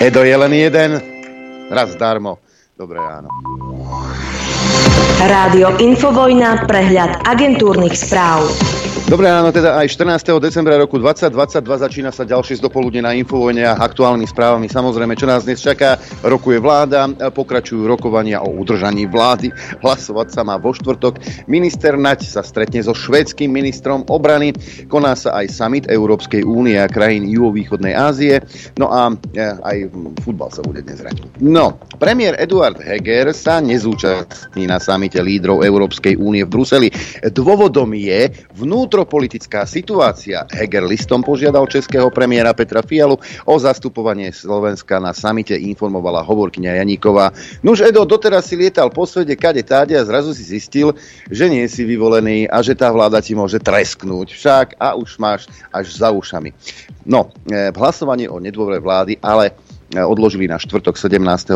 Edo je len jeden, raz zdarmo. Dobré ráno. Rádio Infovojna, prehľad agentúrnych správ. Dobré ráno, teda aj 14. decembra roku 2022 začína sa ďalšie zdopoludne na Infovojne a aktuálnymi správami. Samozrejme, čo nás dnes čaká, rokuje vláda, pokračujú rokovania o udržaní vlády. Hlasovať sa má vo štvrtok. Minister Naď sa stretne so švédskym ministrom obrany. Koná sa aj summit Európskej únie a krajín juhovýchodnej Ázie. No a aj futbal sa bude dnes hrať. No, premiér Eduard Heger sa nezúčastní na summite lídrov Európskej únie v Bruseli. Dôvodom je vnútro politická situácia. Heger listom požiadal českého premiéra Petra Fialu o zastupovanie Slovenska na samite, informovala hovorkyňa Janíková. Nuž Edo, doteraz si lietal po svete kade táde a zrazu si zistil, že nie si vyvolený a že tá vláda ti môže tresknúť. Však a už máš až za ušami. No, hlasovanie o nedôvere vlády, ale odložili na štvrtok 17.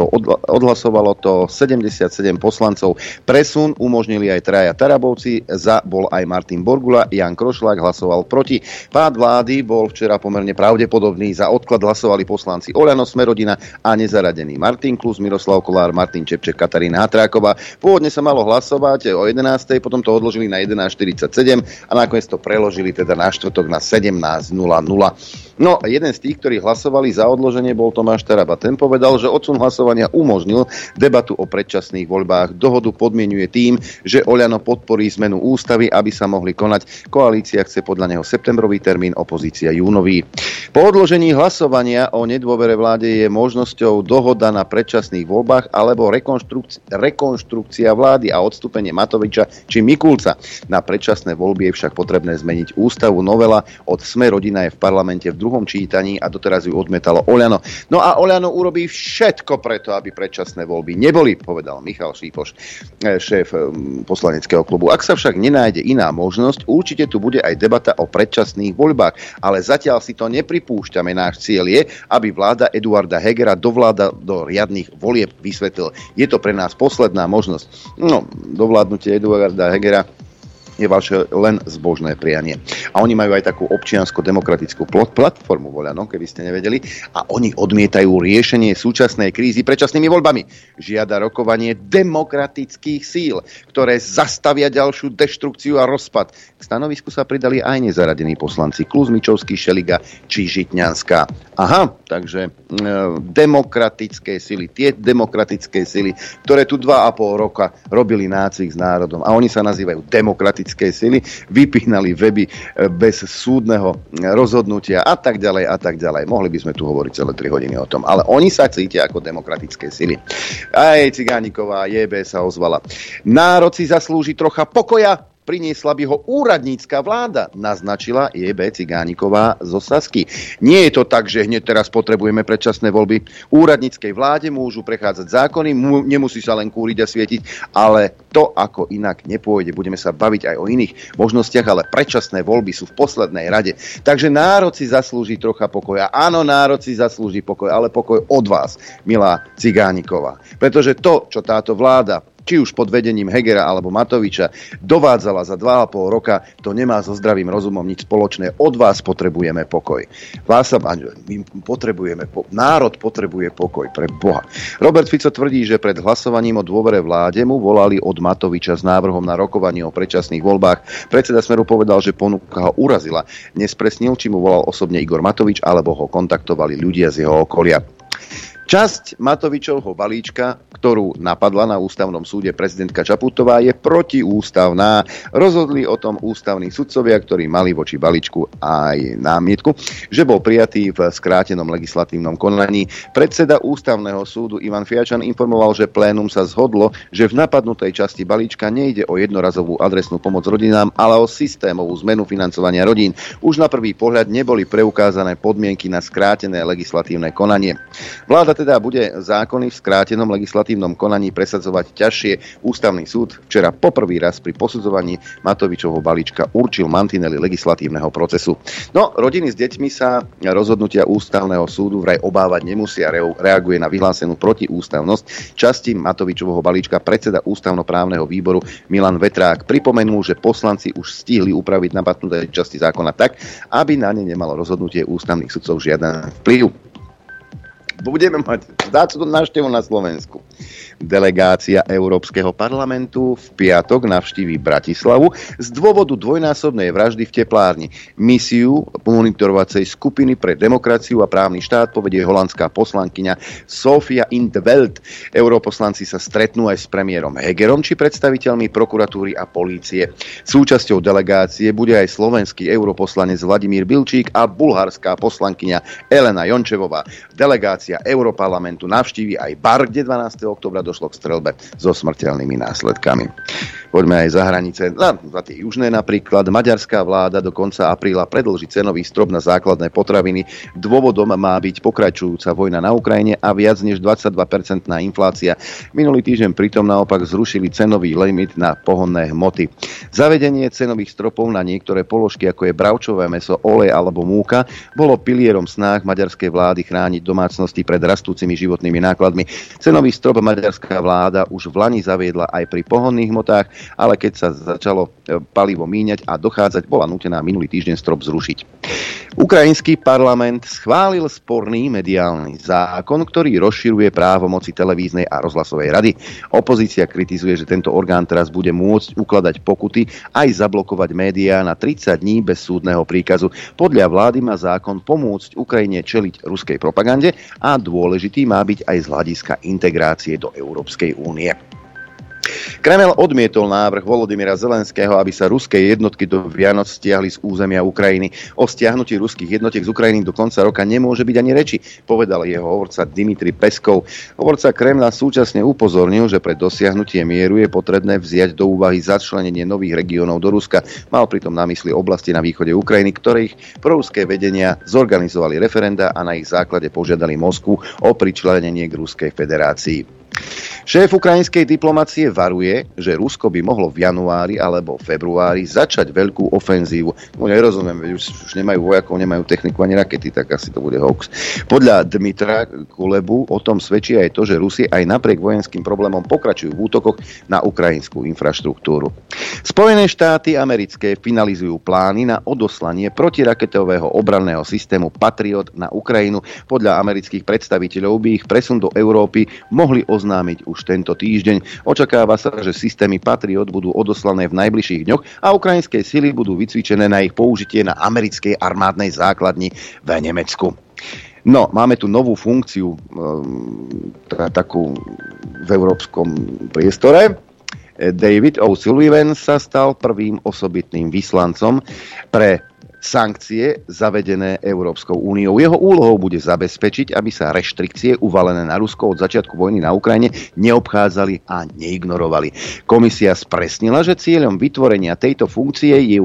Odhlasovalo to 77 poslancov. Presun umožnili aj traja Tarabovci, za bol aj Martin Borgula, Ján Krošľak hlasoval proti. Pád vlády bol včera pomerne pravdepodobný. Za odklad hlasovali poslanci Oľano, Smerodina a nezaradený Martin Klus, Miroslav Kolár, Martin Čepček, Katarína Hatráková. Pôvodne sa malo hlasovať o 11.00, potom to odložili na 11.47 a nakoniec to preložili teda na štvrtok na 17.00. No, jeden z tých, ktorí hlasovali za odloženie, bol Tomáš Taraba. Ten povedal, že odsun hlasovania umožnil debatu o predčasných voľbách. Dohodu podmienuje tým, že Oľano podporí zmenu ústavy, aby sa mohli konať. Koalícia chce podľa neho septembrový termín, opozícia júnový. Po odložení hlasovania o nedôvere vláde je možnosťou dohoda na predčasných voľbách alebo rekonštrukcia vlády a odstúpenie Matoviča či Mikulca. Na predčasné voľby je však potrebné zmeniť ústavu. Novela od Smerodina je v parlamente v druhom čítaní a doteraz ju odmetalo Oľano. No a Oľano urobí všetko preto, aby predčasné voľby neboli, povedal Michal Šípoš, šéf poslaneckého klubu. Ak sa však nenájde iná možnosť, určite tu bude aj debata o predčasných voľbách, ale zatiaľ si to nepripúšťame. Náš cieľ je, aby vláda Eduarda Hegera dovládla do riadnych volieb, vysvetlil. Je to pre nás posledná možnosť. No, dovládnutie Eduarda Hegera je vaše len zbožné prianie. A oni majú aj takú občiansko-demokratickú platformu Voľano, keby ste nevedeli, a oni odmietajú riešenie súčasnej krízy predčasnými voľbami. Žiada rokovanie demokratických síl, ktoré zastavia ďalšiu deštrukciu a rozpad. K stanovisku sa pridali aj nezaradení poslanci Kluzmičovský, Šeliga či Žitňanská. Aha, takže demokratické sily, tie demokratické sily, ktoré tu 2,5 roka robili nácvik s národom, a oni sa nazývajú demokratické sily, vypínali weby bez súdneho rozhodnutia a tak ďalej a tak ďalej. Mohli by sme tu hovoriť celé 3 hodiny o tom, ale oni sa cítia ako demokratické sily. Aj Cigániková JB sa ozvala. Národ si zaslúži trocha pokoja, priniesla by ho úradnícka vláda, naznačila JB Cigániková zo Sasky. Nie je to tak, že hneď teraz potrebujeme predčasné voľby. Úradníckej vláde môžu prechádzať zákony, nemusí sa len kúriť a svietiť, ale to ako inak nepôjde. Budeme sa baviť aj o iných možnostiach, ale predčasné voľby sú v poslednej rade. Takže národ si zaslúži trocha pokoja. Áno, národ si zaslúži pokoj, ale pokoj od vás, milá Cigániková. Pretože to, čo táto vláda, či už pod vedením Hegera alebo Matoviča, dovádzala za 2,5 roka, to nemá so zdravým rozumom nič spoločné. Od vás potrebujeme pokoj. Národ potrebuje pokoj, pre Boha. Robert Fico tvrdí, že pred hlasovaním o dôvere vláde mu volali od Matoviča s návrhom na rokovanie o predčasných voľbách. Predseda Smeru povedal, že ponuka ho urazila. Nespresnil, či mu volal osobne Igor Matovič, alebo ho kontaktovali ľudia z jeho okolia. Časť Matovičovho balíčka, ktorú napadla na ústavnom súde prezidentka Čaputová, je protiústavná. Rozhodli o tom ústavní sudcovia, ktorí mali voči balíčku aj námietku, že bol prijatý v skrátenom legislatívnom konaní. Predseda ústavného súdu Ivan Fiačan informoval, že plénum sa zhodlo, že v napadnutej časti balíčka nejde o jednorazovú adresnú pomoc rodinám, ale o systémovú zmenu financovania rodín. Už na prvý pohľad neboli preukázané podmienky na skrátené legislatívne konanie. Vláda teda bude zákony v skrátenom legislatívnom konaní presadzovať ťažšie. Ústavný súd včera poprvý raz pri posudzovaní Matovičovho balíčka určil mantinely legislatívneho procesu. No, rodiny s deťmi sa rozhodnutia ústavného súdu vraj obávať nemusia. Reaguje na vyhlásenú protiústavnosť časti Matovičovho balíčka predseda ústavnoprávneho výboru Milan Vetrák. Pripomenul, že poslanci už stihli upraviť napadnuté časti zákona tak, aby na ne nemalo rozhodnutie ústavných sudcov žiaden vplyv. budeme mať vzácnu návštevu na Slovensku. Delegácia Európskeho parlamentu v piatok navštíví Bratislavu z dôvodu dvojnásobnej vraždy v teplárni. Misiu monitorovacej skupiny pre demokraciu a právny štát povedie holandská poslankyňa Sofia Int. Europoslanci sa stretnú aj s premiérom Hegerom či predstaviteľmi prokuratúry a polície. Súčasťou delegácie bude aj slovenský europoslanec Vladimír a bulharská poslankyňa Eena Jončevova. Delegácia Europarlamentu navštívi aj bar, kde 12. oktobra došlo k streľbe so smrteľnými následkami. Poďme aj za hranice. Za tie južné napríklad. Maďarská vláda do konca apríla predĺži cenový strop na základné potraviny. Dôvodom má byť pokračujúca vojna na Ukrajine a viac než 22% inflácia. Minulý týždeň pritom naopak zrušili cenový limit na pohonné hmoty. Zavedenie cenových stropov na niektoré položky, ako je bravčové mäso, olej alebo múka, bolo pilierom snách maďarskej vlády chrániť domácnosti pred rastúcimi životnými nákladmi. Cenový strop maďarská vláda už v lani zaviedla aj pri pohonných hmotách, ale keď sa začalo palivo míňať a dochádzať, bola nútená minulý týždeň strop zrušiť. Ukrajinský parlament schválil sporný mediálny zákon, ktorý rozširuje právomoci televíznej a rozhlasovej rady. Opozícia kritizuje, že tento orgán teraz bude môcť ukladať pokuty aj zablokovať médiá na 30 dní bez súdneho príkazu. Podľa vlády má zákon pomôcť Ukrajine čeliť ruskej propagande a dôležitý má byť aj z hľadiska integrácie do Európskej únie. Kreml odmietol návrh Volodymyra Zelenského, aby sa ruské jednotky do Vianoc stiahli z územia Ukrajiny. O stiahnutí ruských jednotiek z Ukrajiny do konca roka nemôže byť ani reči, povedal jeho hovorca Dmitrij Peskov. Hovorca Kremla súčasne upozornil, že pre dosiahnutie mieru je potrebné vziať do úvahy začlenenie nových regiónov do Ruska. Mal pritom na mysli oblasti na východe Ukrajiny, ktorých proruské vedenia zorganizovali referenda a na ich základe požiadali Moskvu o pričlenenie k Ruskej federácii. Šéf ukrajinskej diplomacie varuje, že Rusko by mohlo v januári alebo februári začať veľkú ofenzívu. No nerozumiem, už nemajú vojakov, nemajú techniku ani rakety, tak asi to bude hoax. Podľa Dmitra Kulebu o tom svedčí aj to, že Rusi aj napriek vojenským problémom pokračujú v útokoch na ukrajinskú infraštruktúru. Spojené štáty americké finalizujú plány na odoslanie protiraketového obranného systému Patriot na Ukrajinu. Podľa amerických predstaviteľov by ich presun do Európy mohli oznámiť už tento týždeň. Očakáva sa, že systémy Patriot budú odoslané v najbližších dňoch a ukrajinské sily budú vycvičené na ich použitie na americkej armádnej základni v Nemecku. No, máme tu novú funkciu takú v európskom priestore. David O'Sullivan sa stal prvým osobitným vyslancom pre sankcie zavedené Európskou úniou. Jeho úlohou bude zabezpečiť, aby sa reštrikcie uvalené na Rusko od začiatku vojny na Ukrajine neobchádzali a neignorovali. Komisia spresnila, že cieľom vytvorenia tejto funkcie je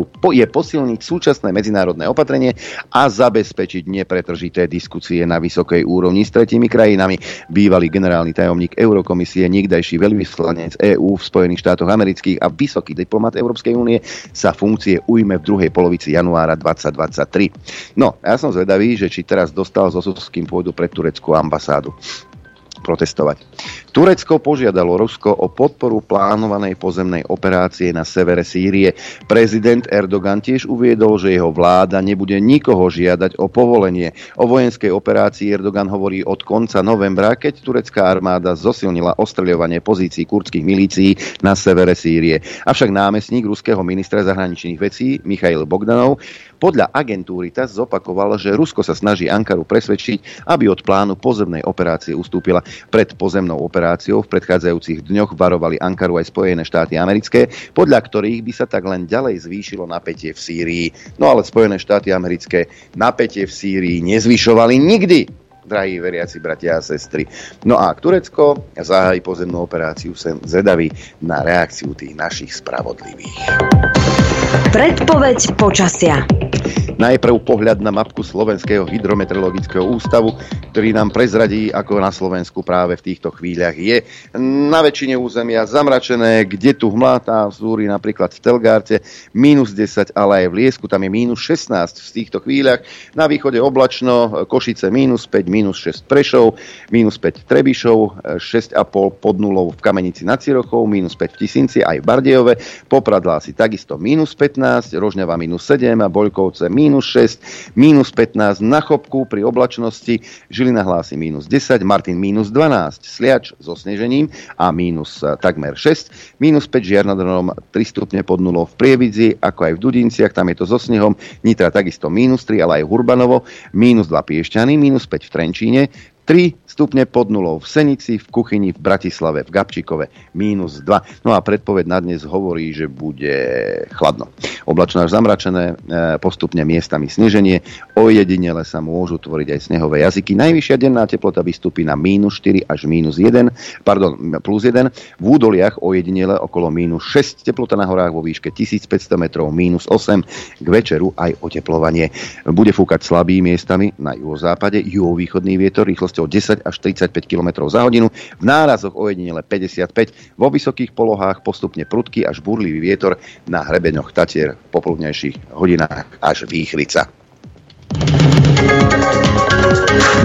posilniť súčasné medzinárodné opatrenie a zabezpečiť nepretržité diskusie na vysokej úrovni s tretími krajinami. Bývalý generálny tajomník Eurokomisie, nikdajší veľvyslanec EÚ v Spojených štátoch amerických a vysoký diplomat Európskej únie sa funkcie ujme v druhej polovici januára 2023. No, ja som zvedavý, že či teraz dostal so Suským pôjdu pre tureckú ambasádu protestovať. Turecko požiadalo Rusko o podporu plánovanej pozemnej operácie na severe Sýrie. Prezident Erdogan tiež uviedol, že jeho vláda nebude nikoho žiadať o povolenie. O vojenskej operácii Erdogan hovorí od konca novembra, keď turecká armáda zosilnila ostreľovanie pozícií kurdských milícií na severe Sýrie. Avšak námestník ruského ministra zahraničných vecí Michail Bogdanov podľa agentúry TASS zopakoval, že Rusko sa snaží Ankaru presvedčiť, aby od plánu pozemnej operácie ustúpila. Pred pozemnou operáciou v predchádzajúcich dňoch varovali Ankaru aj Spojené štáty americké, podľa ktorých by sa tak len ďalej zvýšilo napätie v Sýrii. No ale Spojené štáty americké napätie v Sýrii nezvyšovali nikdy, drahí veriaci bratia a sestry. No a Turecko zahájí pozemnú operáciu, sem zvedavý na reakciu tých našich spravodlivých. Predpoveď počasia. Najprv pohľad na mapku Slovenského hydrometeorologického ústavu, ktorý nám prezradí, ako na Slovensku práve v týchto chvíľach je. Na väčšine územia zamračené, kde tu hmlátá vzúry, napríklad v Telgárte, -10, ale aj v Liesku, tam je -16 v týchto chvíľach. Na východe oblačno, Košice -5, -6 Prešov, -5 Trebišov, 6,5 pod nulou v Kamenici nad Cirochou, -5 v Tisinci aj v Bardejove, Poprad Lásy takisto -15, Rožňava -7 a Boľkovce -6, -15 na Chopku pri oblačnosti, Žilina hlási -10, Martin -12, Sliač so snežením a takmer 6, -5 Žiar nad Hronom, 3 stupne pod nulou v Prievidzi, ako aj v Dudinciach, tam je to so snehom, Nitra takisto -3, ale aj Hurbanovo, -2 Piešťany, -5 v Trenčíne, 3 stupne pod nulou v Senici, v Kuchyni, v Bratislave, v Gabčíkove, -2. No a predpoveď na dnes hovorí, že bude chladno. Oblačno až zamračené, postupne miestami sneženie, ojedinele sa môžu tvoriť aj snehové jazyky. Najvyššia denná teplota vystúpi na plus 1. V údoliach ojedinele okolo -6, teplota na horách vo výške 1500 metrov, -8, k večeru aj oteplovanie. Bude fúkať slabý miestami na juhozápade, juhovýchodný vietor rýchlosť o 10 až 35 km za hodinu, v nárazoch ojedinele 55, vo vysokých polohách postupne prudký až burlivý vietor, na hrebeňoch Tatier v popoludnejších hodinách až výchrica.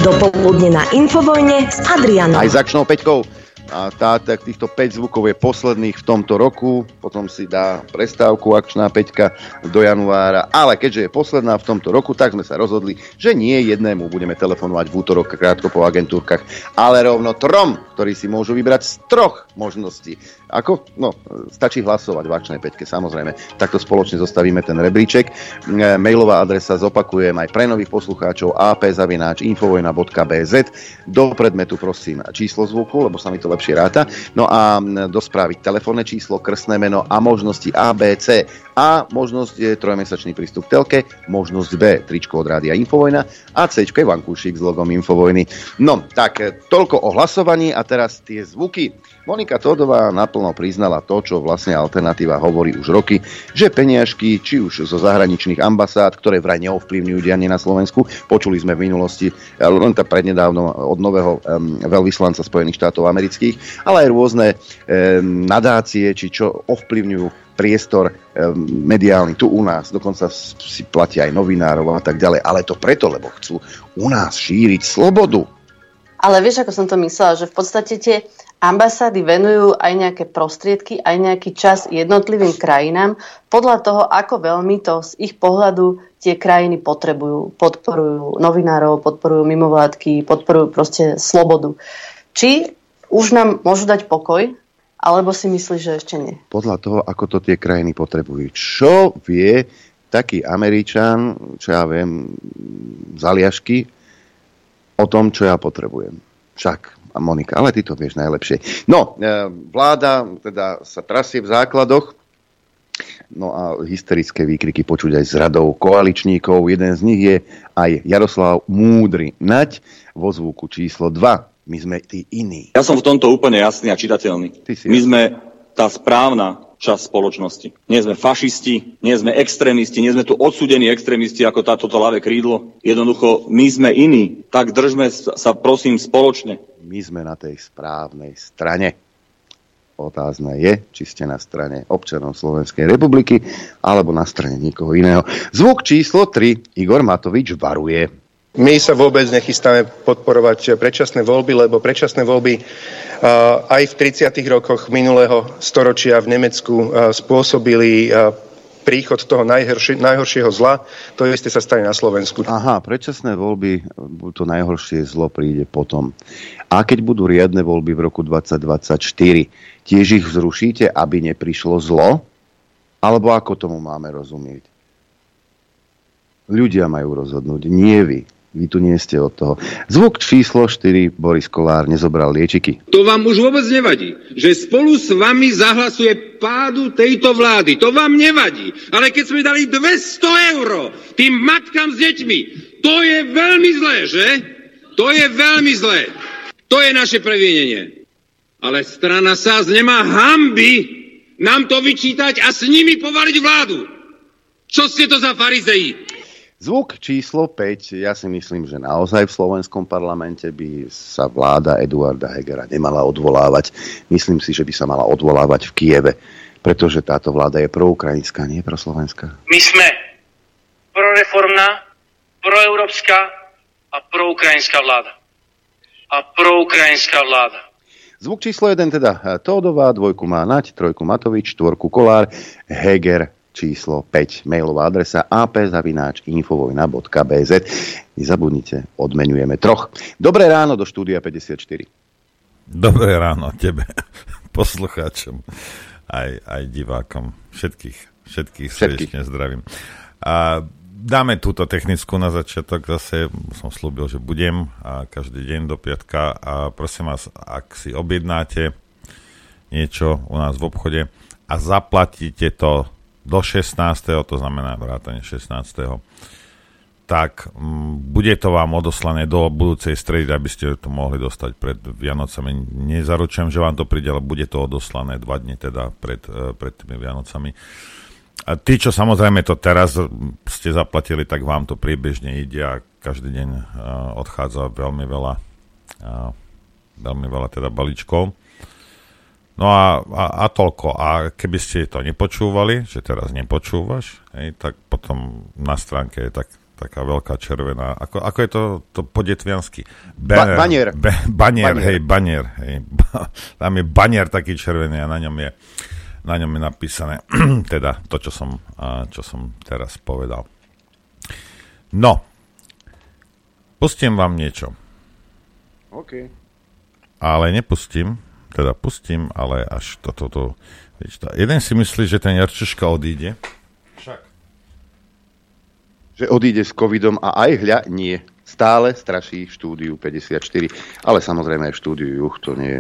Dopoludne na Infovojne s Adrianom. Aj s akčnou päťkou. A týchto 5 zvukov je posledných v tomto roku, potom si dá prestávku akčná päťka do januára, ale keďže je posledná v tomto roku, tak sme sa rozhodli, že nie jednému budeme telefonovať v útorok krátko po agentúrkach, ale rovno 3, ktorí si môžu vybrať z 3 možností. Ako? No, stačí hlasovať v akčnej päťke, samozrejme. Takto spoločne zostavíme ten rebríček. Mailová adresa zopakujem aj pre nových poslucháčov ap@infovojna.bz. Do predmetu prosím číslo zvuku, lebo sa mi to lepšie ráta. No a dospraviť telefónne číslo, krstné meno a možnosti ABC. A možnosť je 3-mesačný prístup k telke, možnosť B, tričko od rádia Infovojna a C je vankúšik s logom Infovojny. No, tak toľko o hlasovaní a teraz tie zvuky. Monika Tódová naplno priznala to, čo vlastne Alternatíva hovorí už roky, že peniažky, či už zo zahraničných ambasád, ktoré vraj neovplyvňujú dianie na Slovensku, počuli sme v minulosti, len tak prednedávno od nového veľvyslanca Spojených štátov amerických, ale aj rôzne nadácie, či čo ovplyvňujú priestor mediálny tu u nás, dokonca si platia aj novinárov a tak ďalej, ale to preto, lebo chcú u nás šíriť slobodu. Ale vieš, ako som to myslela, že v podstate tie ambasády venujú aj nejaké prostriedky, aj nejaký čas jednotlivým krajinám podľa toho, ako veľmi to z ich pohľadu tie krajiny potrebujú, podporujú novinárov, podporujú mimovládky, podporujú proste slobodu. Či už nám môžu dať pokoj, alebo si myslíš, že ešte nie? Podľa toho, ako to tie krajiny potrebujú. Čo vie taký Američan, čo ja viem, zaliašky, o tom, čo ja potrebujem. Však, Monika, ale ty to vieš najlepšie. No, vláda teda sa trasie v základoch. No a hysterické výkriky počuť aj z radou koaličníkov. Jeden z nich je aj Jaroslav Múdry Naď vo zvuku číslo 2. My sme tí iní. Ja som v tomto úplne jasný a čitateľný. My sme tá správna časť spoločnosti. Nie sme fašisti, nie sme extrémisti, nie sme tu odsúdení extrémisti ako toto ľavé krídlo. Jednoducho, my sme iní. Tak držme sa prosím spoločne. My sme na tej správnej strane. Otázne je, či ste na strane občanov Slovenskej republiky alebo na strane nikoho iného. Zvuk číslo 3. Igor Matovič varuje. My sa vôbec nechystáme podporovať predčasné voľby, lebo predčasné voľby aj v 30. rokoch minulého storočia v Nemecku spôsobili príchod toho najhoršieho zla. To isté sa stane na Slovensku. Aha, predčasné voľby, to najhoršie zlo príde potom. A keď budú riadne voľby v roku 2024, tiež ich zrušíte, aby neprišlo zlo? Alebo ako tomu máme rozumieť? Ľudia majú rozhodnúť, nie vy. Vy tu nie ste od toho. Zvuk číslo 4. Boris Kolár nezobral liečiky. To vám už vôbec nevadí, že spolu s vami zahlasuje pádu tejto vlády. To vám nevadí. Ale keď sme dali 200 € tým matkám s deťmi, to je veľmi zlé, že? To je veľmi zlé. To je naše previnenie. Ale strana SAS nemá hanby nám to vyčítať a s nimi povaliť vládu. Čo ste to za farizeji? Zvuk číslo 5. Ja si myslím, že naozaj v slovenskom parlamente by sa vláda Eduarda Hegera nemala odvolávať. Myslím si, že by sa mala odvolávať v Kieve, pretože táto vláda je proukrajinská, nie proslovenská. My sme proreformná, proeurópska a proukrajinská vláda. a proukrajinská vláda. Zvuk číslo 1 teda Tódová, 2 má Naď, 3 Matovič, 4 Kolár, Heger číslo 5, mailová adresa ap@infovojna.bz. Nezabudnite, odmenujeme 3. Dobré ráno do štúdia 54. Dobré ráno tebe, poslucháčom, aj divákom. Všetkých srdečne zdravím. A dáme túto technickú na začiatok, zase som slúbil, že budem a každý deň do piatka a prosím vás, ak si objednáte niečo u nás v obchode a zaplatíte to do 16., to znamená vrátane 16., tak bude to vám odoslané do budúcej stredy, aby ste to mohli dostať pred Vianocami. Nezaručujem, že vám to príde, ale bude to odoslané 2 dni teda pred tými Vianocami. A tí, čo samozrejme to teraz ste zaplatili, tak vám to priebežne ide a každý deň odchádza veľmi veľa teda balíčkov. No a toľko. A keby ste to nepočúvali, že teraz nepočúvaš, tak potom na stránke je taká veľká červená, ako je to po detviansky? Banier. Banier. Tam je banier taký červený a na ňom je napísané teda to, čo som teraz povedal. No, pustím vám niečo. OK. Ale nepustím, teda pustím, ale až toto. Vieš, jeden si myslí, že ten Jarčuška odíde. Však. Že odíde s covidom a aj hľa nie. Stále straší štúdiu 54, ale samozrejme aj štúdiu Juch, to nie,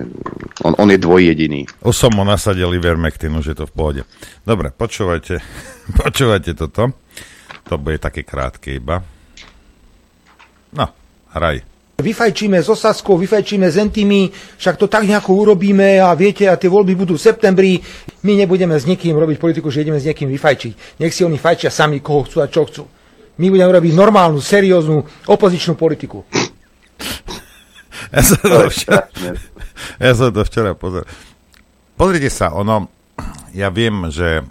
on je dvojjediný. Už som mu nasadil ivermectin, už je to v pohode. Dobre, počúvajte toto. To bude také krátke iba. No, hraj. Vyfajčíme so Saskou, vyfajčíme s Entimi, však to tak nejako urobíme a viete, a tie voľby budú v septembri. My nebudeme s nikým robiť politiku, že ideme s niekým vyfajčiť. Nech si oni fajčia sami, koho chcú a čo chcú. My budeme robiť normálnu, serióznu, opozičnú politiku. Ja som to včera pozeral. Pozrite sa, ono, ja viem, že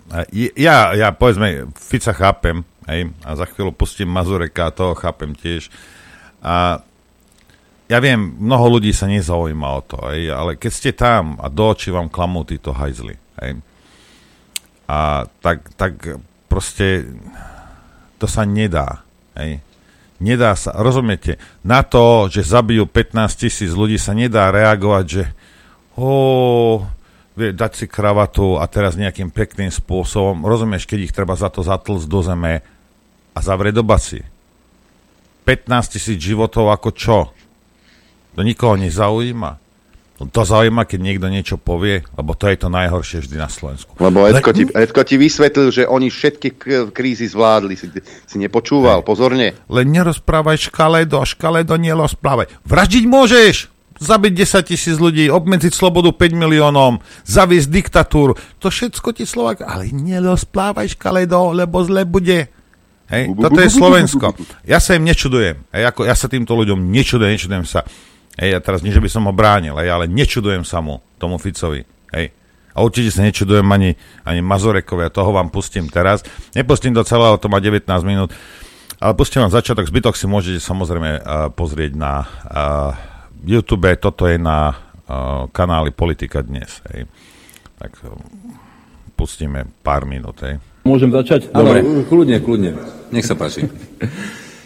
ja povedzme, Fica chápem, hej, a za chvíľu pustím Mazureka, toho chápem tiež. A ja viem, mnoho ľudí sa nezaujíma o to, hej, ale keď ste tam a do očí vám klamú títo hajzli, hej, a tak proste... To sa nedá. Hej. Nedá sa, rozumiete? Na to, že zabijú 15 000 ľudí, sa nedá reagovať, že dať si kravatu a teraz nejakým pekným spôsobom. Rozumieš, keď ich treba za to zatlsť do zeme a zavrieť do basy. 15 000 životov ako čo? To nikoho nezaujíma. To zaujíma, keď niekto niečo povie, lebo to je to najhoršie vždy na Slovensku. Lebo Edko ti vysvetlil, že oni všetky krízy zvládli, si nepočúval, pozorne. Len nerozprávaj škaledo nerozprávaj. Vraždiť môžeš, zabiť 10 000 ľudí, obmedziť slobodu 5 miliónom, zaviesť diktatúru, to všetko ti Slovák, ale nerozprávaj škaledo, lebo zle bude. Hej, toto je Slovensko. Ja sa im nečudujem, ja sa týmto ľuďom nečudujem sa. Hej, ja teraz nie, že by som ho bránil, ale nečudujem sa mu, tomu Ficovi. Hej. A určite sa nečudujem ani Mazurekovi, a toho vám pustím teraz. Nepustím do celého, to má 19 minút, ale pustím vám začiatok, zbytok si môžete samozrejme pozrieť na YouTube, toto je na kanáli Politika dnes. Hej. Tak pustíme pár minút. Hej. Môžem začať? Dobre. Áno, kľudne, nech sa páči.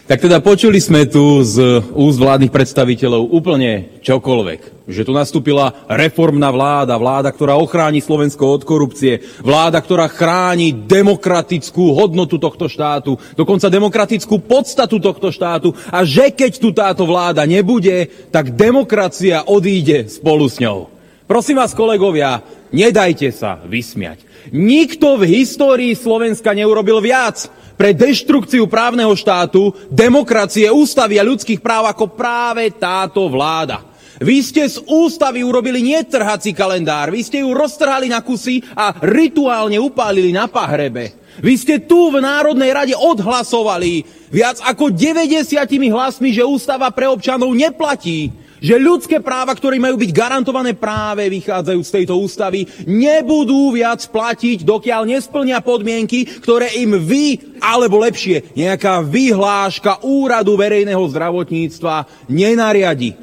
Tak teda počuli sme tu z úst vládnych predstaviteľov úplne čokoľvek. Že tu nastúpila reformná vláda, ktorá ochráni Slovensko od korupcie, vláda, ktorá chráni demokratickú hodnotu tohto štátu, dokonca demokratickú podstatu tohto štátu a že keď tu táto vláda nebude, tak demokracia odíde spolu s ňou. Prosím vás, kolegovia, nedajte sa vysmiať. Nikto v histórii Slovenska neurobil viac pre deštrukciu právneho štátu, demokracie, ústavy a ľudských práv ako práve táto vláda. Vy ste z ústavy urobili netrhací kalendár, vy ste ju roztrhali na kusy a rituálne upálili na pahrebe. Vy ste tu v Národnej rade odhlasovali viac ako 90 hlasmi, že ústava pre občanov neplatí. Že ľudské práva, ktoré majú byť garantované práve vychádzajú z tejto ústavy, nebudú viac platiť, dokiaľ nesplnia podmienky, ktoré im vy, alebo lepšie, nejaká vyhláška Úradu verejného zdravotníctva nenariadi.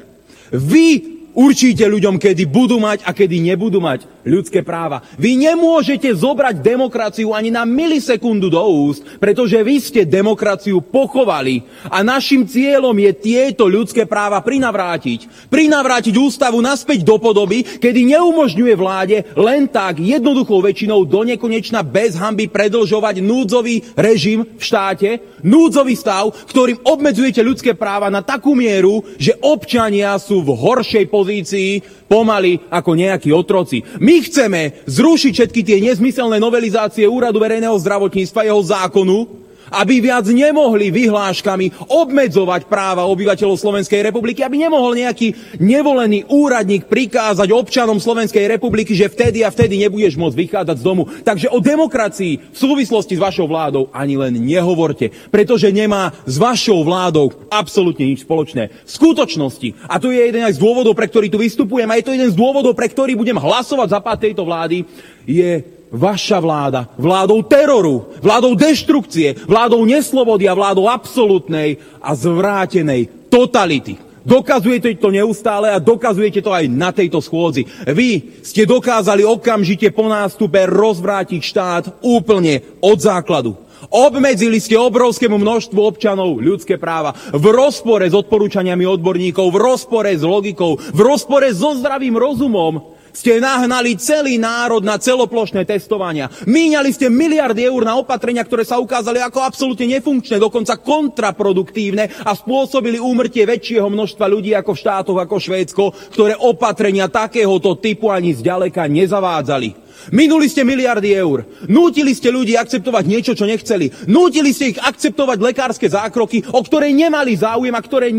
Vy určite ľuďom, kedy budú mať a kedy nebudú mať ľudské práva. Vy nemôžete zobrať demokraciu ani na milisekundu do úst, pretože vy ste demokraciu pochovali a našim cieľom je tieto ľudské práva prinavrátiť. Prinavrátiť ústavu naspäť do podoby, kedy neumožňuje vláde len tak jednoduchou väčšinou donekonečna bez hanby predĺžovať núdzový režim v štáte, núdzový stav, ktorým obmedzujete ľudské práva na takú mieru, že občania sú v horšej pozícii pomaly ako nejakí otroci. My chceme zrušiť všetky tie nezmyselné novelizácie Úradu verejného zdravotníctva, jeho zákonu, aby viac nemohli vyhláškami obmedzovať práva obyvateľov Slovenskej republiky, aby nemohol nejaký nevolený úradník prikázať občanom Slovenskej republiky, že vtedy a vtedy nebudeš môcť vychádzať z domu. Takže o demokracii v súvislosti s vašou vládou ani len nehovorte, pretože nemá s vašou vládou absolútne nič spoločné. V skutočnosti, a to je jeden aj z dôvodov, pre ktorý tu vystupujem, a je to jeden z dôvodov, pre ktorý budem hlasovať za pád tejto vlády, je vaša vláda, vládou teroru, vládou deštrukcie, vládou neslobody a vládou absolútnej a zvrátenej totality. Dokazujete to neustále a dokazujete to aj na tejto schôdzi. Vy ste dokázali okamžite po nástupe rozvrátiť štát úplne od základu. Obmedzili ste obrovskému množstvu občanov ľudské práva v rozpore s odporúčaniami odborníkov, v rozpore s logikou, v rozpore so zdravým rozumom. Ste nahnali celý národ na celoplošné testovania. Míňali ste miliardy eur na opatrenia, ktoré sa ukázali ako absolútne nefunkčné, dokonca kontraproduktívne a spôsobili úmrtie väčšieho množstva ľudí ako v štátoch ako Švédsko, ktoré opatrenia takéhoto typu ani zďaleka nezavádzali. Minuli ste miliardy eur, nútili ste ľudí akceptovať niečo, čo nechceli, nútili ste ich akceptovať lekárske zákroky, o ktoré nemali záujem a ktorým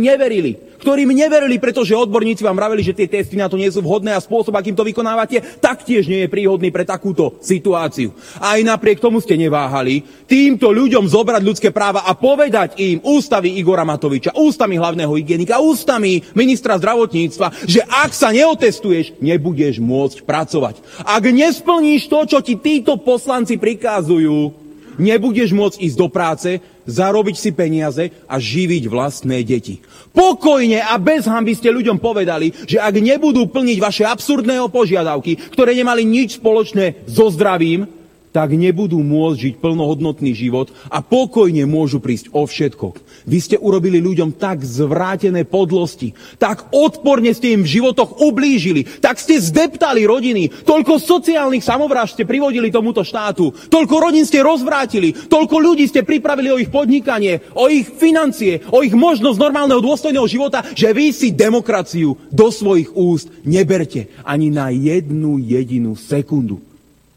neverili, pretože odborníci vám vraveli, že tie testy na to nie sú vhodné a spôsob, akým to vykonávate, taktiež nie je príhodný pre takúto situáciu. Aj napriek tomu ste neváhali týmto ľuďom zobrať ľudské práva a povedať im ústami Igora Matoviča, ústami hlavného hygienika, ústami ministra zdravotníctva, že ak sa neotestuješ, nebudeš môcť pracovať. Ak nesplníš to, čo ti títo poslanci prikázujú, nebudeš môcť ísť do práce, zarobiť si peniaze a živiť vlastné deti. Pokojne a bez hanby ste ľuďom povedali, že ak nebudú plniť vaše absurdné požiadavky, ktoré nemali nič spoločné so zdravím, tak nebudú môcť žiť plnohodnotný život a pokojne môžu prísť o všetko. Vy ste urobili ľuďom tak zvrátené podlosti, tak odporne ste im v životoch ublížili, tak ste zdeptali rodiny, toľko sociálnych samovrážd ste privodili tomuto štátu, toľko rodín ste rozvrátili, toľko ľudí ste pripravili o ich podnikanie, o ich financie, o ich možnosť normálneho dôstojného života, že vy si demokraciu do svojich úst neberte ani na jednu jedinú sekundu.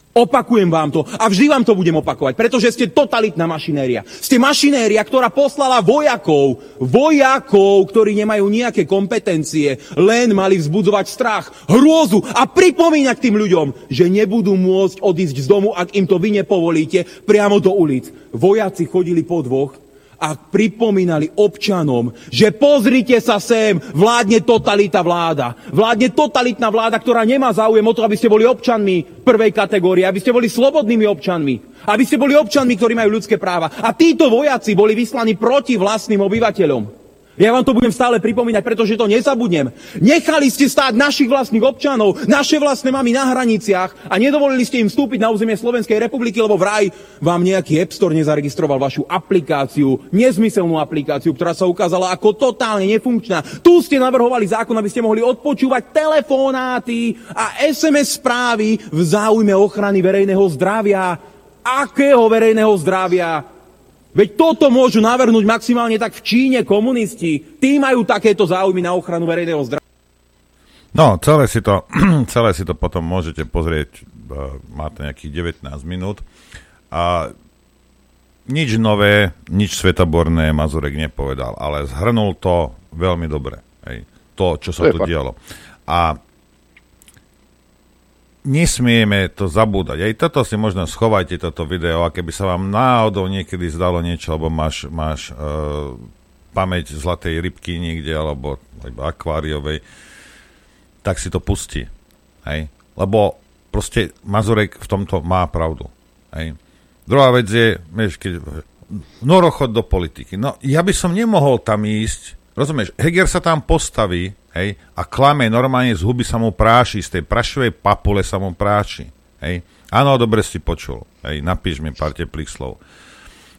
Opakujem vám to a vždy vám to budem opakovať, pretože ste totalitná mašinéria. Ste mašinéria, ktorá poslala vojakov, ktorí nemajú nejaké kompetencie, len mali vzbudzovať strach, hrôzu a pripomínať tým ľuďom, že nebudú môcť odísť z domu, ak im to vy nepovolíte, priamo do ulic. Vojaci chodili po dvoch a pripomínali občanom, že pozrite sa sem, vládne totalitná vláda, ktorá nemá záujem o to, aby ste boli občanmi prvej kategórie, aby ste boli slobodnými občanmi, aby ste boli občanmi, ktorí majú ľudské práva. A títo vojaci boli vyslaní proti vlastným obyvateľom. Ja vám to budem stále pripomínať, pretože to nezabudnem. Nechali ste stáť našich vlastných občanov, naše vlastné mamy na hraniciach a nedovolili ste im vstúpiť na územie Slovenskej republiky, lebo vraj vám nejaký App Store nezaregistroval vašu aplikáciu, nezmyselnú aplikáciu, ktorá sa ukázala ako totálne nefunkčná. Tu ste navrhovali zákon, aby ste mohli odpočúvať telefonáty a SMS správy v záujme ochrany verejného zdravia. Akého verejného zdravia? Veď toto môžu navrhnúť maximálne tak v Číne komunisti. Tí majú takéto záujmy na ochranu verejného zdravia. No, celé si to potom môžete pozrieť. Máte nejakých 19 minút. A nič nové, nič svetoborné Mazurek nepovedal, ale zhrnul to veľmi dobre. Hej. To, čo sa tu dialo. A nesmieme to zabúdať. Aj toto si možno schovajte, toto video, a keby sa vám náhodou niekedy zdalo niečo, alebo máš pamäť zlatej rybky niekde, alebo akváriovej, tak si to pusti. Hej? Lebo proste Mazurek v tomto má pravdu. Hej? Druhá vec je, norochod do politiky. No, ja by som nemohol tam ísť, rozumieš, Heger sa tam postaví, hej, a klame normálne, z huby sa mu práši, z tej prašovej papule sa mu práši, hej. Áno, dobre si počul, hej, napíš mi pár teplých slov.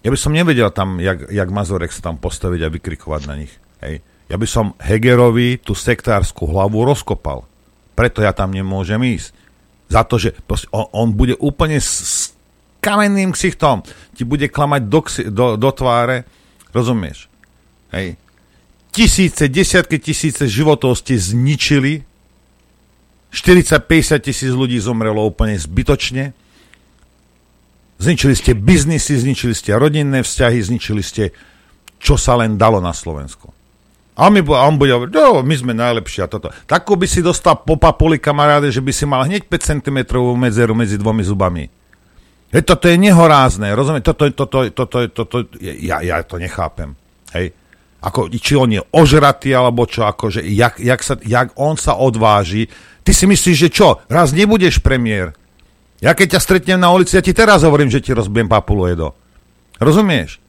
Ja by som nevedel tam, jak Mazurek sa tam postaviť a vykrikovať na nich, hej. Ja by som Hegerovi tú sektársku hlavu rozkopal, preto ja tam nemôžem ísť. Za to, že on bude úplne s kamenným ksichtom, ti bude klamať do tváre, rozumieš, hej. Tisíce, desiatky tisíce životov ste zničili, 40-50 tisíc ľudí zomrelo úplne zbytočne, zničili ste biznisy, zničili ste rodinné vzťahy, zničili ste, čo sa len dalo na Slovensku. A on bude hovoriť, no, my sme najlepší a toto. Takú by si dostal po papuli, kamaráde, že by si mal hneď 5 cm medzeru medzi dvomi zubami. Hej, toto je nehorázne, rozumieš? Ja to nechápem, hej. Ako, či on je ožratý, alebo čo, akože, jak on sa odváži. Ty si myslíš, že čo, raz nebudeš premiér. Ja keď ťa stretnem na ulici, ja ti teraz hovorím, že ti rozbijem papulu, Edo. Rozumieš?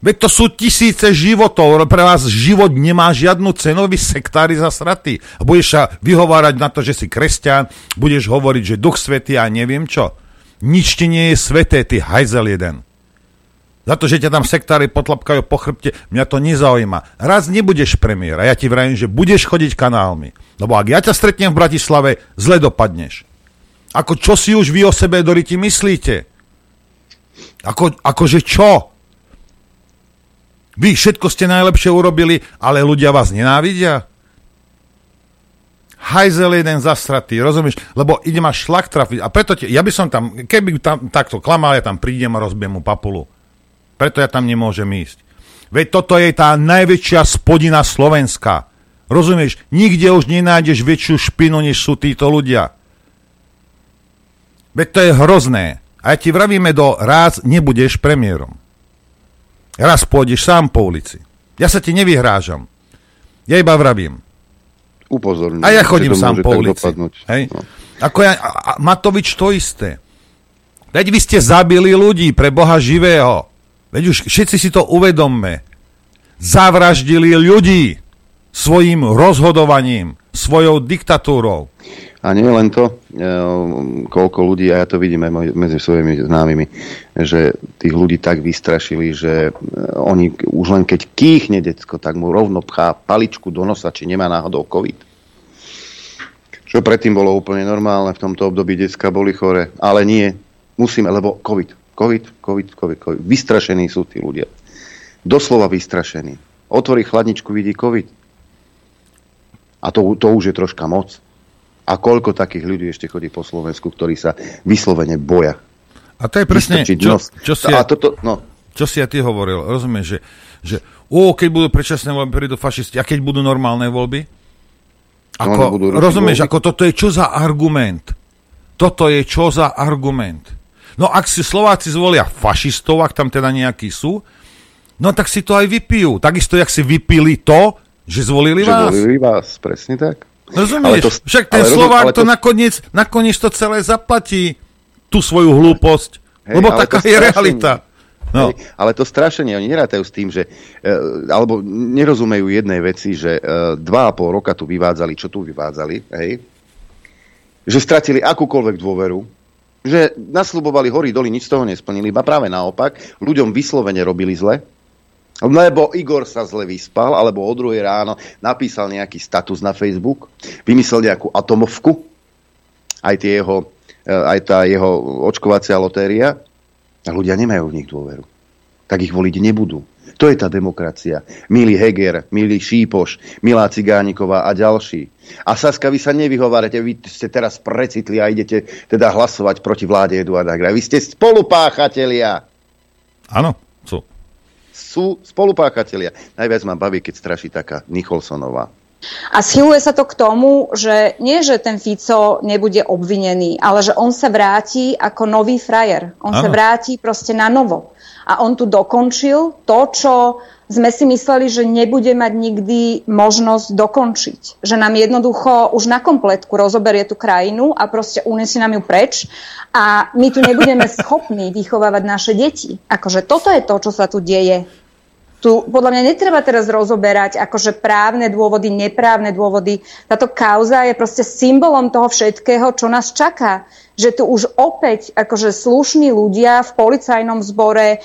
Veď to sú tisíce životov, pre vás život nemá žiadnu cenu, vy sektári zasratí. A budeš sa vyhovárať na to, že si kresťan, budeš hovoriť, že Duch Svätý a neviem čo. Nič ti nie je sveté, ty hajzel jeden. Za to, že ťa tam sektári potlapkajú po chrbte, mňa to nezaujíma. Raz nebudeš premiér a ja ti vravím, že budeš chodiť kanálmi. Lebo ak ja ťa stretnem v Bratislave, zle dopadneš. Ako čo si už vy o sebe, Doriti, myslíte? Akože čo? Vy všetko ste najlepšie urobili, ale ľudia vás nenávidia? Hajzel jeden zasratý, rozumieš? Lebo ide ma šlak trafiť. A preto ja by som tam, keby tam takto klamal, ja tam prídem a rozbijem mu papulu. Preto ja tam nemôžem ísť. Veď toto je tá najväčšia spodina Slovenska. Rozumieš? Nikde už nenájdeš väčšiu špinu, než sú títo ľudia. Veď to je hrozné. A ja ti vravíme raz nebudeš premiérom. Raz pôjdeš sám po ulici. Ja sa ti nevyhrážam. Ja iba vravím. Upozorňujem. A ja chodím sám po ulici. Hej? No. Matovič to isté. Veď vy ste zabili ľudí pre Boha živého. Veď už všetci si to uvedomme. Zavraždili ľudí svojím rozhodovaním, svojou diktatúrou. A nie len to, koľko ľudí, a ja to vidím aj medzi svojimi známymi, že tých ľudí tak vystrašili, že oni už len keď kýchne decko, tak mu rovno pchá paličku do nosa, či nemá náhodou COVID. Čo predtým bolo úplne normálne, v tomto období decka boli chore, ale nie, musíme, lebo COVID. Vystrašení sú tí ľudia. Doslova vystrašení. Otvorí chladničku, vidí COVID. A to už je troška moc. A koľko takých ľudí ešte chodí po Slovensku, ktorí sa vyslovene boja. A to je presne, čo si ja ty hovoril. Rozumieš, že keď budú predčasné voľby, prídu fašisti. A keď budú normálne voľby? Rozumieš, ako toto je čo za argument? No ak si Slováci zvolia fašistov, ak tam teda nejakí sú, no tak si to aj vypijú. Takisto, jak si vypili to, že zvolili vás. Zvolili vás, presne tak. Rozumieš? Však ten Slovák to nakoniec to celé zaplatí, tú svoju hlúposť, lebo taká je realita. No. Ale to strašenie, oni nerátajú s tým, že alebo nerozumejú jednej veci, že 2,5 roka tu vyvádzali, čo tu vyvádzali, hej? Že stratili akúkoľvek dôveru, že nasľubovali hory doli, nič z toho nesplnili, iba práve naopak, ľuďom vyslovene robili zle, lebo Igor sa zle vyspal, alebo o 2:00 ráno napísal nejaký status na Facebook, vymyslel nejakú atomovku, aj tá jeho očkovacia lotéria, a ľudia nemajú v nich dôveru. Tak ich voliť nebudú. To je tá demokracia. Milý Heger, milý Šípoš, milá Cigániková a ďalší. A Saska, vy sa nevyhovárate, vy ste teraz precitli a idete teda hlasovať proti vláde Eduarda Hegera. Vy ste spolupáchatelia. Áno, sú. Sú spolupáchatelia. Najviac ma baví, keď straší taká Nicholsonová. A schyluje sa to k tomu, že nie, že ten Fico nebude obvinený, ale že on sa vráti ako nový frajer. On sa vráti proste na novo. A on tu dokončil to, čo sme si mysleli, že nebude mať nikdy možnosť dokončiť. Že nám jednoducho už na kompletku rozoberie tú krajinu a proste unesie nám ju preč a my tu nebudeme schopní vychovávať naše deti. Akože toto je to, čo sa tu deje. Tu podľa mňa netreba teraz rozoberať akože právne dôvody, neprávne dôvody. Táto kauza je proste symbolom toho všetkého, čo nás čaká. Že tu už opäť akože slušní ľudia v policajnom zbore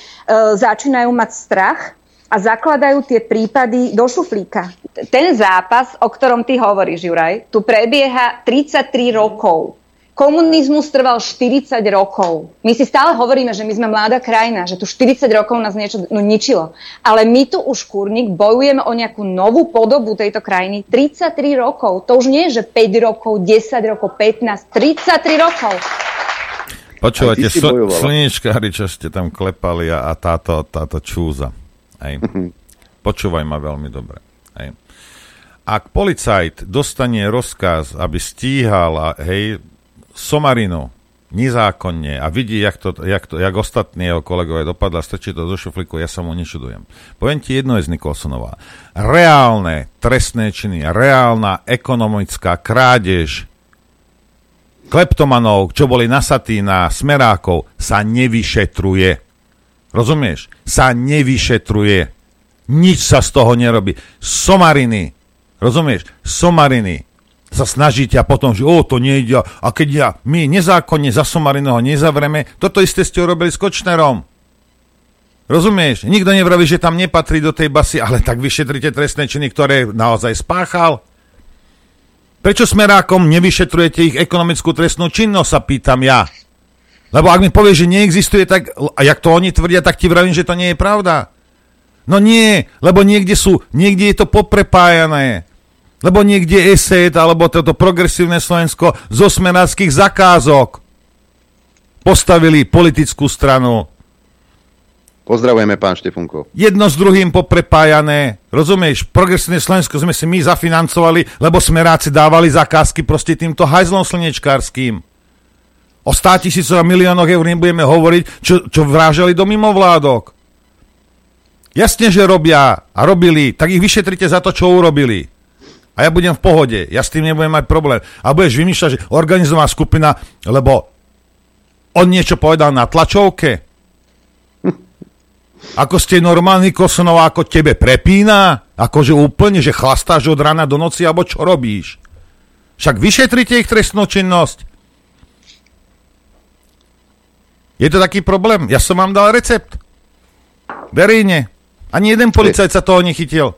začínajú mať strach a zakladajú tie prípady do šuflíka. Ten zápas, o ktorom ty hovoríš, Juraj, tu prebieha 33 rokov. Komunizmus trval 40 rokov. My si stále hovoríme, že my sme mladá krajina, že tu 40 rokov nás niečo ničilo. Ale my tu už, kurník, bojujeme o nejakú novú podobu tejto krajiny. 33 rokov. To už nie je, že 5 rokov, 10 rokov, 15, 33 rokov. Počúvate, slnečkári, čo ste tam klepali a táto čúza. Hej. Počúvaj ma veľmi dobre. Hej. Ak policajt dostane rozkaz, aby stíhal a hej... somarinu, nezákonne a vidí, jak ostatní jeho kolegové dopadla, strčí to do šuflíku, ja sa mu nečudujem. Poviem ti jedno je z Nikolsonová. Reálne trestné činy, reálna ekonomická krádež kleptomanov, čo boli nasatí na smerákov, sa nevyšetruje. Rozumieš? Sa nevyšetruje. Nič sa z toho nerobí. Somariny. Rozumieš? Somariny sa snažíte a potom, že to nejde a keď my nezákonne za Somarinoho nezavreme, toto isté ste urobili s Kočnerom. Rozumieš? Nikto nevraví, že tam nepatrí do tej basy, ale tak vyšetrite trestné činy, ktoré naozaj spáchal. Prečo smerákom nevyšetrujete ich ekonomickú trestnú činnosť, sa pýtam ja. Lebo ak mi povieš, že neexistuje, tak, a jak to oni tvrdia, tak ti vravím, že to nie je pravda. No nie, lebo niekde je to poprepájané. Lebo niekde ESET, alebo toto progresívne Slovensko zo smeráckých zakázok postavili politickú stranu. Pozdravujeme, pán Štefunko. Jedno s druhým poprepájané. Rozumieš? Progresívne Slovensko sme si my zafinancovali, lebo smeráci dávali zakázky proste týmto hajzlom slnečkárským. O 100 000 a miliónoch eur nebudeme hovoriť, čo vrážali do mimovládok. Jasne, že robia a robili, tak ich vyšetrite za to, čo urobili. A ja budem v pohode, ja s tým nebudem mať problém. A budeš vymýšľať, že organizovaná skupina, lebo on niečo povedal na tlačovke. Ako ste normálni, Kosonová, ako tebe prepína? Akože úplne, že chlastáš od rana do noci, alebo čo robíš? Však vyšetrite ich trestnú činnosť. Je to taký problém. Ja som vám dal recept. Verejne. Ani jeden policajt sa toho nechytil.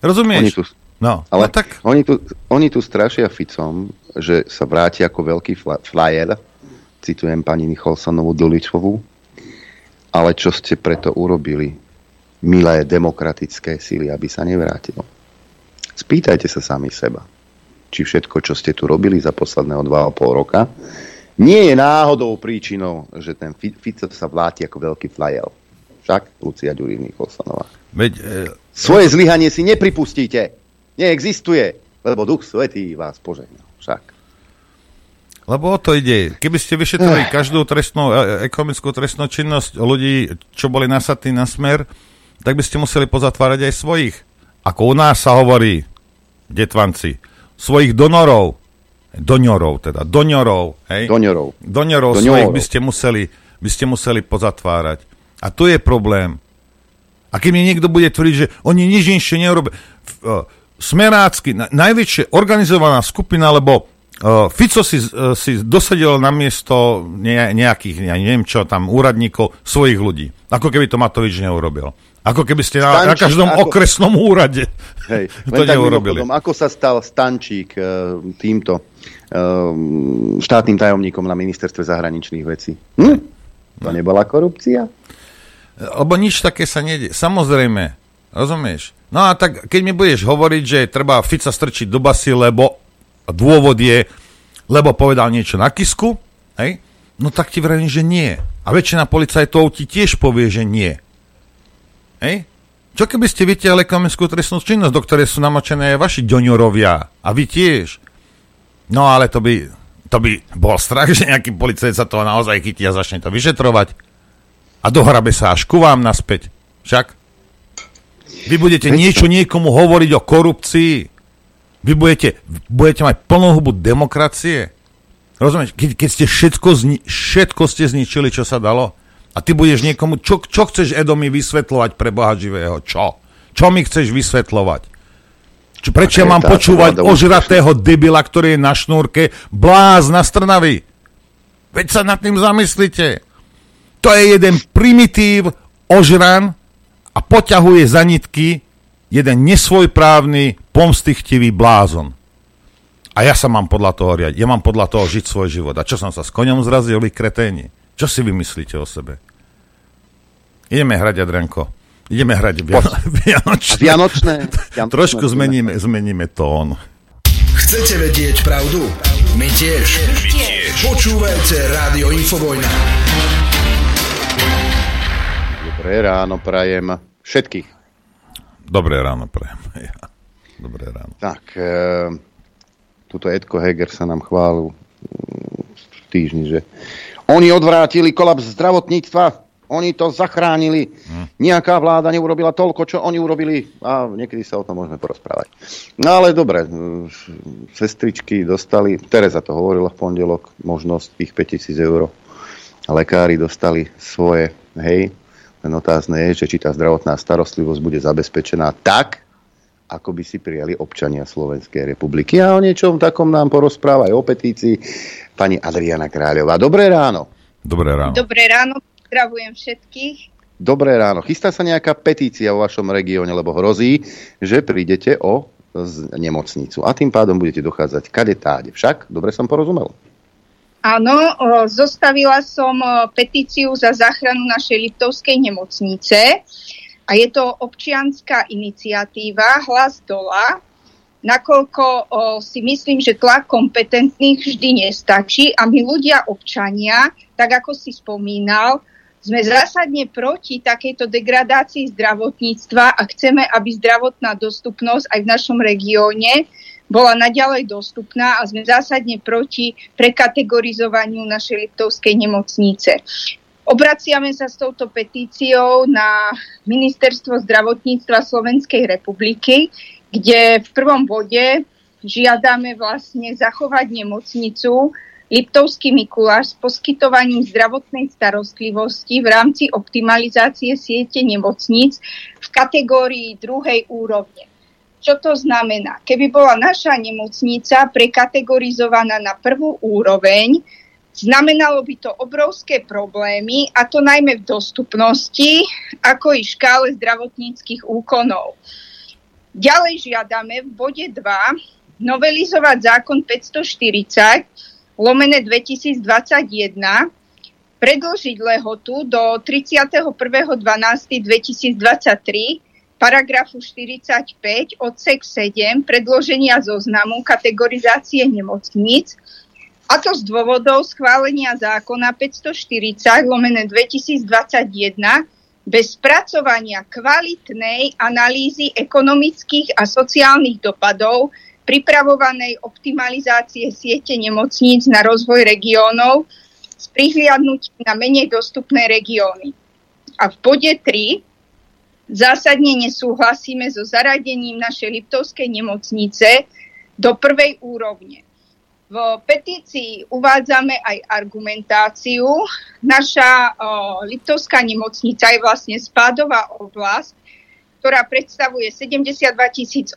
Rozumieš? No, ale tak... oni tu strašia Ficom, že sa vráti ako veľký flyer, citujem pani Nicholsonovú Duličovú, ale čo ste preto urobili, milé demokratické síly, aby sa nevrátilo? Spýtajte sa sami seba, či všetko, čo ste tu robili za posledného 2,5 roka, nie je náhodou príčinou, že ten Fico sa vráti ako veľký flyer. Však Lucia Ďuríková. Svoje zlyhanie si nepripustíte. Neexistuje, lebo Duch Svätý vás požehnal. Však. Lebo o to ide. Keby ste vyšetrili každú trestnú, ekonomickú trestnú činnosť ľudí, čo boli nasatí na smer, tak by ste museli pozatvárať aj svojich. Ako u nás sa hovorí, detvanci, svojich donorov. Donorov svojich by ste museli pozatvárať. A tu je problém. A keď mi niekto bude tvrdiť, že oni nič inšie neurobia... Smerácky, najväčšia organizovaná skupina, lebo Fico si dosadil na miesto nejakých, ja neviem čo tam, úradníkov, svojich ľudí. Ako keby to Matovič neurobil. Ako keby ste na každom okresnom úrade to neurobili. Ako sa stal Stančík týmto štátnym tajomníkom na ministerstve zahraničných vecí? To nebola korupcia? Lebo nič také sa nedie. Samozrejme, rozumieš? No a tak, keď mi budeš hovoriť, že treba Fica strčiť do basy, lebo dôvod je, lebo povedal niečo na Kisku, hej? No tak ti vravím, že nie. A väčšina policajtov ti tiež povie, že nie. Hej? Čo keby ste vytiahli ekonomickú trestnú činnosť, do ktorej sú namočené vaši doňorovia a vy tiež? No ale to by bol strach, že nejaký policajt sa toho naozaj chytí a začne to vyšetrovať. A dohrabe sa až ku vám naspäť. Však? Vy budete niečo niekomu hovoriť o korupcii. Vy budete mať plnú hubu demokracie. Rozumieš? Keď ste všetko zničili, čo sa dalo, A ty budeš niekomu, čo chceš Edomi vysvetľovať pre Boha živého? Čo? Čo mi chceš vysvetľovať? Prečo ja mám počúvať ožratého debila, ktorý je na šnúrke, blázna z Trnavy? Veď sa nad tým zamyslite. To je jeden primitív, ožran a poťahuje za nitky jeden nesvojprávny, pomstychtivý blázon. A ja sa mám podľa toho riadiť. Ja mám podľa toho žiť svoj život. A čo som sa s koňom zrazil, vy kreténi? Čo si vymyslíte o sebe? Ideme hrať, Adrenko. Ideme hrať Vianočné. Trošku zmeníme tón. Chcete vedieť pravdu? My tiež. Počúvajte Rádio Infovojna. Dobré ráno prajem všetkých. Dobré ráno prajem. Dobré ráno. Tak, tuto Edko Heger sa nám chválil v týždni, že oni odvrátili kolaps zdravotníctva, oni to zachránili, nejaká vláda neurobila toľko, čo oni urobili a niekedy sa o tom môžeme porozprávať. No ale dobre, sestričky dostali, Tereza to hovorila v pondelok, možnosť tých 5 000 eur, lekári dostali svoje, hej, len otázne je, že či tá zdravotná starostlivosť bude zabezpečená tak, ako by si prijali občania Slovenskej republiky. A o niečom takom nám porozpráva aj o petícii pani Adriana Kráľová. Dobré ráno. Dobré ráno. Dobré ráno, pozdravujem všetkých. Dobré ráno. Chystá sa nejaká petícia vo vašom regióne, lebo hrozí, že prídete o nemocnicu. A tým pádom budete dochádzať kade táde. Však? Dobre som porozumel. Áno, zostavila som petíciu za záchranu našej Liptovskej nemocnice. A je to občianska iniciatíva Hlas dola, nakoľko si myslím, že tlak kompetentných vždy nestačí a my ľudia občania, tak ako si spomínal, sme zásadne proti takejto degradácii zdravotníctva a chceme, aby zdravotná dostupnosť aj v našom regióne bola naďalej dostupná a sme zásadne proti prekategorizovaniu našej Liptovskej nemocnice. Obraciame sa s touto petíciou na Ministerstvo zdravotníctva Slovenskej republiky, kde v prvom bode žiadame vlastne zachovať nemocnicu Liptovský Mikuláš s poskytovaním zdravotnej starostlivosti v rámci optimalizácie siete nemocníc v kategórii druhej úrovne. Čo to znamená? Keby bola naša nemocnica prekategorizovaná na prvú úroveň, znamenalo by to obrovské problémy, a to najmä v dostupnosti, ako i škále zdravotníckych úkonov. Ďalej žiadame v bode 2 novelizovať zákon 540/2021, predĺžiť lehotu do 31.12.2023, paragrafu 45 odsek 7 predloženia zoznamu kategorizácie nemocníc, a to z dôvodov schválenia zákona 540/2021 bez spracovania kvalitnej analýzy ekonomických a sociálnych dopadov pripravovanej optimalizácie siete nemocníc na rozvoj regiónov s prihliadnutím na menej dostupné regióny. A v bode 3 zásadne nesúhlasíme so zaradením našej Liptovskej nemocnice do prvej úrovne. V petícii uvádzame aj argumentáciu. Naša Liptovská nemocnica je vlastne spádová oblasť, ktorá predstavuje 72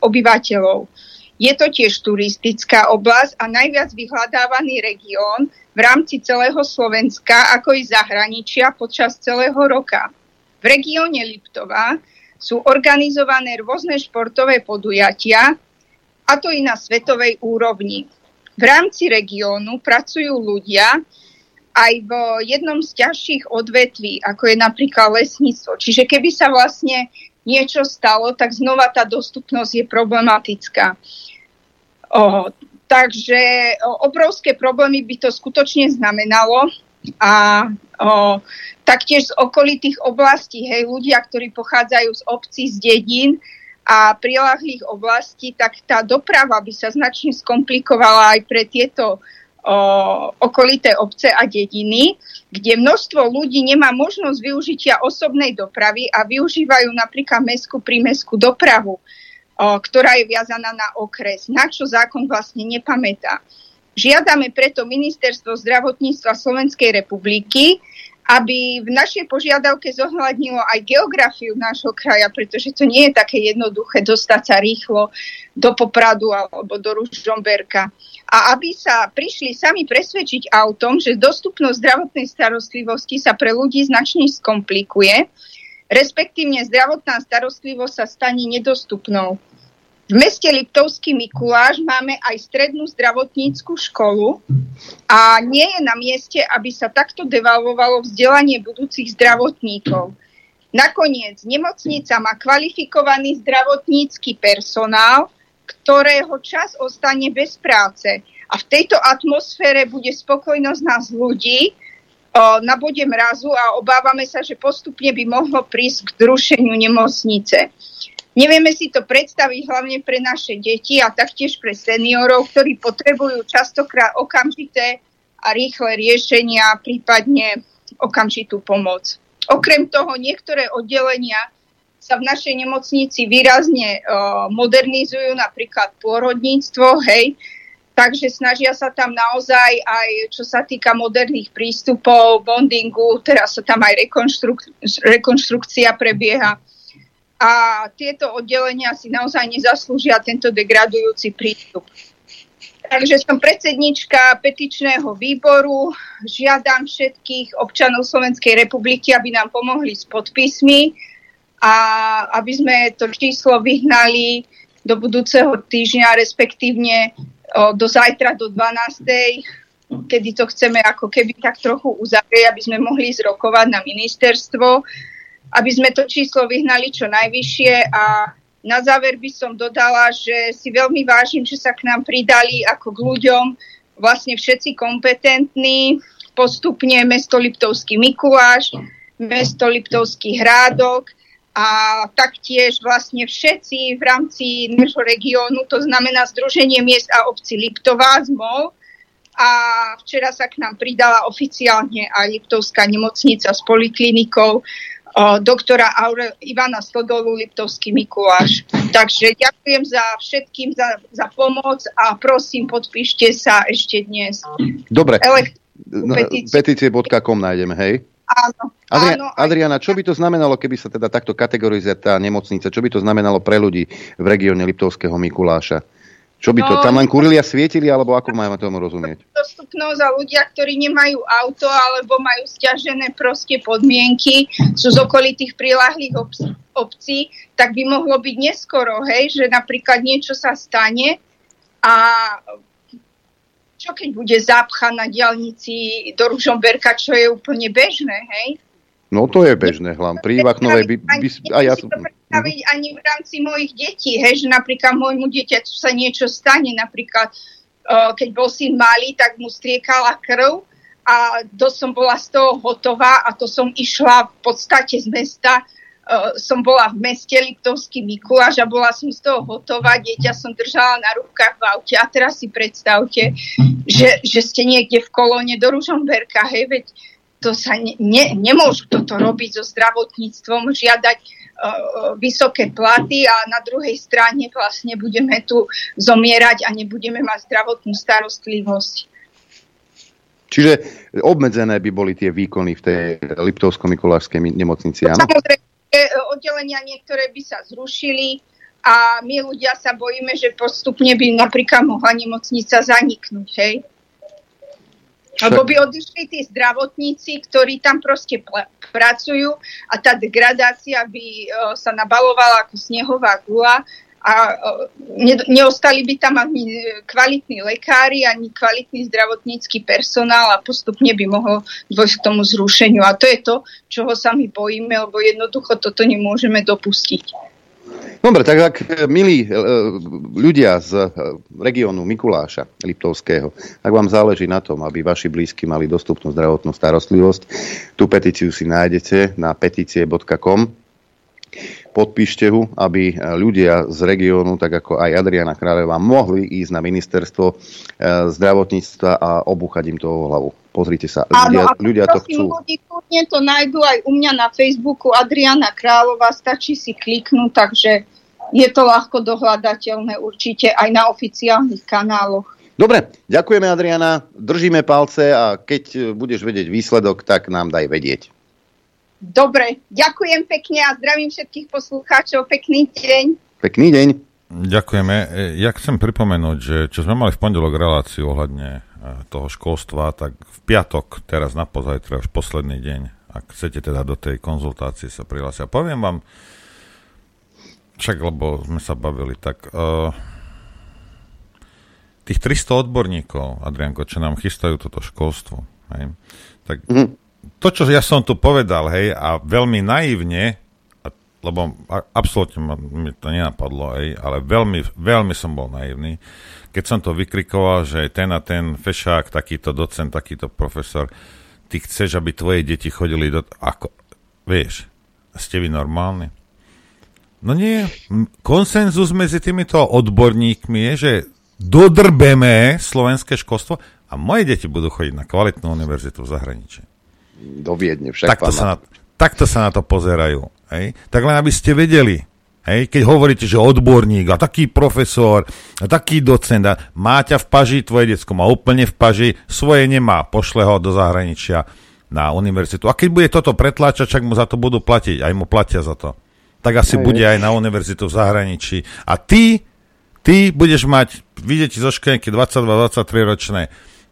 000 obyvateľov. Je to tiež turistická oblasť a najviac vyhľadávaný región v rámci celého Slovenska, ako i zahraničia počas celého roka. V regióne Liptova sú organizované rôzne športové podujatia, a to i na svetovej úrovni. V rámci regiónu pracujú ľudia aj v jednom z ťažších odvetví, ako je napríklad lesníctvo. Čiže keby sa vlastne niečo stalo, tak znova tá dostupnosť je problematická. Takže obrovské problémy by to skutočne znamenalo. A taktiež z okolitých oblastí, hej, ľudia, ktorí pochádzajú z obcí, z dedín a prilahlých oblastí, tak tá doprava by sa značne skomplikovala aj pre tieto okolité obce a dediny, kde množstvo ľudí nemá možnosť využitia osobnej dopravy a využívajú napríklad mestskú prímestskú dopravu, ktorá je viazaná na okres, na čo zákon vlastne nepamätá. Žiadame preto Ministerstvo zdravotníctva Slovenskej republiky, aby v našej požiadavke zohľadnilo aj geografiu nášho kraja, pretože to nie je také jednoduché dostať sa rýchlo do Popradu alebo do Ružomberka. A aby sa prišli sami presvedčiť autom, že dostupnosť zdravotnej starostlivosti sa pre ľudí značne skomplikuje, respektívne zdravotná starostlivosť sa stane nedostupnou. V meste Liptovský Mikuláš máme aj strednú zdravotnícku školu a nie je na mieste, aby sa takto devalvovalo vzdelanie budúcich zdravotníkov. Nakoniec nemocnica má kvalifikovaný zdravotnícky personál, ktorého čas ostane bez práce. A v tejto atmosfére bude spokojnosť nás ľudí na bode mrazu a obávame sa, že postupne by mohlo prísť k zrušeniu nemocnice. Nevieme si to predstaviť hlavne pre naše deti a taktiež pre seniorov, ktorí potrebujú častokrát okamžité a rýchle riešenia, prípadne okamžitú pomoc. Okrem toho, niektoré oddelenia sa v našej nemocnici výrazne modernizujú, napríklad pôrodníctvo, hej, takže snažia sa tam naozaj aj, čo sa týka moderných prístupov, bondingu, teraz sa tam aj rekonštrukcia prebieha. A tieto oddelenia si naozaj nezaslúžia tento degradujúci prístup. Takže som predsednička petičného výboru. Žiadam všetkých občanov Slovenskej republiky, aby nám pomohli s podpismi a aby sme to číslo vyhnali do budúceho týždňa, respektívne do zajtra, do 12.00, kedy to chceme ako keby tak trochu uzavrieť, aby sme mohli zrokovať na ministerstvo, aby sme to číslo vyhnali čo najvyššie. A na záver by som dodala, že si veľmi vážim, že sa k nám pridali ako k ľuďom vlastne všetci kompetentní, postupne mesto Liptovský Mikuláš, mesto Liptovský Hrádok a taktiež vlastne všetci v rámci nášho regiónu, to znamená Združenie miest a obcí Liptová, ZMOL. A včera sa k nám pridala oficiálne aj Liptovská nemocnica s poliklinikou doktora Ivana Stodolu, Liptovský Mikuláš. Takže ďakujem za všetkým za pomoc a prosím, podpíšte sa ešte dnes. Dobre, petície.com nájdeme, hej? Áno. Adriana, čo by to znamenalo, keby sa teda takto kategorizuje tá nemocnica? Čo by to znamenalo pre ľudí v regióne Liptovského Mikuláša? Čo by to? Tam len kurili a svietili, alebo ako máme tomu rozumieť? Dostupnosť a ľudia, ktorí nemajú auto alebo majú sťažené proste podmienky, sú z okolitých prilahlých obcí, tak by mohlo byť neskoro, hej, že napríklad niečo sa stane a čo keď bude zápcha na diaľnici do Ružomberka, čo je úplne bežné, hej? No to je bežné, hlavne pri Vachovej by ja som ani v rámci mojich detí, hej, že napríklad môjmu dieťaťu sa niečo stane, napríklad keď bol syn malý, tak mu striekala krv a dosť som bola z toho hotová a to som išla v podstate z mesta, som bola v meste Liptovský Mikuláš a bola som z toho hotová, dieťa som držala na rukách v aute a teraz si predstavte, že ste niekde v kolóne do Ružomberka, hej, veď to sa nemôžu toto robiť so zdravotníctvom, žiadať vysoké platy a na druhej strane vlastne budeme tu zomierať a nebudeme mať zdravotnú starostlivosť. Čiže obmedzené by boli tie výkony v tej Liptovsko-Mikulášskej nemocnici, áno? Samozrejme, oddelenia niektoré by sa zrušili a my ľudia sa bojíme, že postupne by napríklad mohla nemocnica zaniknúť, hej? Lebo by odišli tí zdravotníci, ktorí tam proste pracujú a tá degradácia by sa nabalovala ako snehová gula a neostali by tam ani kvalitní lekári, ani kvalitný zdravotnícky personál a postupne by mohlo dôjsť k tomu zrušeniu. A to je to, čoho sa my bojíme, lebo jednoducho toto nemôžeme dopustiť. Dobre, tak ak milí ľudia z regiónu Mikuláša Liptovského, ak vám záleží na tom, aby vaši blízky mali dostupnú zdravotnú starostlivosť, tú petíciu si nájdete na peticie.com. Podpíšte ho, aby ľudia z regiónu, tak ako aj Adriana Kráľová, mohli ísť na ministerstvo zdravotníctva a obúchať im to o hlavu. Pozrite sa, ľudia to chcú. Ľudí to nájdú aj u mňa na Facebooku Adriana Kráľová, stačí si kliknúť, takže je to ľahko dohľadateľné určite aj na oficiálnych kanáloch. Dobre, ďakujeme, Adriana, držíme palce a keď budeš vedieť výsledok, tak nám daj vedieť. Dobre, ďakujem pekne a zdravím všetkých poslucháčov. Pekný deň. Pekný deň. Ďakujeme. Ja chcem pripomenúť, že čo sme mali v pondelok reláciu ohľadne toho školstva, tak v piatok, teraz napozajtra, už posledný deň, ak chcete teda do tej konzultácie sa prihlásiť. A poviem vám, však lebo sme sa bavili, tak tých 300 odborníkov, Adrianko, čo nám chystajú toto školstvo, hej, tak to, čo ja som tu povedal, hej, a veľmi naivne, lebo absolútne mi to nenapadlo, hej, ale veľmi, veľmi som bol naivný, keď som to vykrikoval, že ten a ten fešák, takýto docent, takýto profesor, ty chceš, aby tvoje deti chodili do... Ako? Vieš, ste vy normálni? No nie, konsenzus medzi týmito odborníkmi je, že dodrbeme slovenské školstvo a moje deti budú chodiť na kvalitnú univerzitu v zahraničí. Do Viedne však. Takto sa na to pozerajú. Hej? Tak len aby ste vedeli, hej? Keď hovoríte, že odborník a taký profesor a taký docent a má ťa v paži, tvoje decko má úplne v paži, svoje nemá, pošle ho do zahraničia na univerzitu. A keď bude toto pretláčať, čak mu za to budú platiť, aj mu platia za to. Tak asi bude aj na univerzitu v zahraničí. A ty budeš mať, vidíte zo škrenky 22-23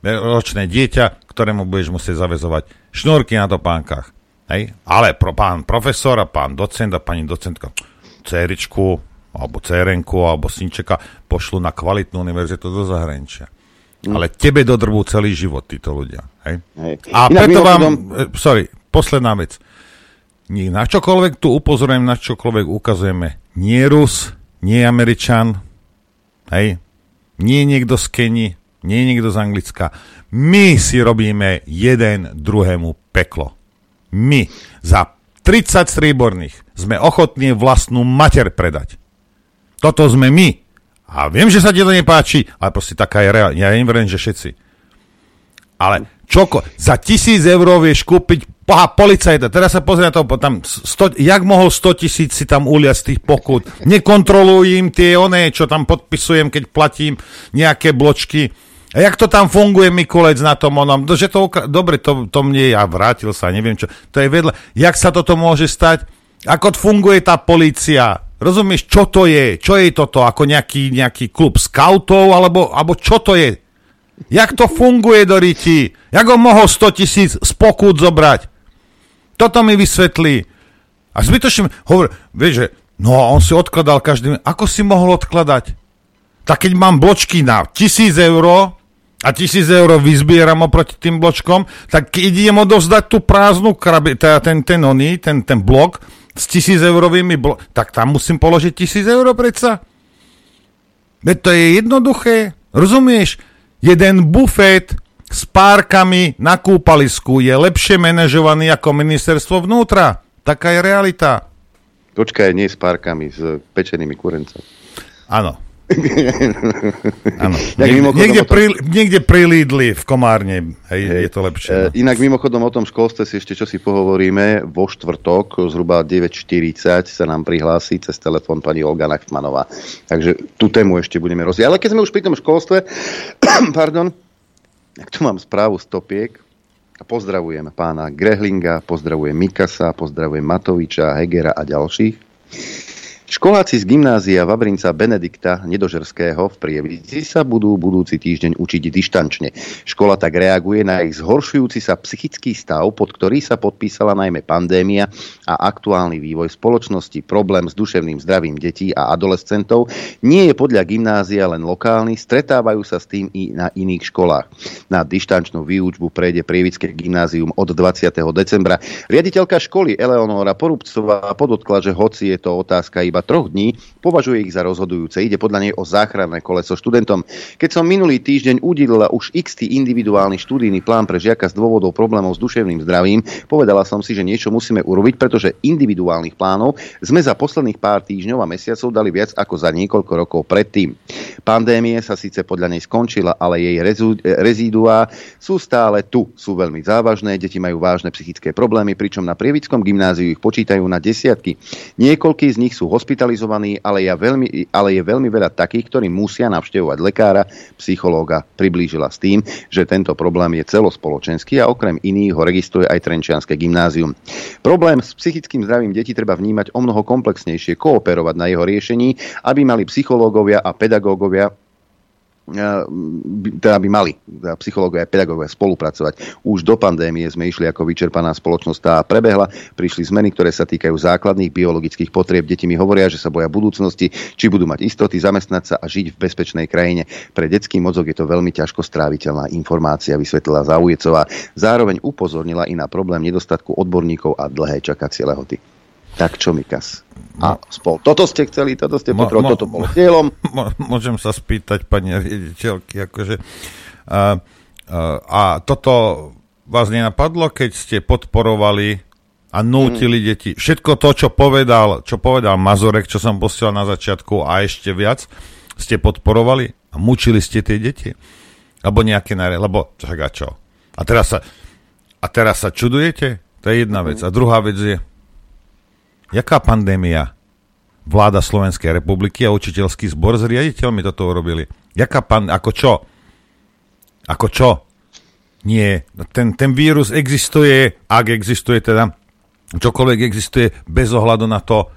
ročné dieťa, ktorému budeš musieť zaväzovať šnúrky na topánkach. Hej? Ale pán profesor a pán docent a pani docentka céričku, alebo cérenku, alebo synčeka pošlu na kvalitnú univerzitu do zahraničia. Ale tebe dodrbú celý život títo ľudia. Hej? Hej. A inak preto vám, posledná vec. Na čokoľvek tu upozorujem, na čokoľvek ukazujeme. Nie Rus, nie Američan, hej, nie niekto z Keni, nie niekto z Anglicka. My si robíme jeden druhému peklo. My za 30 strieborných sme ochotní vlastnú mater predať. Toto sme my. A viem, že sa ti to nepáči, ale proste taká je reálna. Ja neviem, že všetci. Ale za 1000 eur vieš kúpiť policajta. Teraz sa pozrie na to, tam 100, jak mohol 100 000 si tam uliať z tých pokút. Nekontroluj im tie oné, čo tam podpisujem, keď platím nejaké bločky. A jak to tam funguje, Mikulec, na tom onom? Že to, dobre, to mne ja vrátil sa, neviem čo. To je vedľa. Jak sa toto môže stať? Ako funguje tá polícia? Rozumieš, čo to je? Čo je toto? Ako nejaký klub skautov? Alebo čo to je? Jak to funguje, Doriti? Jak ho mohol 100 000 z pokút zobrať? Toto mi vysvetlí. A zbytočne hovorí, vieš, že no on si odkladal každý... Ako si mohol odkladať? Tak keď mám bločky na 1000 eur a 1000 eur vyzbieram oproti tým bločkom, tak keď idem odovzdať tú prázdnu krabicu, teda ten blok s 1000 eurovými tak tam musím položiť 1000 eur predsa. Veď to je jednoduché. Rozumieš? Jeden bufet s párkami na kúpalisku je lepšie manažovaný ako ministerstvo vnútra. Taká je realita. Počkaj, nie s párkami, s pečenými kurencami. Áno. Áno. Niekde pri Lidli v Komárne, hej. Je to lepšie. No. Inak mimochodom o tom školstve si ešte čo si pohovoríme. Vo štvrtok zhruba 9:40 sa nám prihlási cez telefón pani Olga Nachmanová. Takže tú tému ešte budeme rozvíjať. Ale keď sme už pri tom školstve, tak tu mám správu z Topiek. Pozdravujem pána Grehlinga, pozdravujem Mikasa, pozdravujem Matoviča, Hegera a ďalších. Školáci z gymnázia Vavrinca Benedikta Nedožerského v Prievidzi sa budú budúci týždeň učiť dištančne. Škola tak reaguje na ich zhoršujúci sa psychický stav, pod ktorý sa podpísala najmä pandémia a aktuálny vývoj spoločnosti. Problém s duševným zdravím detí a adolescentov nie je podľa gymnázia len lokálny, stretávajú sa s tým i na iných školách. Na dištančnú výučbu prejde Prievidské gymnázium od 20. decembra. Riaditeľka školy Eleonora Porubcová podotkla, že hoci je to otázka iba 3 dní, považuje ich za rozhodujúce. Ide podľa nej o záchranné koleso študentom. Keď som minulý týždeň udelila už x-tý individuálny študijný plán pre žiaka z dôvodov problémov s duševným zdravím, povedala som si, že niečo musíme urobiť, pretože individuálnych plánov sme za posledných pár týždňov a mesiacov dali viac ako za niekoľko rokov predtým. Pandémie sa síce podľa nej skončila, ale jej reziduá sú stále tu. Sú veľmi závažné, deti majú vážne psychické problémy, pričom na Prievidskom gymnáziu ich počítajú na desiatky. Niekoľkí z nich sú hospitalizovaní, ale je veľmi veľa takých, ktorí musia navštevovať lekára, psychológa. Priblížila s tým, že tento problém je celospoločenský a okrem iných ho registruje aj Trenčianske gymnázium. Problém s psychickým zdravím detí treba vnímať omnoho komplexnejšie, kooperovať na jeho riešení, aby mali psychológovia a pedagógovia psychológovia a pedagógovia spolupracovať. Už do pandémie sme išli ako vyčerpaná spoločnosť a prebehla. Prišli zmeny, ktoré sa týkajú základných biologických potrieb. Deti mi hovoria, že sa boja budúcnosti, či budú mať istoty, zamestnať sa a žiť v bezpečnej krajine. Pre detský mozog je to veľmi ťažko stráviteľná informácia, vysvetlila Zaujecová. Zároveň upozornila i na problém nedostatku odborníkov a dlhé čakacie lehoty. Tak čo, Mikas? A spol. Toto ste chceli, toto ste potrebovali, toto bolo cieľom. Môžem sa spýtať, pani riaditeľky, akože... A toto vás nenapadlo, keď ste podporovali a nútili deti? Všetko to, čo povedal Mazurek, čo som posielal na začiatku a ešte viac, ste podporovali a mučili ste tie deti? Alebo nejaké lebo čak a čo? A teraz sa čudujete? To je jedna vec. A druhá vec je... Jaká pandémia? Vláda Slovenskej republiky a učiteľský zbor s riaditeľmi toto urobili. Jaká pandémia? Ako čo? Nie. Ten vírus existuje, ak existuje teda, čokoľvek existuje, bez ohľadu na to,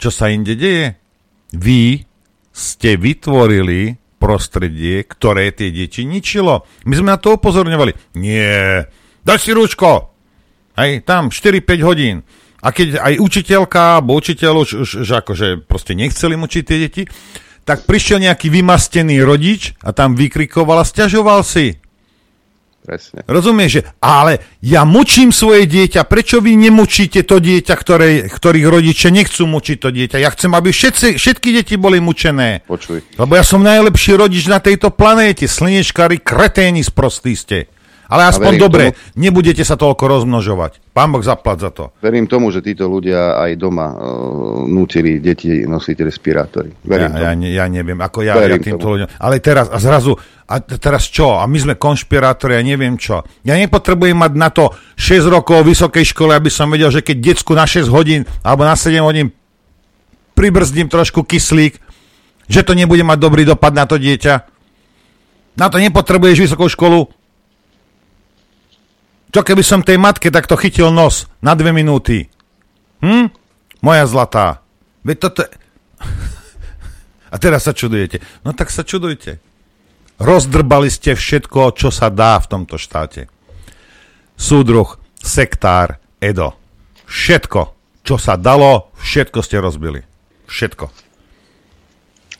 čo sa inde deje. Vy ste vytvorili prostredie, ktoré tie deti ničilo. My sme na to upozorňovali. Nie. Daj si rúško. Hej, tam 4-5 hodín. A keď aj učiteľka alebo učiteľ už akože proste nechceli učiť tie deti, tak prišiel nejaký vymastený rodič a tam vykrikoval a sťažoval si. Presne. Rozumieš, že ale ja mučím svoje dieťa, prečo vy nemučíte to dieťa, ktorých rodičia nechcú mučiť to dieťa? Ja chcem, aby všetky deti boli mučené. Počuj. Lebo ja som najlepší rodič na tejto planéte. Slnečkári, kreténi, sprostí ste. Ale aspoň dobre, nebudete sa toľko rozmnožovať. Pán Boh zaplať za to. Verím tomu, že títo ľudia aj doma nútili deti nosiť respirátory. Ja neviem, ako ja týmto ľuďom. Ale teraz a zrazu, a teraz čo? A my sme konšpirátori, ja neviem čo. Ja nepotrebujem mať na to 6 rokov vysokej škole, aby som vedel, že keď decku na 6 hodín alebo na 7 hodín pribrzdím trošku kyslík, že to nebude mať dobrý dopad na to dieťa. Na to nepotrebuješ vysokú školu. Čo keby som tej matke takto chytil nos na 2 minúty? Moja zlatá. Veď toto... A teraz sa čudujete. No tak sa čudujte. Rozdrbali ste všetko, čo sa dá v tomto štáte. Súdruh, sektár, Edo. Všetko, čo sa dalo, všetko ste rozbili. Všetko.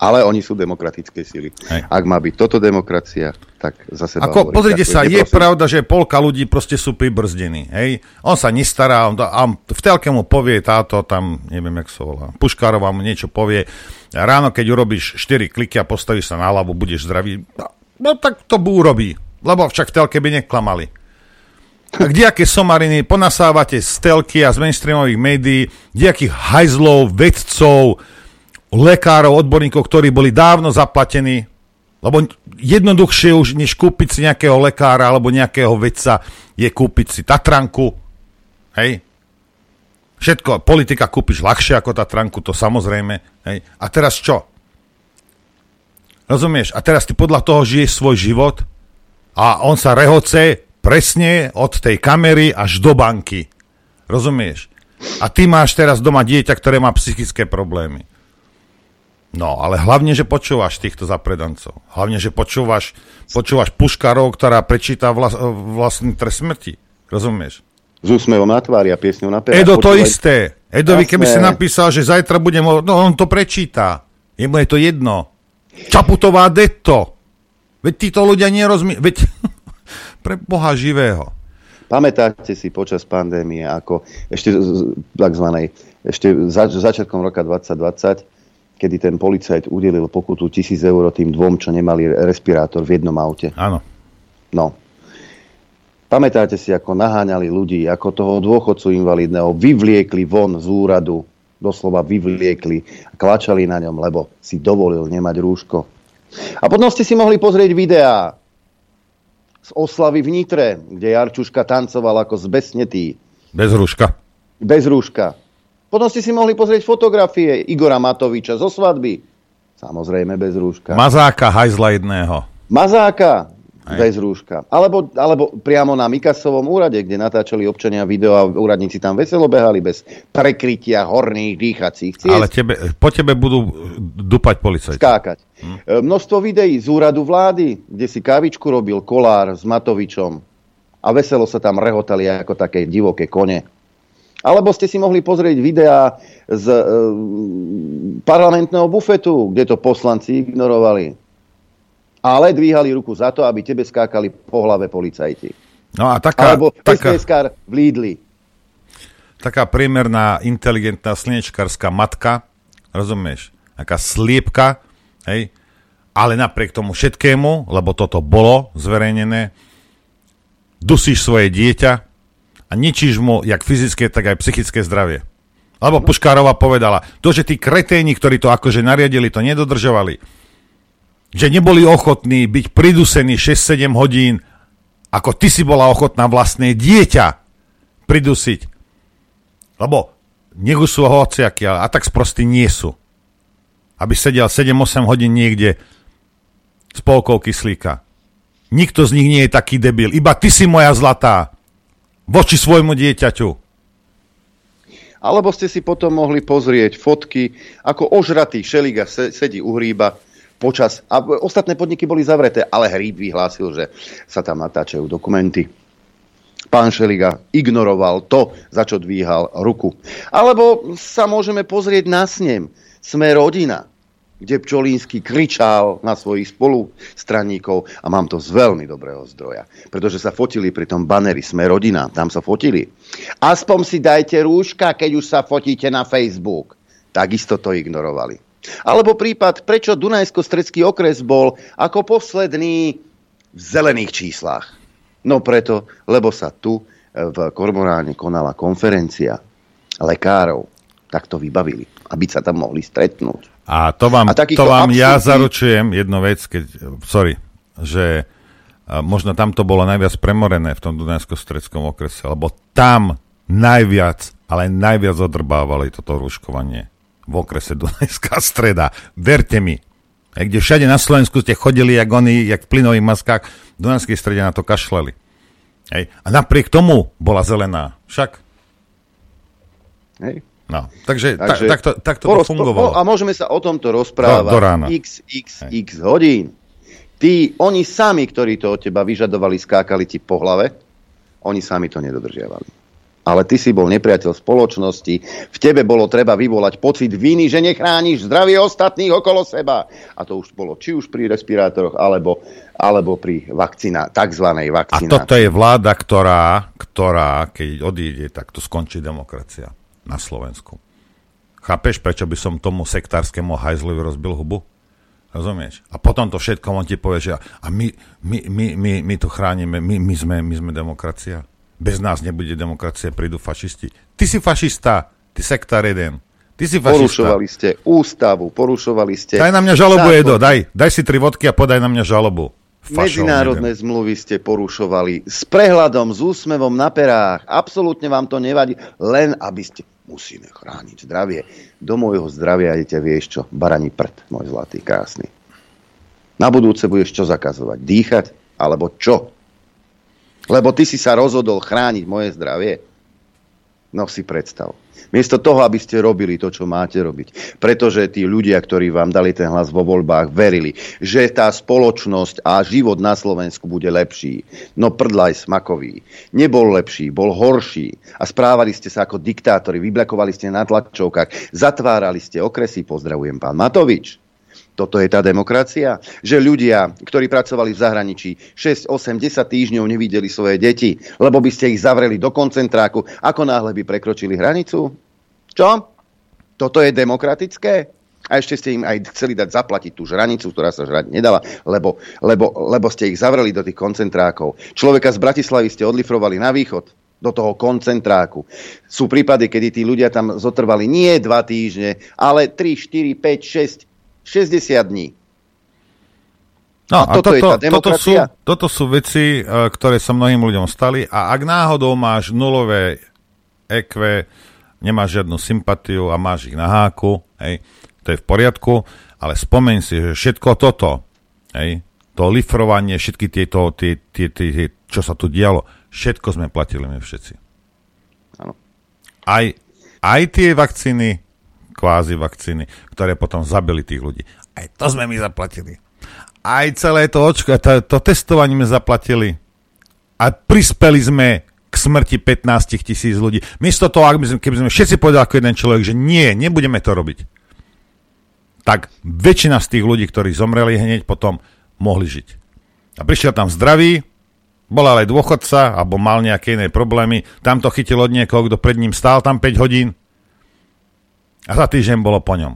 Ale oni sú demokratické sily. Hej. Ak má byť toto demokracia, tak za seba hovorím. Pozrite sa, je pravda, že polka ľudí proste sú pribrzdení. Hej? On sa nestará, on v telke mu povie táto, tam neviem, jak sa volá, Puškárová mu niečo povie. Ráno, keď urobíš 4 kliky a postavíš sa na hlavu, budeš zdravý. No tak to urobí, lebo však v telke by neklamali. A kdejaké somariny ponasávate z telky a z mainstreamových médií, kdejakých hajzlov, vedcov, lekárov, odborníkov, ktorí boli dávno zaplatení, lebo jednoduchšie už, než kúpiť si nejakého lekára alebo nejakého vedca, je kúpiť si Tatranku. Hej? Všetko, politika kúpiš ľahšie ako Tatranku, to samozrejme. Hej? A teraz čo? Rozumieš? A teraz ty podľa toho žiješ svoj život a on sa rehoce presne od tej kamery až do banky. Rozumieš? A ty máš teraz doma dieťa, ktoré má psychické problémy. No, ale hlavne, že počúvaš týchto zapredancov. Hlavne, že počúvaš Puškarov, ktorá prečíta vlastný trest smrti. Rozumieš? Z úsmevom na tvári a piesňou na pera. Edo, to isté. Edovi, keby si napísal, že zajtra budem... No, on to prečíta. Jemu je to jedno. Čaputová Detto. Veď títo ľudia nerozumiejú. Veď pre Boha živého. Pamätáte si počas pandémie, ako ešte takzvanej, ešte začiatkom roka 2020, kedy ten policajt udelil pokutu 1000 eur tým 2, čo nemali respirátor v jednom aute. Áno. No. Pamätáte si, ako naháňali ľudí, ako toho dôchodcu invalidného vyvliekli von z úradu, doslova vyvliekli a klačali na ňom, lebo si dovolil nemať rúško. A potom ste si mohli pozrieť videá z oslavy v Nitre, kde Jarčuška tancoval ako zbesnetý. Bez rúška. Potom ste si mohli pozrieť fotografie Igora Matoviča zo svadby. Samozrejme bez rúška. Mazáka hajzla jedného. Mazáka bez rúška. Alebo priamo na Mikasovom úrade, kde natáčali občania video a úradníci tam veselo behali bez prekrytia horných dýchacích ciest. Ale po tebe budú dupať policajti. Skákať. Množstvo videí z úradu vlády, kde si kávičku robil Kolár s Matovičom a veselo sa tam rehotali ako také divoké kone. Alebo ste si mohli pozrieť videá z parlamentného bufetu, kde to poslanci ignorovali. Ale dvíhali ruku za to, aby tebe skákali po hlave policajti. No a taká... Alebo pesneskár v Lidli. Taká priemerná, inteligentná, slnečkárska matka, rozumieš? Taká sliepka, hej? Ale napriek tomu všetkému, lebo toto bolo zverejnené, dusíš svoje dieťa a ničíš mu, jak fyzické, tak aj psychické zdravie. Alebo Puškárová povedala, to, že tí kreténi, ktorí to akože nariadili, to nedodržovali, že neboli ochotní byť pridusení 6-7 hodín, ako ty si bola ochotná vlastné dieťa pridusiť. Lebo nech už sú hociaky, ale a tak sprostí nie sú. Aby sedel 7-8 hodín niekde s polkou kyslíka. Nikto z nich nie je taký debil. Iba ty si moja zlatá. Voči svojmu dieťaťu. Alebo ste si potom mohli pozrieť fotky, ako ožratý Šeliga sedí u hríba a ostatné podniky boli zavreté, ale Hríb vyhlásil, že sa tam natáčajú dokumenty. Pán Šeliga ignoroval to, za čo dvíhal ruku. Alebo sa môžeme pozrieť na snem Sme rodina, kde Pčolínsky kričal na svojich spolustraníkov a mám to z veľmi dobrého zdroja, pretože sa fotili pri tom baneri Sme rodina, tam sa fotili. Aspoň si dajte rúška, keď už sa fotíte na Facebook. Takisto to ignorovali. Alebo prípad, prečo Dunajsko-Stredský okres bol ako posledný v zelených číslach. No preto, lebo sa tu v Kormoráne konala konferencia lekárov. Tak to vybavili, aby sa tam mohli stretnúť. A to vám ja zaručujem jednu vec, že možno tam to bolo najviac premorené v tom Dunajsko-Stredskom okrese, lebo tam najviac odrbávali toto rúškovanie. V okrese Dunajská Streda. Verte mi. Kde všade na Slovensku ste chodili, jak oni, jak v plynových maskách, v Dunajskej Strede na to kašleli. Hej. A napriek tomu bola zelená. Však? Hej. No, takže takto to fungovalo. A môžeme sa o tomto rozprávať. Do rána. X hodín. Oni sami, ktorí to od teba vyžadovali, skákali ti po hlave, oni sami to nedodržiavali. Ale ty si bol nepriateľ spoločnosti, v tebe bolo treba vyvolať pocit viny, že nechrániš zdravie ostatných okolo seba. A to už bolo či už pri respirátoroch, alebo pri takzvanej vakcinácii. A toto je vláda, ktorá, keď odíde, tak to skončí demokracia na Slovensku. Chápeš, prečo by som tomu sektárskému hajzlovi rozbil hubu? Rozumieš? A potom to všetko on ti povie, že a my to chránime, my sme demokracia. Bez nás nebude demokracia, prídu fašisti. Ty si fašista, ty sektár jeden. Ty si fašista. Porušovali ste ústavu, porušovali ste... Daj na mňa žalobu, Edo, daj si 3 vodky a podaj na mňa žalobu. Medzinárodné zmluvy ste porušovali s prehľadom, s úsmevom na perách. Absolútne vám to nevadí, len aby ste... Musíme chrániť zdravie. Do môjho zdravia idete, vieš čo, baraní prd, môj zlatý, krásny. Na budúce budeš čo zakazovať? Dýchať? Alebo čo? Lebo ty si sa rozhodol chrániť moje zdravie. No si predstav. Miesto toho, aby ste robili to, čo máte robiť. Pretože tí ľudia, ktorí vám dali ten hlas vo voľbách, verili, že tá spoločnosť a život na Slovensku bude lepší. No prdlaj smakový. Nebol lepší, bol horší. A správali ste sa ako diktátori. Vyblakovali ste na tlačovkách. Zatvárali ste okresy. Pozdravujem, pán Matovič. Toto je tá demokracia? Že ľudia, ktorí pracovali v zahraničí 6, 8, 10 týždňov nevideli svoje deti, lebo by ste ich zavreli do koncentráku, ako náhle by prekročili hranicu? Čo? Toto je demokratické? A ešte ste im aj chceli dať zaplatiť tú žranicu, ktorá sa žrať nedala, lebo ste ich zavreli do tých koncentrákov. Človeka z Bratislavy ste odlifrovali na východ, do toho koncentráku. Sú prípady, kedy tí ľudia tam zotrvali nie 2 týždne, ale 3, 4, 5, 6... 60 dní. No a toto je tá demokracia. Toto sú veci, ktoré sa mnohým ľuďom stali a ak náhodou máš nulové EQ, nemáš žiadnu sympatiu a máš ich na háku, hej, to je v poriadku, ale spomeň si, že všetko toto, hej, to lifrovanie, všetky tieto, čo sa tu dialo, všetko sme platili my všetci. Áno. Aj tie vakcíny, kvázi vakcíny, ktoré potom zabili tých ľudí. Aj to sme my zaplatili. Aj celé to očko, to testovanie sme zaplatili. A prispeli sme k smrti 15 000 ľudí. Miesto toho, keby sme všetci povedali ako jeden človek, že nie, nebudeme to robiť, tak väčšina z tých ľudí, ktorí zomreli hneď potom, mohli žiť. A prišiel tam zdravý, bol ale dôchodca, alebo mal nejaké iné problémy, tam to chytil od niekoho, kto pred ním stál tam 5 hodín a za týždeň bolo po ňom.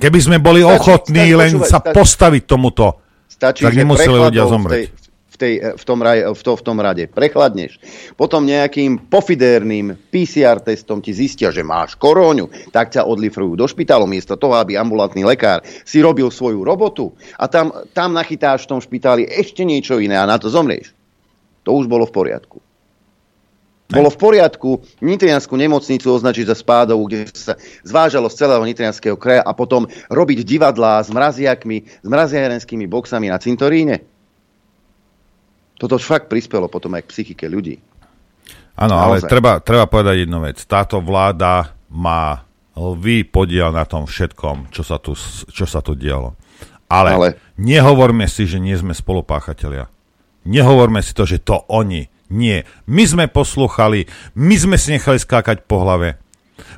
Keby sme boli ochotní len sa postaviť tomuto, tak nemuseli ľudia zomrieť. V tom rade. Prechladneš. Potom nejakým pofidérnym PCR testom ti zistia, že máš koróňu, tak ťa odlifrujú do špitalu miesto toho, aby ambulantný lekár si robil svoju robotu a tam nachytáš v tom špitáli ešte niečo iné a na to zomrieš. To už bolo v poriadku. Bolo v poriadku nitriansku nemocnicu označiť za spádovú, kde sa zvážalo z celého nitrianského kraja a potom robiť divadlá s mraziakmi, s mraziarenskými boxami na cintoríne. Toto fakt prispelo potom aj k psychike ľudí. Áno, ale treba povedať jednu vec. Táto vláda má lví podiel na tom všetkom, čo sa tu dialo. Ale nehovorme si, že nie sme spolupáchatelia. Nehovorme si to, že to oni. Nie. My sme poslúchali, my sme si nechali skákať po hlave.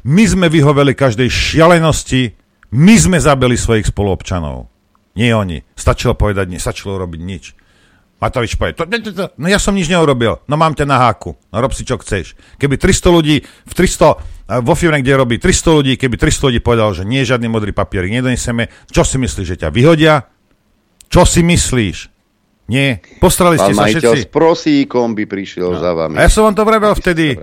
My sme vyhoveli každej šialenosti, my sme zabili svojich spoluobčanov. Nie oni. Stačilo povedať, nestačilo urobiť nič. Matovič povie, no ja som nič neurobil, no mám ťa na háku, no rob si čo chceš. Keby 300 ľudí, vo firme, kde robí 300 ľudí, keby 300 ľudí povedal, že nie je žiadny modrý papierik, nedoneseme, čo si myslíš, že ťa vyhodia? Čo si myslíš? Nie, postrali ste sa všetci. Pán majiteľ s prosíkom by prišiel za vami. A ja som vám to vravel vtedy,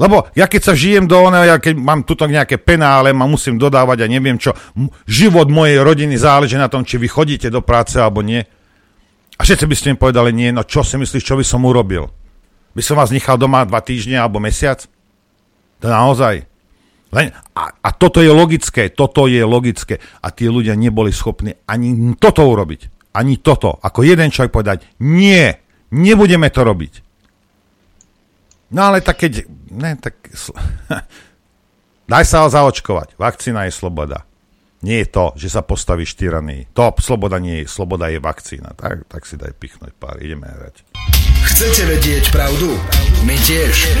lebo ja keď sa žijem do oného, ja keď mám tuto nejaké penále, ma musím dodávať a neviem čo, život mojej rodiny záleží na tom, či vy chodíte do práce alebo nie. A všetci by ste mi povedali, nie, no čo si myslíš, čo by som urobil? By som vás nechal doma 2 týždne alebo mesiac? To naozaj. A toto je logické, A tí ľudia neboli schopní ani toto urobiť. Ani toto. Ako jeden človek povedať, nie, nebudeme to robiť. No ale tak keď... Ne, tak... Daj sa zaočkovať. Vakcína je sloboda. Nie je to, že sa postavíš tyranii. To sloboda nie je. Sloboda je vakcína. Tak si daj pichnúť pár. Ideme hrať. Chcete vedieť pravdu? My tiež.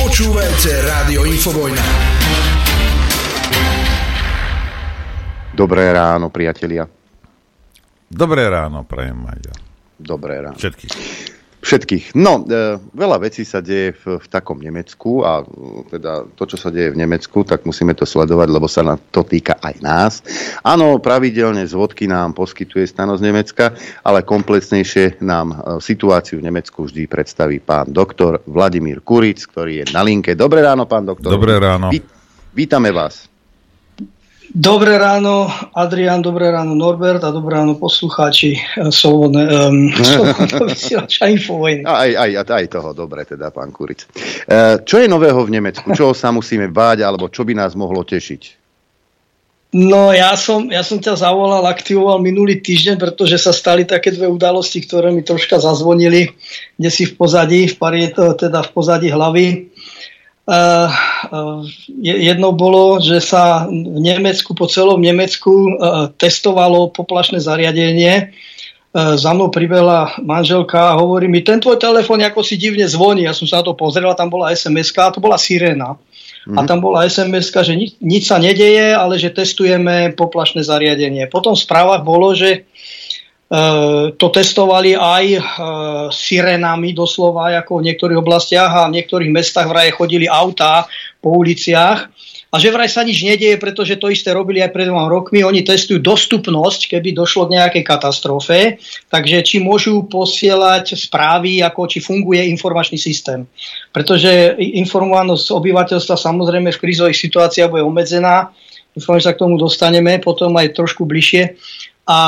Počúvajte Rádio Infovojna. Dobré ráno, priatelia. Dobré ráno, prajem, Maďo. Dobré ráno. Všetkých. No, veľa vecí sa deje v takom Nemecku a teda to, čo sa deje v Nemecku, tak musíme to sledovať, lebo sa na to týka aj nás. Áno, pravidelne z vodky nám poskytuje stano z Nemecka, ale komplexnejšie nám situáciu v Nemecku vždy predstaví pán doktor Vladimír Kuritz, ktorý je na linke. Dobré ráno, pán doktor. Dobré ráno. Vítame vás. Dobré ráno, Adrián, dobré ráno, Norbert a dobré ráno poslucháči Slobodné vysielača Infovojny. Aj toho, dobre teda, pán Kuritz. Čo je nového v Nemecku? Čoho sa musíme báť, alebo čo by nás mohlo tešiť? No, ja som ťa zavolal, aktivoval minulý týždeň, pretože sa stali také dve udalosti, ktoré mi troška zazvonili, kde si v pozadí, v pozadí hlavy. Jedno bolo, že sa v Nemecku, po celom Nemecku testovalo poplašné zariadenie. Za mnou pribehla manželka a hovorí mi, ten tvoj telefón ako si divne zvoní. Ja som sa na to pozrel, tam bola SMS-ka, to bola sirena. Mm-hmm. A tam bola SMS-ka, že nič sa nedeje, ale že testujeme poplašné zariadenie. Potom v správach bolo, že to testovali aj sirenami doslova, ako v niektorých oblastiach a v niektorých mestách vraj chodili autá po uliciach a že vraj sa nič nedeje, pretože to isté robili aj pred 2 rokmi. Oni testujú dostupnosť, keby došlo k nejakej katastrofe, takže či môžu posielať správy, ako či funguje informačný systém, pretože informovanosť obyvateľstva samozrejme v krízových situáciách bude obmedzená. Dúfam, že sa k tomu dostaneme potom aj trošku bližšie. a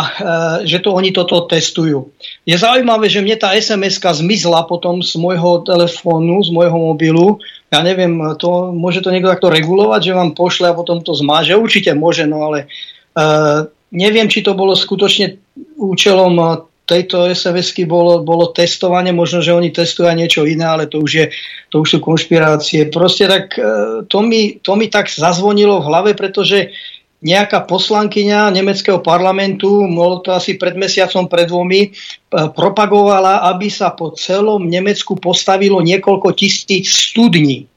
že to oni toto testujú. Je zaujímavé, že mne tá SMS-ka zmizla potom z môjho telefónu, z môjho mobilu. Ja neviem, to, môže to niekto takto regulovať, že vám pošle a potom to zmáže? Určite môže, no ale neviem, či to bolo skutočne účelom tejto SMS-ky bolo testovanie. Možno, že oni testujú niečo iné, ale to už sú konšpirácie. Proste tak to mi tak zazvonilo v hlave, pretože nejaká poslankyňa nemeckého parlamentu, bolo to asi pred mesiacom, pred dvomi, propagovala, aby sa po celom Nemecku postavilo niekoľko tisíc studní.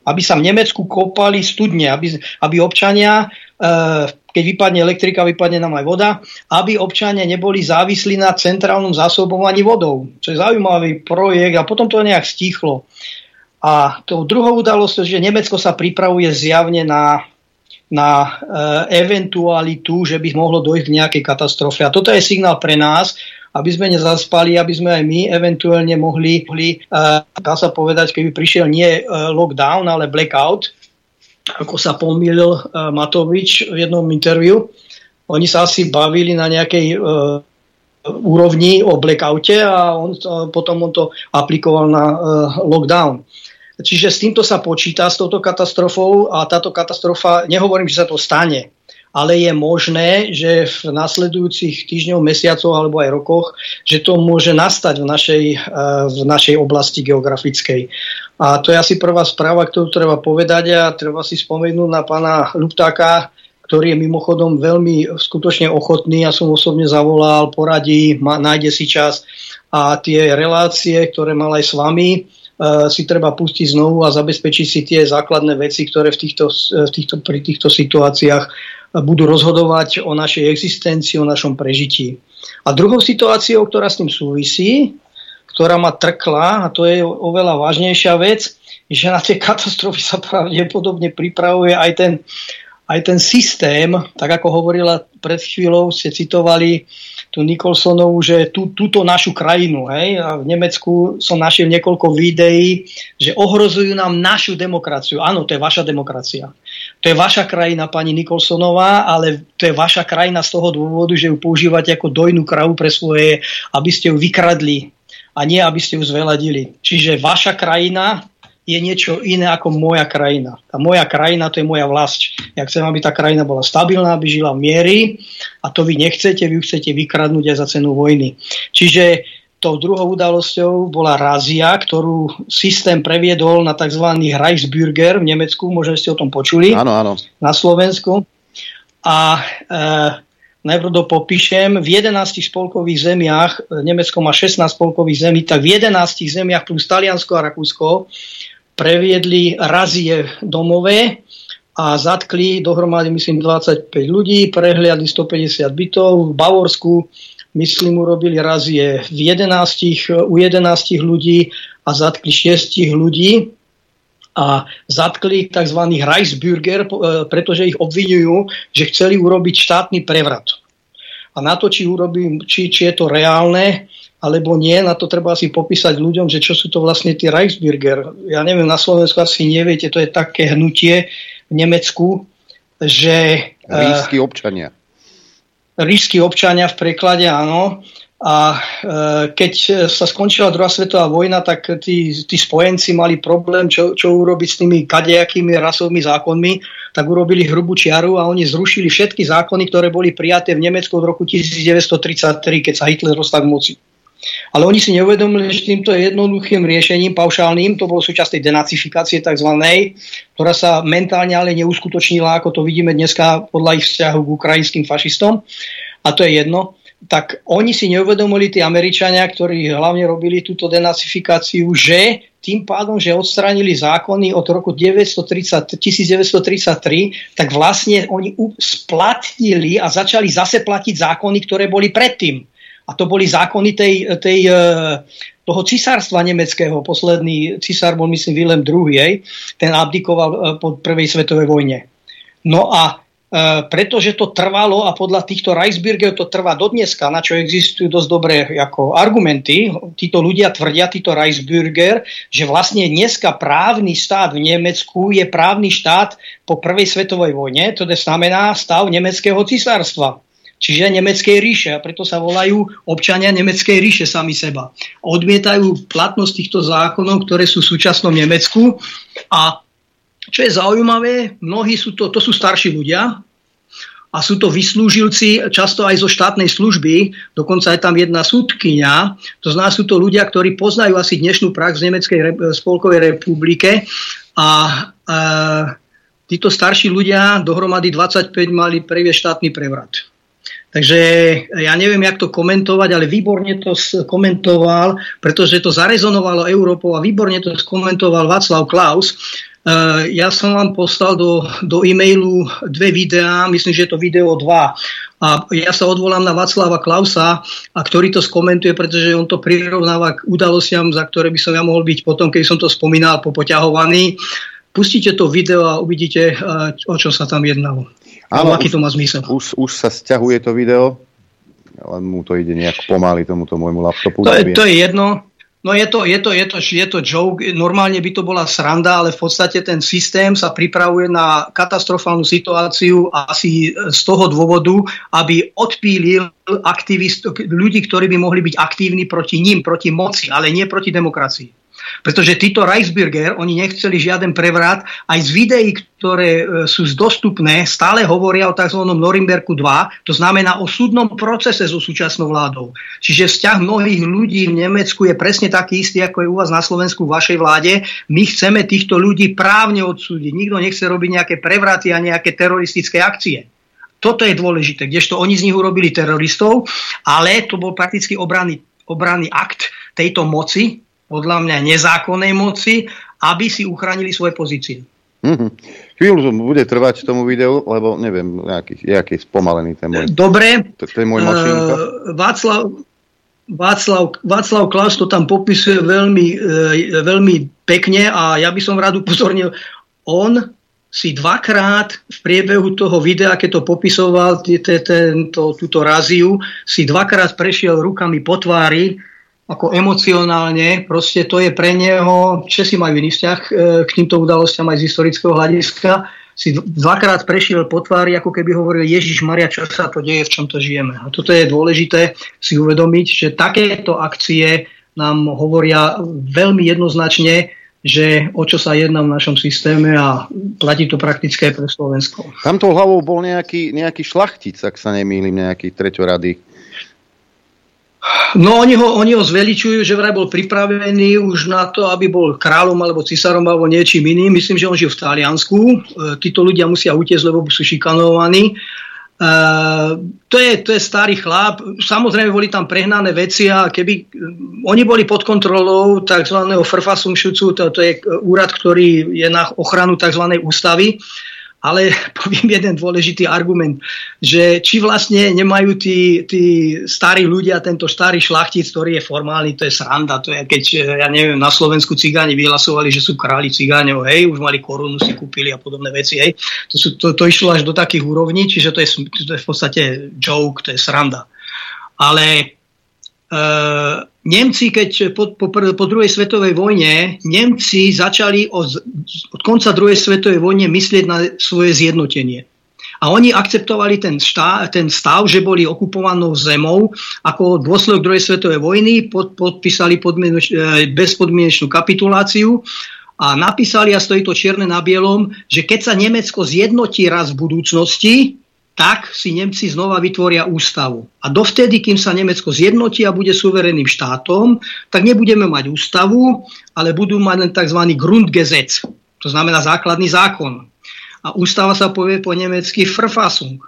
Aby sa v Nemecku kopali studne, aby občania, keď vypadne elektrika, vypadne nám aj voda, aby občania neboli závislí na centrálnom zásobovaní vodou. Čo je zaujímavý projekt a potom to nejak stíchlo. A tou druhou udalosťou, že Nemecko sa pripravuje zjavne na eventualitu, že by mohlo dojsť k nejakej katastrofe. A toto je signál pre nás, aby sme nezaspali, aby sme aj my eventuálne mohli dá sa povedať, keby prišiel nie lockdown, ale blackout, ako sa pomýlil Matovič v jednom interviu. Oni sa asi bavili na nejakej úrovni o blackoute a potom on to aplikoval na lockdown. Čiže s týmto sa počíta, s touto katastrofou, a táto katastrofa, nehovorím, že sa to stane, ale je možné, že v nasledujúcich týždňoch, mesiacoch alebo aj rokoch, že to môže nastať v našej oblasti geografickej. A to je asi prvá správa, ktorú treba povedať, a treba si spomenúť na pána Luptáka, ktorý je mimochodom veľmi skutočne ochotný. Ja som osobne zavolal, poradí, nájde si čas, a tie relácie, ktoré mal aj s vami, si treba pustiť znovu a zabezpečiť si tie základné veci, ktoré pri týchto situáciách budú rozhodovať o našej existencii, o našom prežití. A druhou situáciou, ktorá s tým súvisí, ktorá ma trkla, a to je oveľa vážnejšia vec, že na tie katastrofy sa pravdepodobne pripravuje aj ten systém, tak ako hovorila pred chvíľou, ste citovali tú Nicholsonovú, že túto našu krajinu, hej, a v Nemecku som našiel niekoľko videí, že ohrozujú nám našu demokraciu. Áno, to je vaša demokracia. To je vaša krajina, pani Nicholsonová, ale to je vaša krajina z toho dôvodu, že ju používate ako dojnú kravu pre svoje, aby ste ju vykradli a nie, aby ste ju zveladili. Čiže vaša krajina je niečo iné ako moja krajina. Tá moja krajina, to je moja vlast. Ja chcem, aby tá krajina bola stabilná, aby žila v miery, a to vy nechcete, vy chcete vykradnúť aj za cenu vojny. Čiže tou druhou udalosťou bola razia, ktorú systém previedol na tzv. Reichsbürger v Nemecku, možno ste o tom počuli, áno. Na Slovensku. A najprv to popíšem, v 11 spolkových zemiach, Nemecko má 16 spolkových zemí, tak v 11 zemiach plus Taliansko a Rakúsko previedli razie domové a zatkli dohromady, myslím, 25 ľudí, prehliadli 150 bytov. V Bavorsku, myslím, urobili razie u 11 ľudí a zatkli 6 ľudí. A zatkli tzv. Reichsbürger, pretože ich obviňujú, že chceli urobiť štátny prevrat. A na to, či je to reálne, alebo nie, na to treba asi popísať ľuďom, že čo sú to vlastne tí Reichsbürger. Ja neviem, na Slovensku asi neviete, to je také hnutie v Nemecku, že... Ríšski občania. Ríšski občania v preklade, áno. A keď sa skončila druhá svetová vojna, tak tí spojenci mali problém, čo urobiť s tými kadejakými rasovými zákonmi, tak urobili hrubú čiaru a oni zrušili všetky zákony, ktoré boli prijaté v Nemecku od roku 1933, keď sa Hitler dostal k moci. Ale oni si neuvedomili, že týmto jednoduchým riešením, paušálnym, to bolo súčasť tej denacifikácie tzv., ktorá sa mentálne ale neuskutočnila, ako to vidíme dneska podľa ich vzťahu k ukrajinským fašistom, a to je jedno, tak oni si neuvedomili, tí Američania, ktorí hlavne robili túto denacifikáciu, že tým pádom, že odstránili zákony od roku 1933, tak vlastne oni splatnili a začali zase platiť zákony, ktoré boli predtým. A to boli zákony toho cisárstva nemeckého. Posledný cisár bol, myslím, Vilém II. Ten abdikoval po prvej svetovej vojne. No a pretože to trvalo a podľa týchto Reichsbürgerov to trvá do dneska, na čo existujú dosť dobré ako argumenty. Títo ľudia tvrdia, títo Reichsbürger, že vlastne dneska právny štát v Nemecku je právny štát po prvej svetovej vojne, to znamená stav nemeckého cisárstva. čiže nemeckej ríše, a preto sa volajú občania nemeckej ríše sami seba. Odmietajú platnosť týchto zákonov, ktoré sú v súčasnom Nemecku. A čo je zaujímavé, mnohí sú to sú starší ľudia a sú to vyslúžilci často aj zo štátnej služby, dokonca je tam jedna súdkyňa, to znamená, sú to ľudia, ktorí poznajú asi dnešnú prax v Nemeckej spolkovej republike a títo starší ľudia dohromady 25 mali prvý štátny prevrat. Takže ja neviem, jak to komentovať, ale výborne to komentoval, pretože to zarezonovalo Európou a výborne to skomentoval Václav Klaus. Ja som vám poslal do e-mailu 2 videá, myslím, že je to video 2. A ja sa odvolám na Václava Klausa, a ktorý to skomentuje, pretože on to prirovnáva k udalostiam, za ktoré by som ja mohol byť potom, keď som to spomínal, popoťahovaný. Pustite to video a uvidíte, o čo sa tam jednalo. Áno, aký to má zmysel. Už sa sťahuje to video, len mu to ide nejak pomaly tomuto môjmu laptopu. To je jedno. No je to joke, normálne by to bola sranda, ale v podstate ten systém sa pripravuje na katastrofálnu situáciu asi z toho dôvodu, aby odpílil ľudí, ktorí by mohli byť aktívni proti ním, proti moci, ale nie proti demokracii. Pretože títo Reichsbürger, oni nechceli žiaden prevrat, aj z videí, ktoré sú dostupné, stále hovoria o tzv. Norimberku 2, to znamená o súdnom procese so súčasnou vládou. Čiže vzťah mnohých ľudí v Nemecku je presne taký istý, ako je u vás na Slovensku, v vašej vláde. My chceme týchto ľudí právne odsúdiť. Nikto nechce robiť nejaké prevraty a nejaké teroristické akcie. Toto je dôležité, kdežto oni z nich urobili teroristov, ale to bol prakticky obranný akt tejto moci, podľa mňa nezákonnej moci, aby si uchránili svoje pozície. Chvíľu bude trvať tomu videu, lebo neviem, nejaký spomalený ten môj... Dobre, Václav Klaus to tam popisuje veľmi pekne a ja by som rád upozornil, on si dvakrát v priebehu toho videa, keď to popisoval túto raziu, si dvakrát prešiel rukami po tvári, ako emocionálne, proste to je pre neho, Česi majú iný vzťah k týmto udalostiam aj z historického hľadiska, si dvakrát prešiel po tvári, ako keby hovoril Ježišmaria, čo sa to deje, v čom to žijeme. A toto je dôležité si uvedomiť, že takéto akcie nám hovoria veľmi jednoznačne, že o čo sa jedná v našom systéme a platí to praktické pre Slovensko. Tamto hlavou bol nejaký šlachtic, ak sa nemýlim, nejaký treťorady. No oni ho zveličujú, že vraj bol pripravený už na to, aby bol kráľom alebo cisárom alebo niečím iným. Myslím, že on žil v Taliansku. Títo ľudia musia utiecť, lebo sú šikanovaní. To je starý chlap. Samozrejme boli tam prehnané veci a keby oni boli pod kontrolou tzv. Verfassungsschutzu, to je úrad, ktorý je na ochranu tzv. Ústavy. Ale poviem jeden dôležitý argument, že či vlastne nemajú tí starí ľudia, tento starý šlachtic, ktorý je formálny, to je sranda, to je keď, ja neviem, na Slovensku cigáni vyhlasovali, že sú králi cigáňov, hej, už mali korunu, si kúpili a podobné veci, hej, to išlo až do takých úrovní, čiže to je v podstate joke, to je sranda. Ale Nemci, keď po druhej svetovej vojne, Nemci začali od konca druhej svetovej vojne myslieť na svoje zjednotenie. A oni akceptovali ten stav, že boli okupovanou zemou ako dôsledok druhej svetovej vojny, podpísali bezpodmienečnú kapituláciu a napísali, a stojí to čierne na bielom, že keď sa Nemecko zjednotí raz v budúcnosti, tak si Nemci znova vytvoria ústavu. A dovtedy, kým sa Nemecko zjednotí a bude suverenným štátom, tak nebudeme mať ústavu, ale budú mať len tzv. Grundgesetz, to znamená základný zákon. A ústava sa povie po nemecky Verfassung.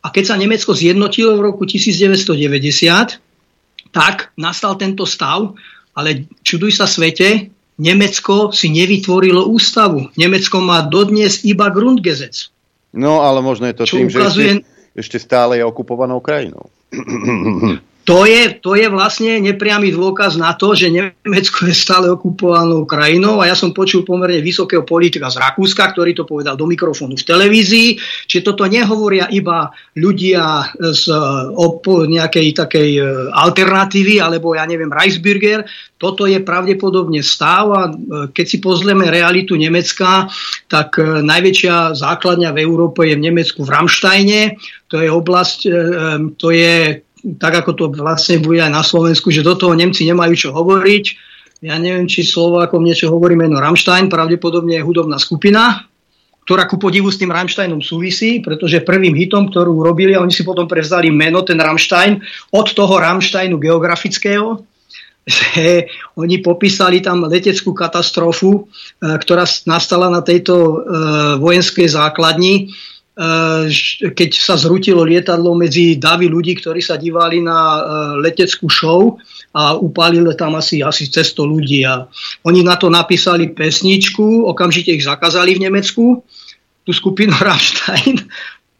A keď sa Nemecko zjednotilo v roku 1990, tak nastal tento stav, ale čuduj sa svete, Nemecko si nevytvorilo ústavu. Nemecko má dodnes iba Grundgesetz. No, ale možno je to tým, že ešte stále je okupovanou krajinou. To je vlastne nepriamy dôkaz na to, že Nemecko je stále okupovanou krajinou a ja som počul pomerne vysokého politika z Rakúska, ktorý to povedal do mikrofónu v televízii, čiže toto nehovoria iba ľudia z nejakej takej alternatívy, alebo ja neviem, Reichsbürger. Toto je pravdepodobne stav a keď si pozrieme realitu Nemecka, tak najväčšia základňa v Európe je v Nemecku v Ramštajne. To je oblasť, to je tak ako to vlastne bude aj na Slovensku, že do toho Nemci nemajú čo hovoriť. Ja neviem, či Slovákom niečo hovorí meno Rammstein, pravdepodobne je hudobná skupina, ktorá ku podivu s tým Rammsteinom súvisí, pretože prvým hitom, ktorú robili, a oni si potom prevzali meno, ten Rammstein, od toho Rammsteinu geografického, že oni popísali tam leteckú katastrofu, ktorá nastala na tejto vojenskej základni, keď sa zrutilo lietadlo medzi davy ľudí, ktorí sa dívali na leteckú show a upálilo tam asi 100 ľudí. A oni na to napísali pesničku, okamžite ich zakázali v Nemecku, tú skupinu Rammstein,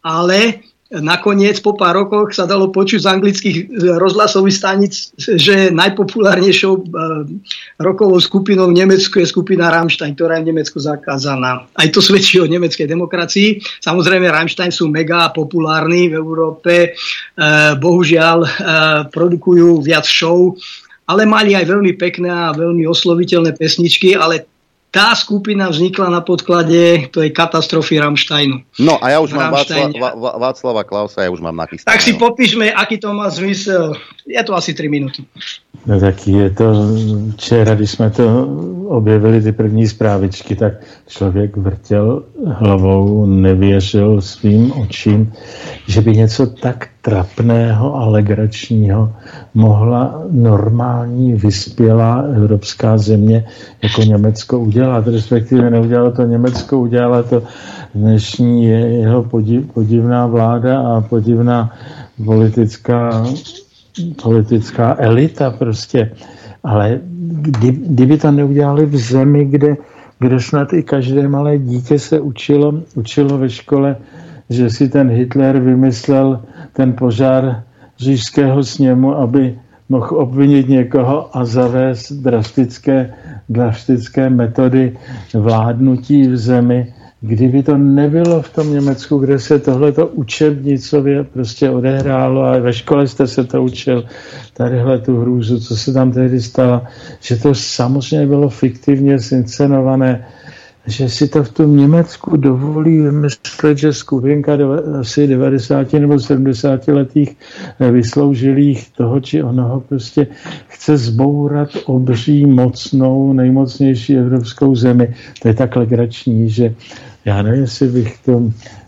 ale nakoniec po pár rokoch sa dalo počuť z anglických rozhlasových staníc, že najpopulárnejšou rokovou skupinou v Nemecku je skupina Rammstein, ktorá je v Nemecku zakázaná. Aj to svedčí o nemeckej demokracii. Samozrejme, Rammstein sú mega populárni v Európe. Bohužiaľ, produkujú viac show, ale mali aj veľmi pekné a veľmi osloviteľné pesničky, ale tá skupina vznikla na podklade tej katastrofy Rammsteinu. No a ja už mám Václava Klausa, ja už mám nachystaného. Tak si popíšme, aký to má zmysel. Je to asi 3 minuty. No taky je to, včera, když jsme to objevili, ty první zprávičky, tak člověk vrtěl hlavou, nevěřil svým očím, že by něco tak trapného a legračního mohla normální, vyspělá evropská země jako Německo udělat. Respektive neudělalo to Německo, udělala to dnešní jeho podivná vláda a podivná politická elita prostě. Ale kdyby to neudělali v zemi, kde snad i každé malé dítě se učilo ve škole, že si ten Hitler vymyslel ten požár Říšského sněmu, aby mohl obvinit někoho a zavést drastické metody vládnutí v zemi. Kdyby to nebylo v tom Německu, kde se tohleto učebnicově prostě odehrálo a ve škole jste se to učil, tadyhle tu hrůzu, co se tam tehdy stala, že to samozřejmě bylo fiktivně inscenované, že si to v tom Německu dovolí myslet, že skupinka asi 90 nebo 70 letých vysloužilých toho či onoho prostě chce zbourat obří mocnou, nejmocnější evropskou zemi. To je tak legrační, že já nevím, jestli bych to...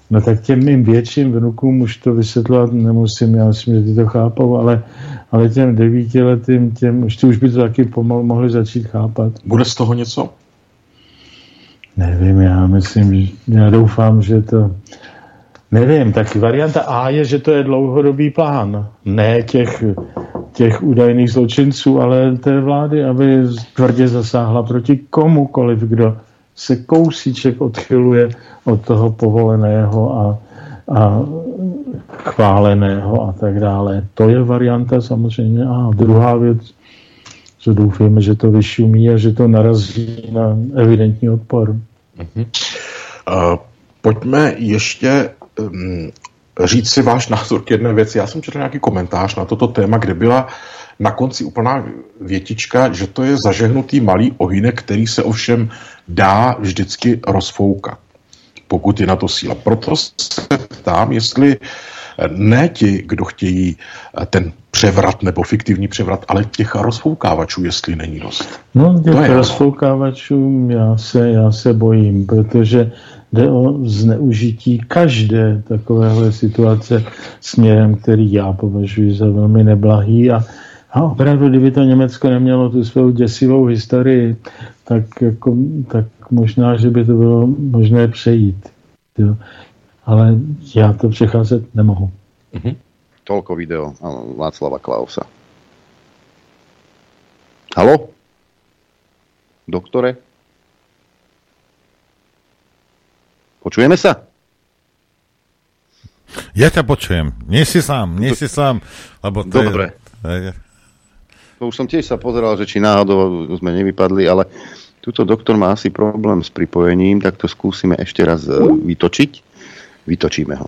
No tak těm mým větším vnukům už to vysvětlovat nemusím, já myslím, že ty to chápou, ale těm 9letým, už by to taky pomalu mohli začít chápat. Bude z toho něco? Nevím, já doufám, že to... Nevím, tak varianta A je, že to je dlouhodobý plán. Ne těch údajných zločinců, ale té vlády, aby tvrdě zasáhla proti komukoliv, kdo se kousíček odchyluje od toho povoleného a chváleného a tak dále. To je varianta samozřejmě. A druhá věc, co doufáme, že to vyšumí a že to narazí na evidentní odpor. Pojďme ještě říct si váš názor k jedné věci. Já jsem četl nějaký komentář na toto téma, kde byla na konci úplná větička, že to je zažehnutý malý ohýnek, který se ovšem dá vždycky rozfoukat, pokud je na to síla. Proto se ptám, jestli ne ti, kdo chtějí ten převrat nebo fiktivní převrat, ale těch rozfoukávačů, jestli není dost. No, těch rozfoukávačů já se bojím, protože jde o zneužití každé takovéhle situace směrem, který já považuji za velmi neblahý a opravdu, kdyby to Německo nemělo tu svou děsivou historii, tak možná, že by to bylo možné přejít. Jo. Ale já to přecházet nemohu. Mm-hmm. Tolko video Václava Klausa. Haló? Doktore? Počujeme sa? Ja ťa počujem. Nie si sám, lebo to je... Dobre. To už som tiež sa pozeral, že či náhodou sme nevypadli, ale tuto doktor má asi problém s pripojením, tak to skúsime ešte raz vytočiť. Vytočíme ho.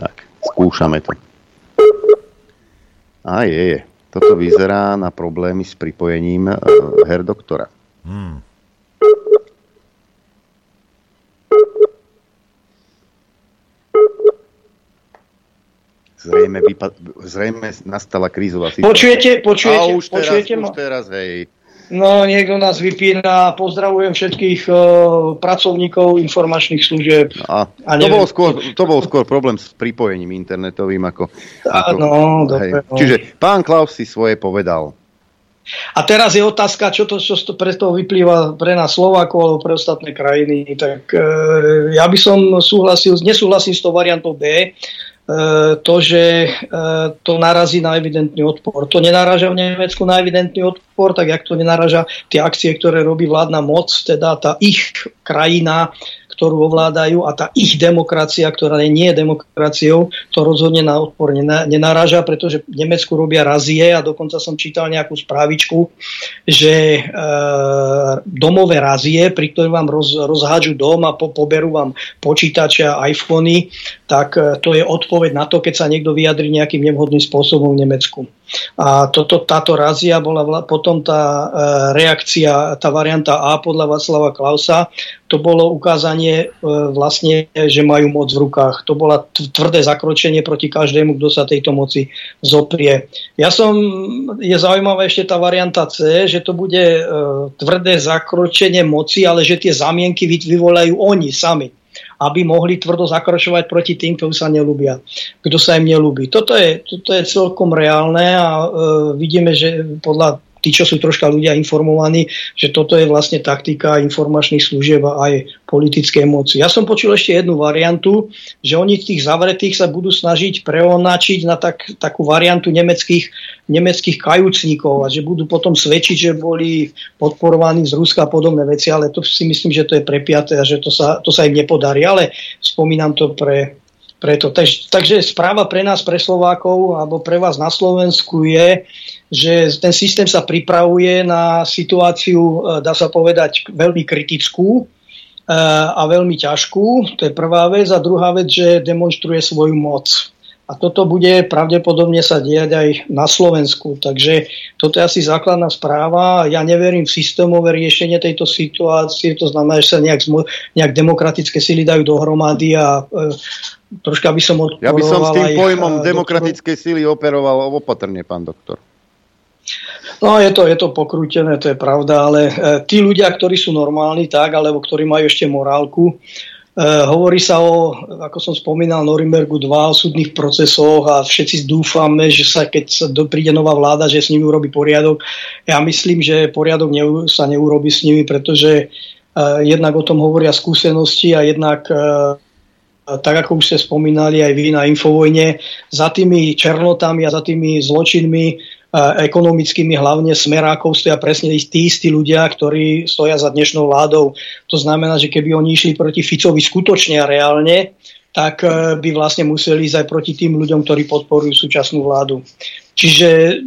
Tak, skúšame to. A je. Toto vyzerá na problémy s pripojením her doktora. Zrejme nastala krízová situácia. Počujete? A už teraz, hej. No, niekto nás vypína. Pozdravujem všetkých pracovníkov informačných služieb. To bol skôr problém s pripojením internetovým. Čiže pán Klaus si svoje povedal. A teraz je otázka, čo pre toho vyplýva pre nás Slovákov alebo pre ostatné krajiny. Tak ja by som nesúhlasil s tou variantou B, to, že to narazí na evidentný odpor. To nenaráža v Nemecku na evidentný odpor, tak jak to nenaráža tie akcie, ktoré robí vládna moc, teda tá ich krajina, ktorú ovládajú, a tá ich demokracia, ktorá nie je demokraciou, to rozhodne na odpor nenaráža, pretože v Nemecku robia razie a dokonca som čítal nejakú správičku, že domové razie, pri ktorých vám rozhádžu dom a poberú vám počítače a iPhony, tak to je odpoveď na to, keď sa niekto vyjadri nejakým nevhodným spôsobom v Nemecku. A táto razia bola potom tá reakcia, tá varianta A podľa Václava Klausa, to bolo ukázanie vlastne, že majú moc v rukách. To bola tvrdé zakročenie proti každému, kto sa tejto moci zoprie. Je zaujímavá ešte tá varianta C, že to bude tvrdé zakročenie moci, ale že tie zamienky vyvolajú oni sami, aby mohli tvrdo zakročovať proti tým, kto sa im nelúbi. Toto je celkom reálne a vidíme, že podľa tí, čo sú troška ľudia informovaní, že toto je vlastne taktika informačných služieb a aj politické moci. Ja som počul ešte jednu variantu, že oni tých zavretých sa budú snažiť preonačiť na takú variantu nemeckých kajúcníkov a že budú potom svedčiť, že boli podporovaní z Ruska a podobné veci, ale to si myslím, že to je prepiaté a že to sa im nepodarí, ale spomínam to preto. Takže správa pre nás, pre Slovákov alebo pre vás na Slovensku je, že ten systém sa pripravuje na situáciu, dá sa povedať, veľmi kritickú a veľmi ťažkú. To je prvá vec. A druhá vec, že demonstruje svoju moc. A toto bude pravdepodobne sa diať aj na Slovensku. Takže toto je asi základná správa. Ja neverím v systémové riešenie tejto situácie. To znamená, že sa nejak demokratické sily dajú dohromady a troška by som odporoval. Ja by som s tým pojmom demokratické sily operoval opatrne, pán doktor. No, je to pokrútené, to je pravda, ale tí ľudia, ktorí sú normálni, alebo ktorí majú ešte morálku, hovorí sa o, ako som spomínal, Norimbergu 2, o súdnych procesoch a všetci dúfame, že keď príde nová vláda, že s nimi urobí poriadok. Ja myslím, že poriadok sa neurobí s nimi, pretože jednak o tom hovoria skúsenosti a jednak... tak ako už ste spomínali aj vy na Infovojne, za tými černotami a za tými zločinmi ekonomickými hlavne smerákov stoja presne tí istí ľudia, ktorí stoja za dnešnou vládou. To znamená, že keby oni išli proti Ficovi skutočne a reálne, tak by vlastne museli ísť aj proti tým ľuďom, ktorí podporujú súčasnú vládu. Čiže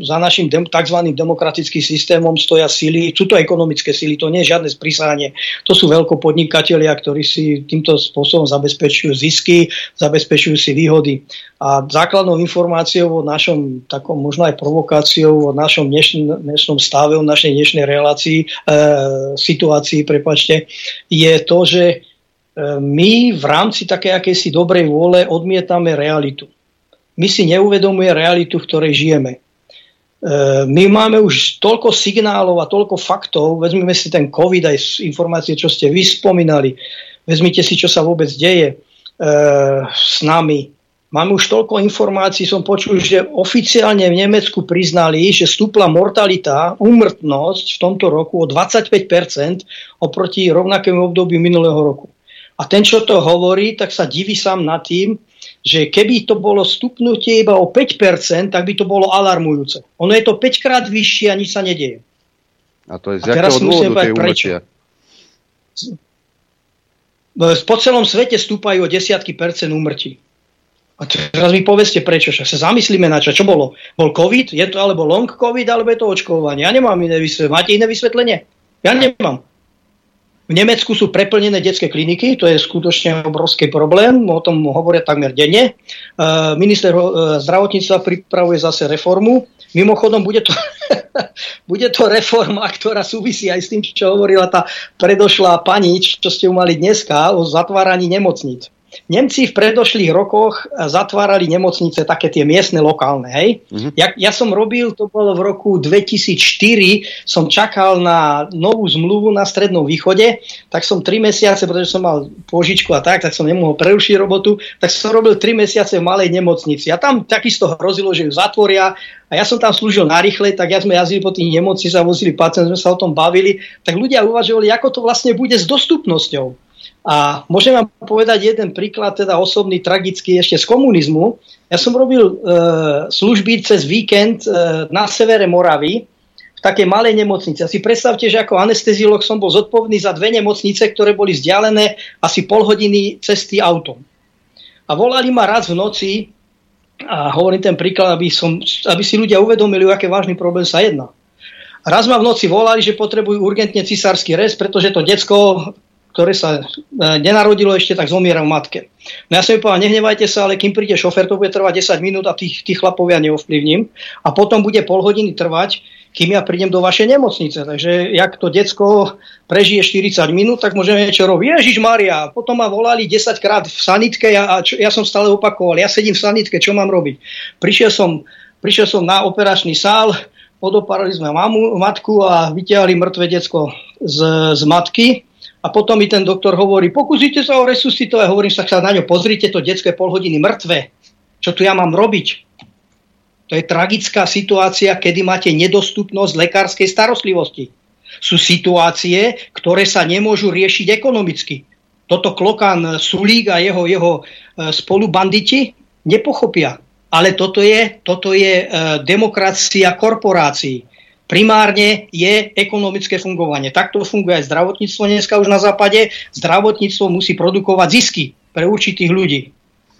za našim tzv. Demokratickým systémom stoja síly, sú to ekonomické síly, to nie je žiadne sprísahanie. To sú veľkopodnikatelia, ktorí si týmto spôsobom zabezpečujú zisky, zabezpečujú si výhody. A základnou informáciou o našom, takom možno aj provokáciou o našom dnešnom stave, o našej dnešnej situácii, je to, že my v rámci také akejsi dobrej vôle odmietame realitu. My si neuvedomuje realitu, v ktorej žijeme. My máme už toľko signálov a toľko faktov, vezmeme si ten COVID aj z informácie, čo ste vy spomínali, vezmite si, čo sa vôbec deje s nami. Máme už toľko informácií, som počul, že oficiálne v Nemecku priznali, že stúpla mortalita, úmrtnosť v tomto roku o 25% oproti rovnakému obdobiu minulého roku. A ten, čo to hovorí, tak sa diví sám nad tým, že keby to bolo stupnutie iba o 5%, tak by to bolo alarmujúce. Ono je to 5 krát vyššie a nič sa nedieje. A to je z jakého dôvodu tej úmrtia? Po celom svete stúpajú o 10% úmrtí. A teraz mi povedzte prečo, však sa zamyslíme na čo bolo. Bol COVID, je to alebo long COVID, alebo je to očkovanie. Ja nemám iné vysvetlenie. Máte iné vysvetlenie? Ja nemám. V Nemecku sú preplnené detské kliniky, to je skutočne obrovský problém, o tom hovoria takmer denne. Minister zdravotníctva pripravuje zase reformu. Mimochodom, bude to reforma, ktorá súvisí aj s tým, čo hovorila tá predošlá pani, čo ste mali dneska, o zatváraní nemocníc. Nemci v predošlých rokoch zatvárali nemocnice, také tie miestne, lokálne. Hej? Mm-hmm. Ja som robil, to bolo v roku 2004, som čakal na novú zmluvu na Strednom východe, tak som 3 mesiace, pretože som mal pôžičku a tak som nemohol prerušiť robotu, tak som robil 3 mesiace v malej nemocnici. A tam takisto hrozilo, že ju zatvoria. A ja som tam slúžil narýchle, tak ja sme jazdili po tých nemocnicách, sa vozili pacientov, sme sa o tom bavili. Tak ľudia uvažovali, ako to vlastne bude s dostupnosťou. A môžem vám povedať jeden príklad, teda osobný, tragický, ešte z komunizmu. Ja som robil služby cez víkend na severe Moravy, v takej malej nemocnici. A si predstavte, že ako anesteziolog som bol zodpovedný za 2 nemocnice, ktoré boli vzdialené asi pol hodiny cesty autom. A volali ma raz v noci, a hovorím ten príklad, aby si ľudia uvedomili, o aký vážny problém sa jedná. A raz ma v noci volali, že potrebujú urgentne cisársky rez, pretože to decko, ktoré sa nenarodilo ešte, tak zomiera v matke. No ja som mi povedal, nehnevajte sa, ale kým príde šofér, to bude trvať 10 minút a tých chlapov ja neovplyvním. A potom bude pol hodiny trvať, kým ja prídem do vašej nemocnice. Takže jak to decko prežije 40 minút, tak môžeme niečo robiť. Ježišmaria, potom ma volali 10 krát v sanitke ja som stále opakoval, ja sedím v sanitke, čo mám robiť? Prišiel som na operačný sál, podoparali sme matku a vytiahli mŕtve decko z matky. A potom mi ten doktor hovorí, pokúsite sa ho resuscitovať. Hovorím, tak sa na ňo pozrite, to detské pol hodiny mŕtve. Čo tu ja mám robiť? To je tragická situácia, kedy máte nedostupnosť lekárskej starostlivosti. Sú situácie, ktoré sa nemôžu riešiť ekonomicky. Toto Klokan Sulík a jeho spolubanditi nepochopia. Ale toto je demokracia korporácií. Primárne je ekonomické fungovanie. Takto funguje aj zdravotníctvo dneska už na západe. Zdravotníctvo musí produkovať zisky pre určitých ľudí.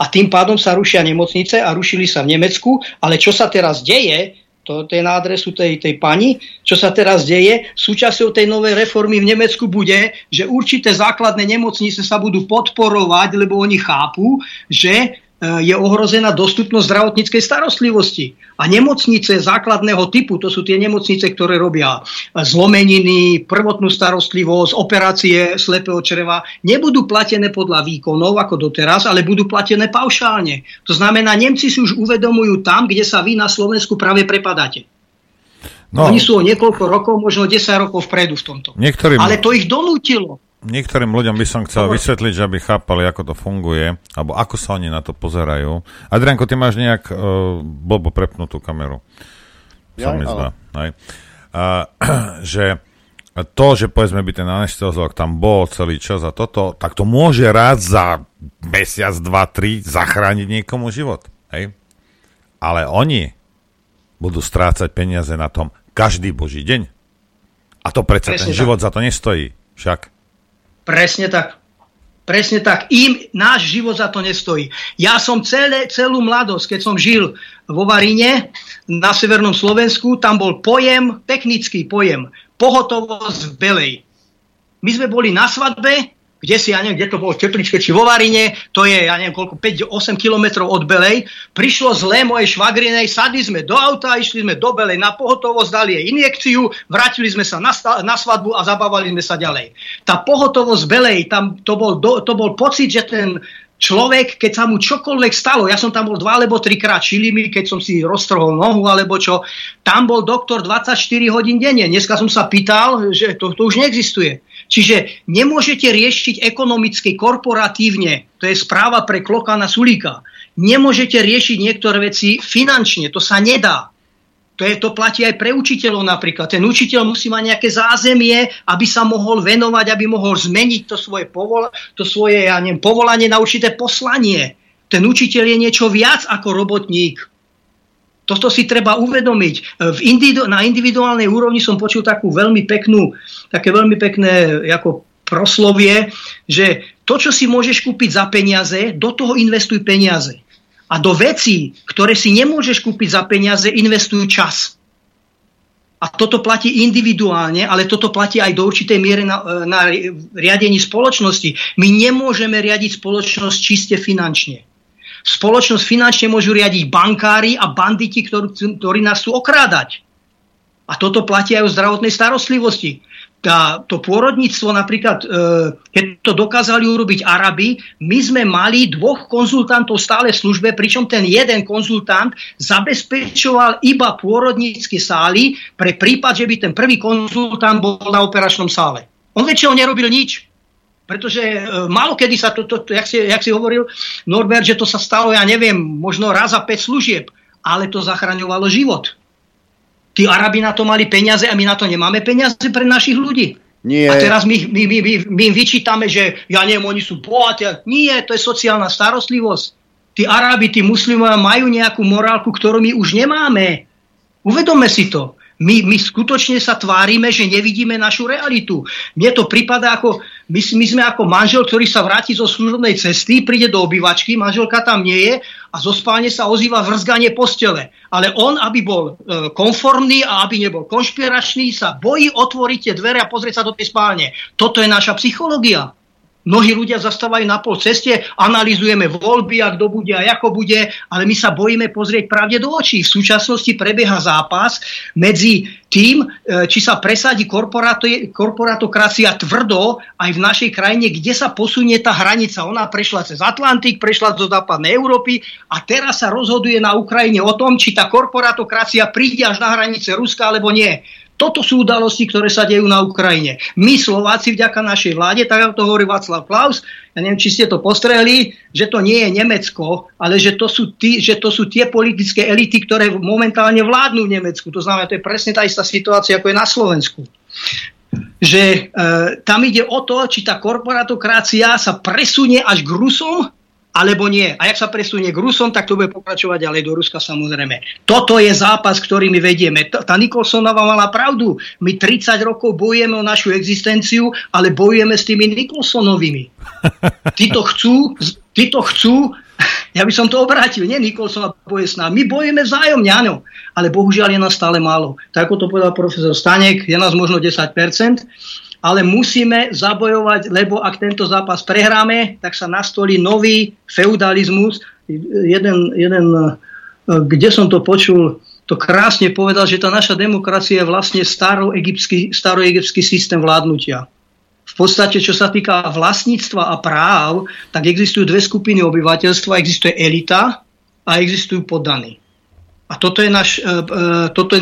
A tým pádom sa rušia nemocnice a rušili sa v Nemecku. Ale čo sa teraz deje, to je na adresu tej pani, čo sa teraz deje, súčasťou tej novej reformy v Nemecku bude, že určité základné nemocnice sa budú podporovať, lebo oni chápu, že je ohrozená dostupnosť zdravotníckej starostlivosti. A nemocnice základného typu, to sú tie nemocnice, ktoré robia zlomeniny, prvotnú starostlivosť, operácie slepého čreva, nebudú platené podľa výkonov ako doteraz, ale budú platené paušálne. To znamená, Nemci si už uvedomujú tam, kde sa vy na Slovensku práve prepadáte. No, oni sú o niekoľko rokov, možno 10 rokov vpredu v tomto. Niektorým... Ale to ich donútilo. Niektorým ľuďom by som chcel vysvetliť, že aby chápali, ako to funguje, alebo ako sa oni na to pozerajú. Adrianko, ty máš nejak blbo prepnutú kameru. Sa mi zdá. Že to, že povedzme by ten anesteziológ tam bol celý čas a toto, tak to môže raz za mesiac, 2, 3 zachrániť niekomu život. Hej? Ale oni budú strácať peniaze na tom každý boží deň. A to predsa ten život za to nestojí. Však. Presne tak. Presne tak. Im náš život za to nestojí. Ja som celú mladosť, keď som žil vo Varine na severnom Slovensku, tam bol pojem, technický pojem, pohotovosť v Belej. My sme boli na svadbe, kde si, ja neviem, kde to bolo, v Tepličke či vo Varine, to je, ja neviem, koľko, 5-8 kilometrov od Belej, prišlo zlé mojej švagrinej, sadli sme do auta, išli sme do Belej na pohotovosť, dali jej injekciu, vrátili sme sa na svadbu a zabávali sme sa ďalej. Tá pohotovosť Belej, tam to bol pocit, že ten človek, keď sa mu čokoľvek stalo, ja som tam bol 2 alebo 3 krát, šili mi, keď som si roztrhol nohu alebo čo, tam bol doktor 24 hodín denne. Dneska som sa pýtal, že to už neexistuje. Čiže nemôžete riešiť ekonomicky, korporatívne, to je správa pre Klokana Sulíka. Nemôžete riešiť niektoré veci finančne, to sa nedá. To platí aj pre učiteľov napríklad. Ten učiteľ musí mať nejaké zázemie, aby sa mohol venovať, aby mohol zmeniť to svoje povolanie na určité poslanie. Ten učiteľ je niečo viac ako robotník. Toto si treba uvedomiť. Na individuálnej úrovni som počul také veľmi pekné ako proslovie, že to, čo si môžeš kúpiť za peniaze, do toho investuj peniaze. a do vecí, ktoré si nemôžeš kúpiť za peniaze, investujú čas. A toto platí individuálne, ale toto platí aj do určitej miery na riadení spoločnosti. My nemôžeme riadiť spoločnosť čiste finančne. Spoločnosť finančne môžu riadiť bankári a banditi, ktorí nás chcú okrádať. A toto platí aj o zdravotnej starostlivosti. To pôrodníctvo napríklad, keď to dokázali urobiť Arabi, my sme mali 2 konzultantov stále v službe, pričom ten jeden konzultant zabezpečoval iba pôrodnícke sály pre prípad, že by ten prvý konzultant bol na operačnom sále. On väčšinou nerobil nič, pretože malokedy sa to jak si hovoril Norbert, že to sa stalo, ja neviem, možno raz za 5 služieb, ale to zachraňovalo život. Tí Arabi na to mali peniaze a my na to nemáme peniaze pre našich ľudí. Nie. A teraz my vyčítame, že ja neviem, oni sú bohatí. Nie, to je sociálna starostlivosť. Tí Arabi, tí muslimovia majú nejakú morálku, ktorú my už nemáme. Uvedomme si to. My skutočne sa tvárime, že nevidíme našu realitu. Mne to pripadá ako... My sme ako manžel, ktorý sa vráti zo služobnej cesty, príde do obývačky, manželka tam nie je a zo spálne sa ozýva vrzganie postele. Ale on, aby bol konformný a aby nebol konšpiračný, sa bojí otvoriť tie dvere a pozrieť sa do tej spálne. Toto je naša psychológia. Mnohí ľudia zastávajú na pol ceste, analyzujeme voľby a kto bude a ako bude, ale my sa bojíme pozrieť pravde do očí. V súčasnosti prebieha zápas medzi tým, či sa presadí korporatokracia tvrdo aj v našej krajine, kde sa posunie tá hranica. Ona prešla cez Atlantik, prešla do západnej Európy a teraz sa rozhoduje na Ukrajine o tom, či tá korporatokracia príde až na hranice Ruska alebo nie. Toto sú udalosti, ktoré sa dejú na Ukrajine. My Slováci vďaka našej vláde, tak ako to hovorí Václav Klaus, ja neviem, či ste to postrehli, že to nie je Nemecko, ale že to sú tie politické elity, ktoré momentálne vládnu v Nemecku. To znamená, to je presne tá istá situácia, ako je na Slovensku. Že tam ide o to, či tá korporatokracia sa presunie až k Rusom, alebo nie. A jak sa presunie k Rusom, tak to bude pokračovať ďalej do Ruska, samozrejme. Toto je zápas, ktorý my vedieme. Tá Nikolsonová mala pravdu. My 30 rokov bojujeme o našu existenciu, ale bojujeme s tými Nikolsonovými. Tí to chcú, ja by som to obrátil, nie Nikolsona boje s nami. My bojujeme vzájomne, áno, ale bohužiaľ je nás stále málo. Tak ako to povedal profesor Stanek, je nás možno 10%, ale musíme zabojovať, lebo ak tento zápas prehráme, tak sa nastolí nový feudalizmus. Jeden, kde som to počul, to krásne povedal, že tá naša demokracia je vlastne staroegyptský systém vládnutia. V podstate, čo sa týka vlastníctva a práv, tak existujú dve skupiny obyvateľstva. Existuje elita a existujú poddaní. A toto je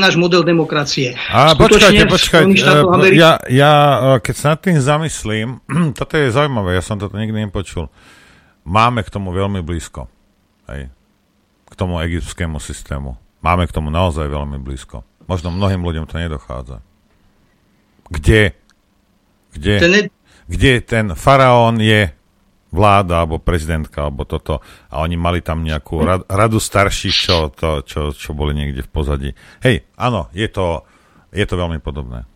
náš model demokracie. A počkajte, ja keď sa nad tým zamyslím, toto je zaujímavé, ja som toto nikdy nepočul. Máme k tomu veľmi blízko. Hej. K tomu egyptskému systému. Máme k tomu naozaj veľmi blízko. Možno mnohým ľuďom to nedochádza. Kde ten faraón je vláda, alebo prezidentka, alebo toto. A oni mali tam nejakú radu starších, čo boli niekde v pozadí. Hej, áno, je to veľmi podobné.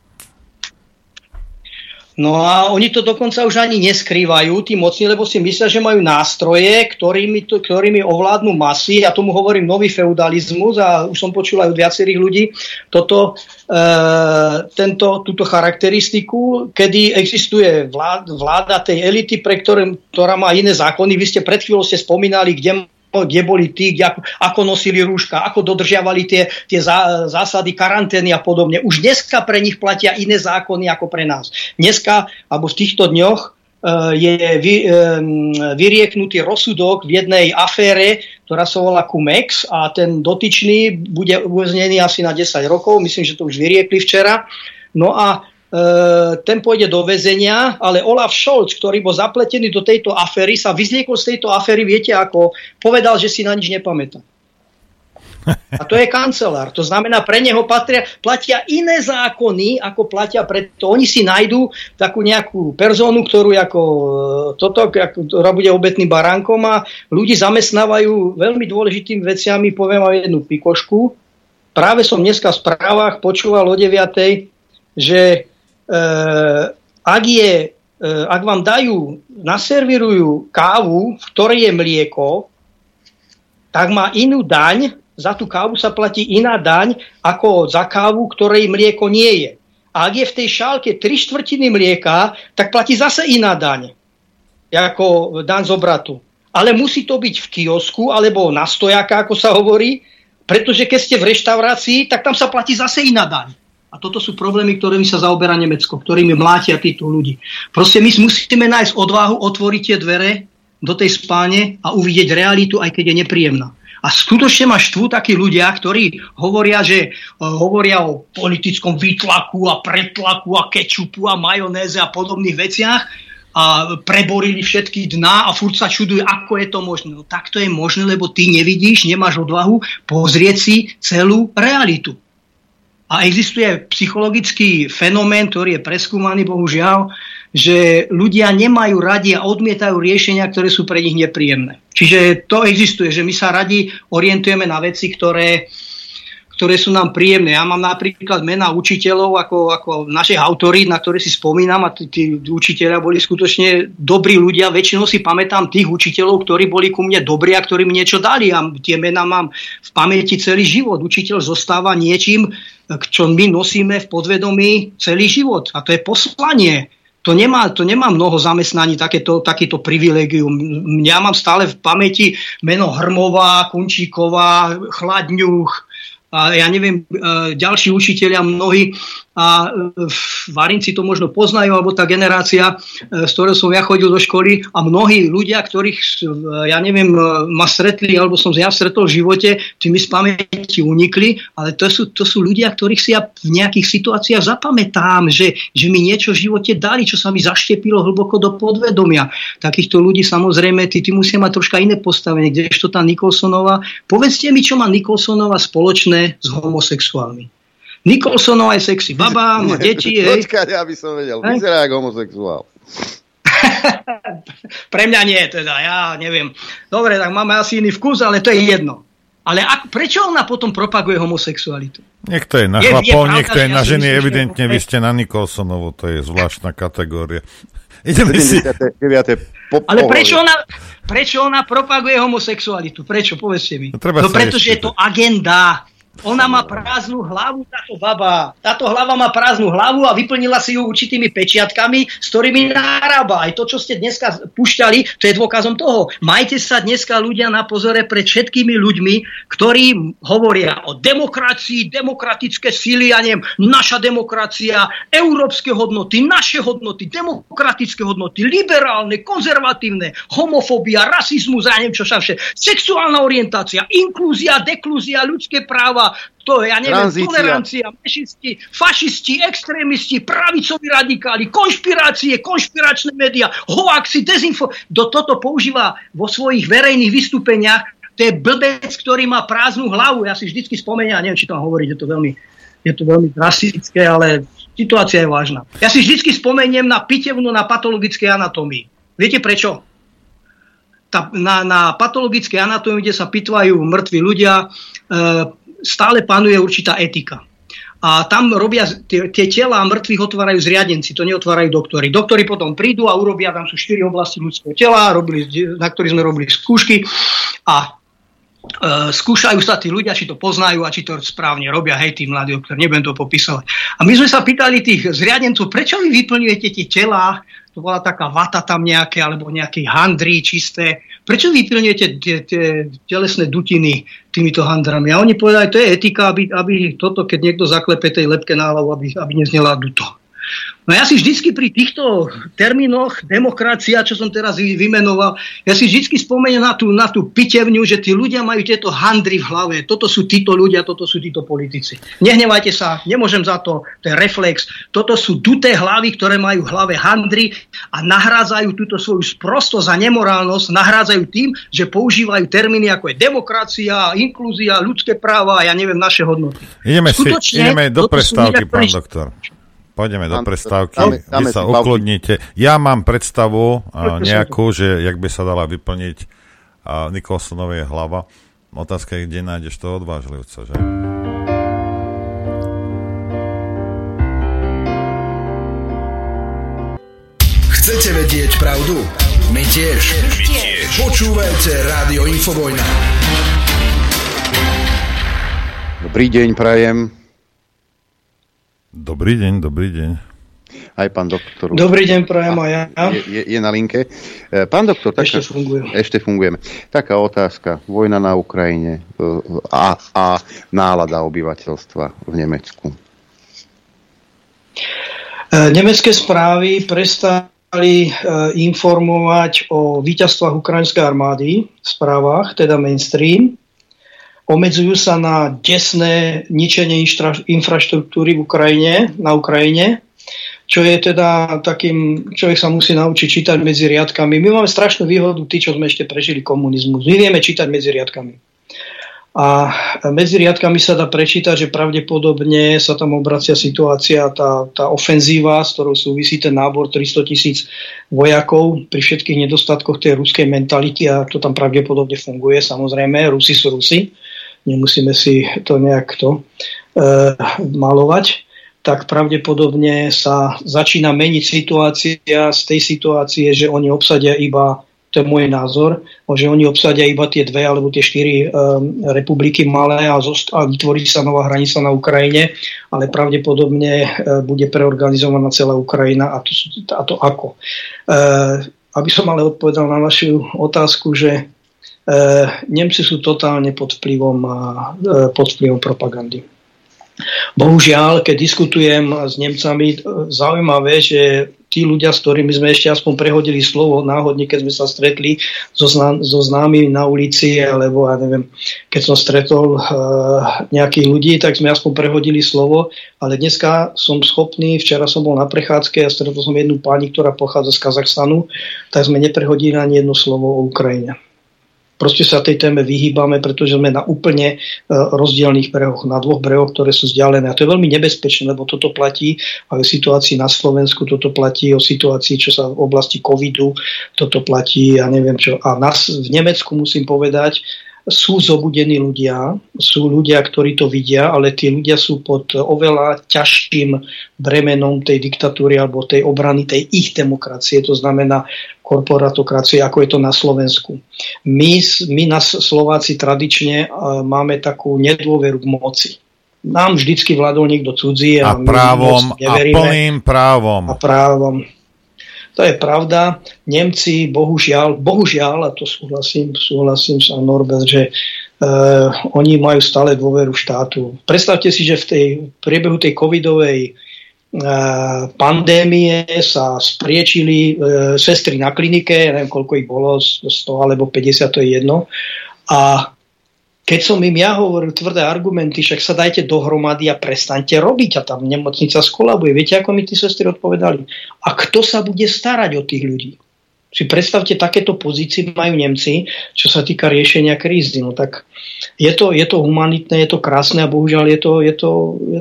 No a oni to dokonca už ani neskrývajú, tí mocní, lebo si myslia, že majú nástroje, ktorými ovládnu masy. Ja tomu hovorím nový feudalizmus a už som počul aj od viacerých ľudí túto charakteristiku, kedy existuje vláda tej elity, ktorá má iné zákony. Vy ste pred chvíľou spomínali, kde boli tí, ako nosili rúška, ako dodržiavali tie zásady karantény a podobne. Už dneska pre nich platia iné zákony ako pre nás. Dneska, alebo v týchto dňoch, je vyrieknutý rozsudok v jednej afére, ktorá sa volá Cumex, a ten dotyčný bude uväznený asi na 10 rokov. Myslím, že to už vyriekli včera. No a ten pôjde do väzenia, ale Olaf Scholz, ktorý bol zapletený do tejto aféry, sa vyzliekol z tejto aféry, viete ako, povedal, že si na nič nepamätá. A to je kancelár. To znamená, pre neho platia iné zákony, ako platia preto. Oni si nájdú takú nejakú personu, ktorú ktorá bude obetným baránkom, a ľudí zamestnávajú veľmi dôležitými veciami. Poviem vám jednu pikošku. Práve som dneska v správach počúval o 9:00, že ak vám naservírujú kávu, v ktorej je mlieko, tak má inú daň, za tú kávu sa platí iná daň ako za kávu, ktorej mlieko nie je. A ak je v tej šálke 3/4 mlieka, tak platí zase iná daň, ako daň z obratu. Ale musí to byť v kiosku alebo na stojaka, ako sa hovorí, pretože keď ste v reštaurácii, tak tam sa platí zase iná daň. A toto sú problémy, ktorými sa zaoberá Nemecko, ktorými mlátia týchto ľudí. Proste my musíme nájsť odvahu, otvoriť tie dvere do tej spálne a uvidieť realitu, aj keď je nepríjemná. A skutočne ma štvú takí ľudia, ktorí hovoria, že hovoria o politickom výtlaku a pretlaku a kečupu a majonéze a podobných veciach a preborili všetky dná a furt sa čudujú, ako je to možné. No tak to je možné, lebo ty nevidíš, nemáš odvahu pozrieť si celú realitu. A existuje psychologický fenomén, ktorý je preskúmaný, bohužiaľ, že ľudia nemajú radi a odmietajú riešenia, ktoré sú pre nich nepríjemné. Čiže to existuje, že my sa radi orientujeme na veci, ktoré sú nám príjemné. Ja mám napríklad mená učiteľov ako našich autorít, na ktoré si spomínam, a tí učiteľia boli skutočne dobrí ľudia. Väčšinou si pamätám tých učiteľov, ktorí boli ku mne dobrí a ktorí mi niečo dali. A tie mená mám v pamäti celý život. Učiteľ zostáva niečím, čo my nosíme v podvedomí celý život. A to je poslanie. To nemá mnoho zamestnaní takéto privilégium. Ja mám stále v pamäti meno Hrmová, Kunčíková, Chladňuch a ja neviem, ďalší učitelia mnohí a Varinci to možno poznajú, alebo tá generácia, z ktorého som ja chodil do školy, a mnohí ľudia, ktorých ja neviem, ma stretli, alebo som ja stretol v živote, tí mi z pamäti unikli, ale to sú ľudia, ktorých si ja v nejakých situáciách zapamätám, že mi niečo v živote dali, čo sa mi zaštepilo hlboko do podvedomia. Takýchto ľudí samozrejme, tí musia mať troška iné postavenie, kdežto tá Nicholsonová, povedzte mi, čo má Nicholsonová spoločné s homosexuálmi. Nicholsonová je sexy baba, má deti, hej. Počkaj, aby som vedel, vyzerá ako homosexuál. Pre mňa nie, teda, ja neviem. Dobre, tak máme asi iný vkus, ale to je jedno. Ale prečo ona potom propaguje homosexualitu? Niekto je na chlapov, niekto je na ženy, evidentne vy ste na Nicholsonovu, to je zvláštna kategória. Ale prečo ona propaguje homosexualitu? Prečo, povedzte mi? No pretože je to agenda. Ona má prázdnu hlavu, táto baba. Táto hlava má prázdnu hlavu a vyplnila si ju určitými pečiatkami, s ktorými narába. Aj to, čo ste dneska púšťali, to je dôkazom toho. Majte sa dneska ľudia na pozore pred všetkými ľuďmi, ktorí hovoria o demokracii, demokratické síly, ja neviem, naša demokracia, európske hodnoty, naše hodnoty, demokratické hodnoty, liberálne, konzervatívne, homofóbia, rasizmus, ja neviem čo sa všetko, sexuálna orientácia, inklúzia, deklúzia, ľudské práva, to ja neviem, tranzícia, tolerancia, mešisti, fašisti, extrémisti, pravicoví radikáli, konšpirácie, konšpiračné médiá, hoaxi, dezinfo. Toto používa vo svojich verejných vystúpeniach. To je blbec, ktorý má prázdnu hlavu. Ja si vždycky spomeniem, neviem, či to hovorí, je to veľmi drastické, ale situácia je vážna. Ja si vždycky spomeniem na pitevnu na patologickej anatómii. Viete prečo? Na patologickej anatómii, kde sa pitvajú mŕtvi ľudia, stále panuje určitá etika. A tam robia tie tela mŕtvych otvárajú zriadenci, to neotvárajú doktori. Doktori potom prídu a urobia, tam sú 4 oblasti ľudského tela, na ktorých sme robili skúšky a skúšajú sa tí ľudia, či to poznajú a či to správne robia, hej, tí mladí doktori, nebudem to popísať. A my sme sa pýtali tých zriadencov, prečo vy vyplňujete tie tela, to bola taká vata tam nejaké, alebo nejaké handry čisté, prečo vyplňujete tie telesné dutiny týmito handrami? A oni povedali, to je etika, aby toto, keď niekto zaklepe tej lepke na hlavu, aby neznela duto. No ja si vždycky pri týchto termínoch demokracia, čo som teraz vymenoval, ja si vždycky spomeniem na tú pitevňu, že tí ľudia majú tieto handry v hlave. Toto sú títo ľudia, toto sú títo politici. Nehnevajte sa, nemôžem za to, to je reflex. Toto sú duté hlavy, ktoré majú v hlave handry a nahrádzajú túto svoju sprostosť a nemorálnosť, nahrádzajú tým, že používajú termíny ako je demokracia, inklúzia, ľudské práva a ja neviem, naše hodnoty. Ideme do prestávky, pán doktor. Pôjdeme do prestávky, vy sa ukludnite. Ja mám predstavu nejakú, že jak by sa dala vyplniť Nicholsonovej hlava. Otázka je, kde nájdeš toho odvážlivca, že? Chcete vedieť pravdu? My tiež. Počúvajte Rádio Infovojna. Dobrý deň, prajem. Dobrý deň, dobrý deň. Aj pán doktor. Dobrý deň, prajem aj ja. Je na linke. Pán doktor, ešte fungujeme. Taká otázka. Vojna na Ukrajine a nálada obyvateľstva v Nemecku. Nemecké správy prestali informovať o víťazstvách ukrajinskej armády v správach, teda mainstream. Obmedzujú sa na desné ničenie infraštruktúry v Ukrajine, na Ukrajine, čo je teda takým, človek sa musí naučiť čítať medzi riadkami. My máme strašnú výhodu, tí, čo sme ešte prežili komunizmus. My vieme čítať medzi riadkami. A medzi riadkami sa dá prečítať, že pravdepodobne sa tam obracia situácia, tá ofenzíva, s ktorou súvisí ten nábor 300 000 vojakov pri všetkých nedostatkoch tej ruskej mentality, a to tam pravdepodobne funguje, samozrejme. Rusi sú Rusi. Nemusíme si to nejak malovať, tak pravdepodobne sa začína meniť situácia z tej situácie, že oni obsadia iba, to je môj názor, že oni obsadia iba tie 2 alebo tie 4 republiky malé a vytvorí sa nová hranica na Ukrajine, ale pravdepodobne bude preorganizovaná celá Ukrajina, a to ako. Aby som ale odpovedal na vašu otázku, že Nemci sú totálne pod vplyvom propagandy. Bohužiaľ, keď diskutujem s Nemcami, zaujímavé, že tí ľudia, s ktorými sme ešte aspoň prehodili slovo náhodne, keď sme sa stretli so známymi na ulici, alebo ja neviem, keď som stretol nejakých ľudí, tak sme aspoň prehodili slovo, ale dneska som schopný, včera som bol na prechádzke a stretol som jednu pani, ktorá pochádza z Kazachstanu, tak sme neprehodili ani jedno slovo o Ukrajine. Proste sa tej téme vyhýbame, pretože sme na úplne rozdielných brehoch, na 2 brehoch, ktoré sú vzdialené. A to je veľmi nebezpečné, lebo toto platí aj o situácii na Slovensku, toto platí o situácii, čo sa v oblasti covidu, toto platí, ja neviem čo. A v Nemecku, musím povedať, sú zobudení ľudia, sú ľudia, ktorí to vidia, ale tí ľudia sú pod oveľa ťažším bremenom tej diktatúry alebo tej obrany, tej ich demokracie, to znamená korporatokracie, ako je to na Slovensku. My na Slováci tradične máme takú nedôveru k moci. Nám vždycky vládol niekto cudzí a právom, a plným právom. A právom. To je pravda. Nemci, bohužiaľ, a to súhlasím sa Norbert, že oni majú stále dôveru štátu. Predstavte si, že v priebehu tej covidovej pandémie sa spriečili sestry na klinike, neviem koľko ich bolo, 100 alebo 50, to je jedno. A keď som im ja hovoril tvrdé argumenty, však sa dajte dohromady a prestaňte robiť a tam nemocnica skolabuje. Viete, ako mi tí sestry odpovedali? A kto sa bude starať o tých ľudí? Si predstavte, takéto pozície majú Nemci, čo sa týka riešenia krízy. No tak je to humanitné, je to krásne a bohužiaľ je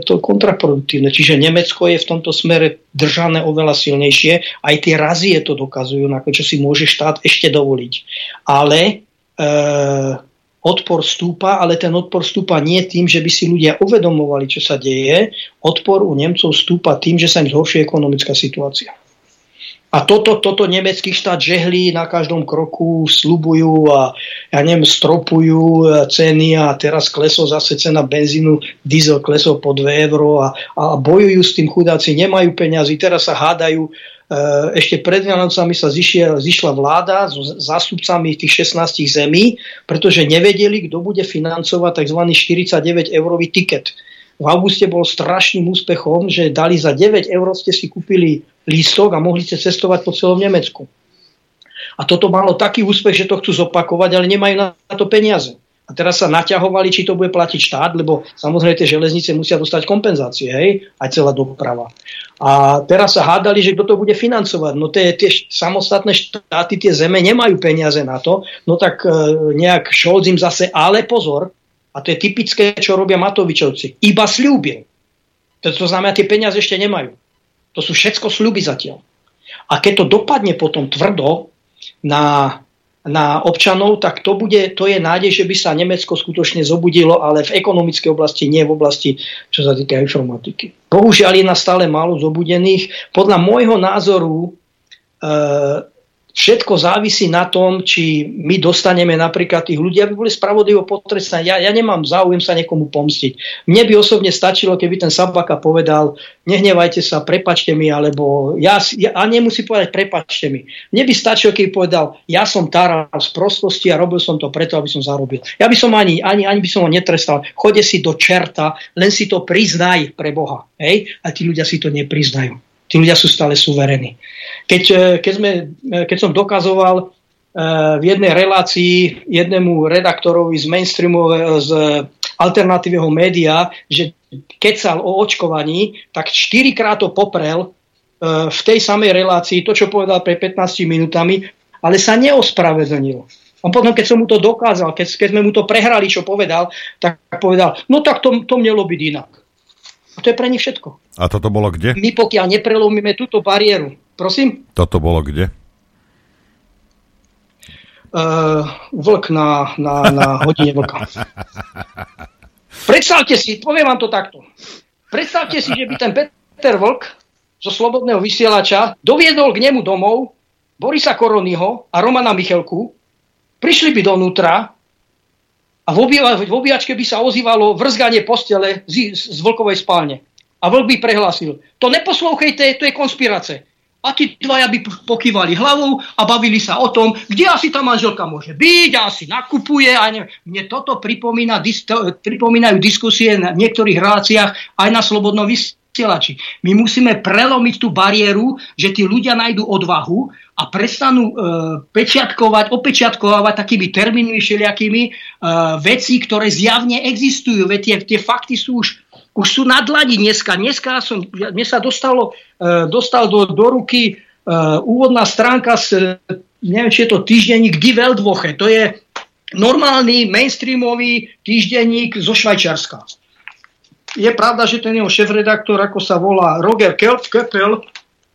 to kontraproduktívne. Čiže Nemecko je v tomto smere držané oveľa silnejšie. Aj tie razie to dokazujú, čo si môže štát ešte dovoliť. Ale odpor stúpa, ale ten odpor stúpa nie tým, že by si ľudia uvedomovali, čo sa deje. Odpor u Nemcov stúpa tým, že sa im zhoršuje ekonomická situácia. A toto nemecký štát žehlí na každom kroku, sľubujú a stropujú ceny a teraz klesol zase cena benzínu, diesel klesol po 2 € a bojujú s tým chudáci, nemajú peniazy, teraz sa hádajú. Ešte pred Vianocami sa zišla vláda so zástupcami tých 16 zemí, pretože nevedeli, kto bude financovať tzv. 49-eurový tiket. V auguste bol strašným úspechom, že dali za 9 € ste si kúpili lístok a mohli ste cestovať po celom Nemecku. A toto malo taký úspech, že to chcú zopakovať, ale nemajú na to peniaze. A teraz sa naťahovali, či to bude platiť štát, lebo samozrejme tie železnice musia dostať kompenzácie, hej? Aj celá doprava. A teraz sa hádali, že kto to bude financovať. No tie samostatné štáty, tie zeme nemajú peniaze na to, no tak nejak Scholz im zase, ale pozor, a to je typické, čo robia Matovičovci, iba sľúbil. To znamená, tie peniaze ešte nemajú. To sú všetko sľuby zatiaľ. A keď to dopadne potom tvrdo na občanov, tak to je nádej, že by sa Nemecko skutočne zobudilo, ale v ekonomickej oblasti, nie v oblasti, čo sa týka informatiky. Bohužiaľ je nás stále málo zobudených. Podľa môjho názoru všetko závisí na tom, či my dostaneme napríklad tých ľudí, aby boli spravodlivo potrestaní. Ja nemám záujem sa niekomu pomstiť. Mne by osobne stačilo, keby ten Sabaka povedal, nehnevajte sa, prepačte mi, alebo a nemusí povedať prepačte mi. Mne by stačilo, keby povedal, ja som táral z prostosti a robil som to preto, aby som zarobil. Ja by som ani by som ho netrestal. Chode si do čerta, len si to priznaj pre Boha. Hej? A tí ľudia si to nepriznajú. Tí ľudia sú stále suverení. Keď som dokazoval v jednej relácii jednému redaktorovi z mainstreamového, z alternatívneho média, že kecal o očkovaní, tak 4-krát to poprel v tej samej relácii, to, čo povedal pred 15 minútami, ale sa neospravedlnil. On potom, keď som mu to dokázal, keď sme mu to prehrali, čo povedal, tak povedal, no tak to mělo byť inak. A to je pre nich všetko. A toto bolo kde? My pokiaľ neprelomíme túto bariéru. Prosím? Toto bolo kde? Vlk na hodine vlka. Predstavte si, poviem vám to takto. Predstavte si, že by ten Peter Vlk zo Slobodného vysielača doviedol k nemu domov Borisa Koróniho a Romana Michielku. Prišli by dovnútra a v obývačke by sa ozývalo vrzganie postele z Vlkovej spálne. A Vlk by prehlásil, to neposlouchejte, to je konspirace. A tí dvaja by pokývali hlavou a bavili sa o tom, kde asi tá manželka môže byť, a asi nakupuje. A neviem. Mne toto pripomínajú diskusie v niektorých reláciách aj na Slobodnom vysielači. My musíme prelomiť tú bariéru, že tí ľudia nájdú odvahu a prestanú opečiatkovať takými termínmi všelijakými veci, ktoré zjavne existujú. Veď tie fakty sú už sú na dlani dneska. Mne sa dostal do ruky úvodná stránka z, neviem, či je to týždenník Die Weltwoche. To je normálny mainstreamový týždenník zo Švajčiarska. Je pravda, že ten jeho šéfredaktor, ako sa volá Roger Köppel,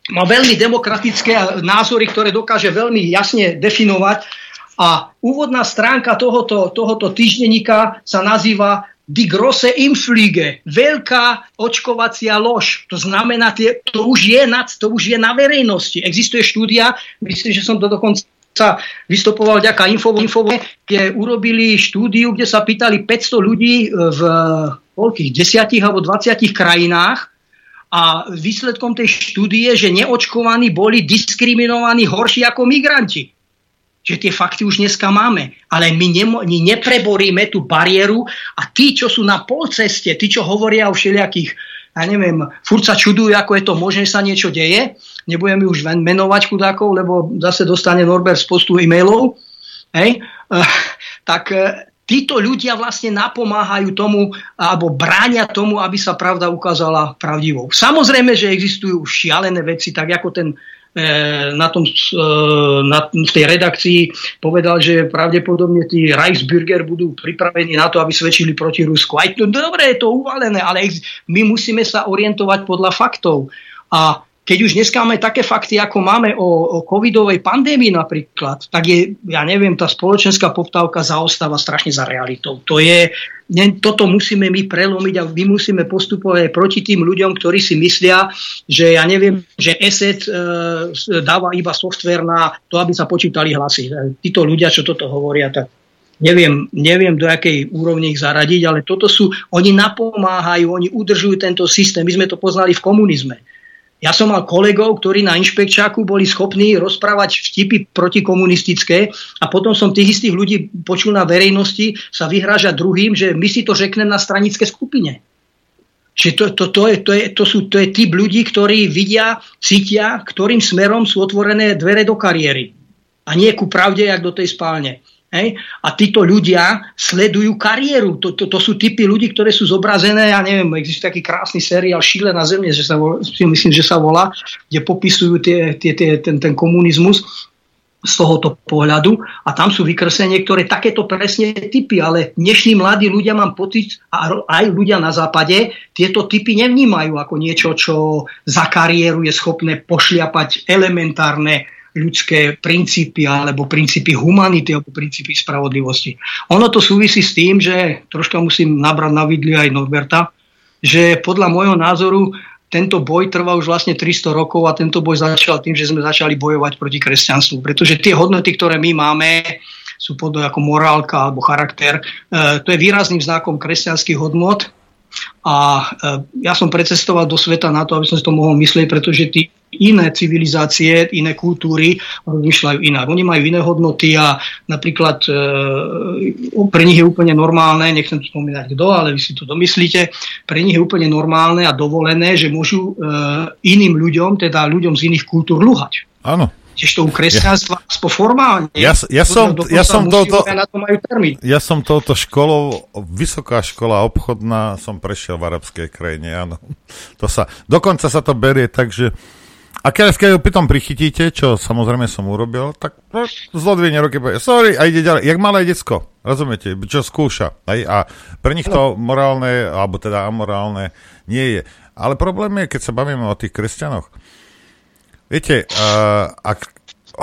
má veľmi demokratické názory, ktoré dokáže veľmi jasne definovať. A úvodná stránka tohoto týždenníka sa nazýva Die große Impflüge, veľká očkovacia lož. To znamená, to už je na verejnosti. Existuje štúdia, myslím, že som to dokonca vystupoval vďaka Infovoj, kde urobili štúdiu, kde sa pýtali 500 ľudí v koľkých 10 alebo 20 krajinách. A výsledkom tej štúdie, že neočkovaní boli diskriminovaní horší ako migranti. Že tie fakty už dneska máme. Ale my nepreboríme tú bariéru a tí, čo sú na polceste, tí, čo hovoria o všelijakých, ja neviem, furt sa čudujú, ako je to možné, sa niečo deje. Nebudem ju už menovať chudákov, lebo zase dostane Norbert spostu e-mailov. Hej? Tak títo ľudia vlastne napomáhajú tomu alebo bránia tomu, aby sa pravda ukázala pravdivou. Samozrejme, že existujú šialené veci, tak ako ten v tej redakcii povedal, že pravdepodobne tí Reichsbürger budú pripravení na to, aby svedčili proti Rusku. Aj to, dobre, je to uvalené, ale my musíme sa orientovať podľa faktov. A keď už dneska máme také fakty, ako máme o covidovej pandémii napríklad, tak je, ja neviem, tá spoločenská poptávka zaostáva strašne za realitou. Toto musíme my prelomiť a my musíme postupovať proti tým ľuďom, ktorí si myslia, že ja neviem, že ESET dáva iba softvér na to, aby sa počítali hlasy. Títo ľudia, čo toto hovoria, tak neviem, do akej úrovni ich zaradiť, ale oni napomáhajú, oni udržujú tento systém. My sme to poznali v komunizme. Ja som mal kolegov, ktorí na inšpekčáku boli schopní rozprávať vtipy protikomunistické a potom som tých istých ľudí počul na verejnosti sa vyhrážať druhým, že my si to řekneme na stranické skupine. To je typ ľudí, ktorí vidia, cítia, ktorým smerom sú otvorené dvere do kariéry. A nie ku pravde, jak do tej spálne. Hej? A títo ľudia sledujú kariéru. To sú typy ľudí, ktoré sú zobrazené, ja neviem, existuje taký krásny seriál Šíle na zemne, myslím, že sa volá, kde popisujú ten komunizmus z tohoto pohľadu a tam sú vykreslené niektoré takéto presne typy, ale dnešní mladí ľudia, mám pocit, a aj ľudia na západe, tieto typy nevnímajú ako niečo, čo za kariéru je schopné pošliapať elementárne ľudské princípy, alebo princípy humanity, alebo princípy spravodlivosti. Ono to súvisí s tým, že troška musím nabrať na vidli aj Norberta, že podľa môjho názoru tento boj trvá už vlastne 300 rokov a tento boj začal tým, že sme začali bojovať proti kresťanstvu. Pretože tie hodnoty, ktoré my máme, sú podobné ako morálka alebo charakter. To je výrazným znakom kresťanských hodnot. A ja som precestoval do sveta na to, aby som si to mohol myslieť, pretože tí iné civilizácie, iné kultúry rozmýšľajú inak. Oni majú iné hodnoty a napríklad pre nich je úplne normálne, nechcem tu spomínať kto, ale vy si to domyslíte, pre nich je úplne normálne a dovolené, že môžu iným ľuďom, teda ľuďom z iných kultúr lúhať. Áno. Čiže to u kresťanstva formálne. Ja som touto školou, vysoká škola obchodná, som prešiel v arabskej krajine, áno. Dokonca sa to berie tak, že a keď ho potom prichytíte, čo samozrejme som urobil, tak zlodvihne ruky povie, sorry, a ide ďalej. Jak malé decko, rozumiete, čo skúša. A pre nich to morálne, alebo teda amorálne, nie je. Ale problém je, keď sa bavíme o tých kresťanoch. Viete, ak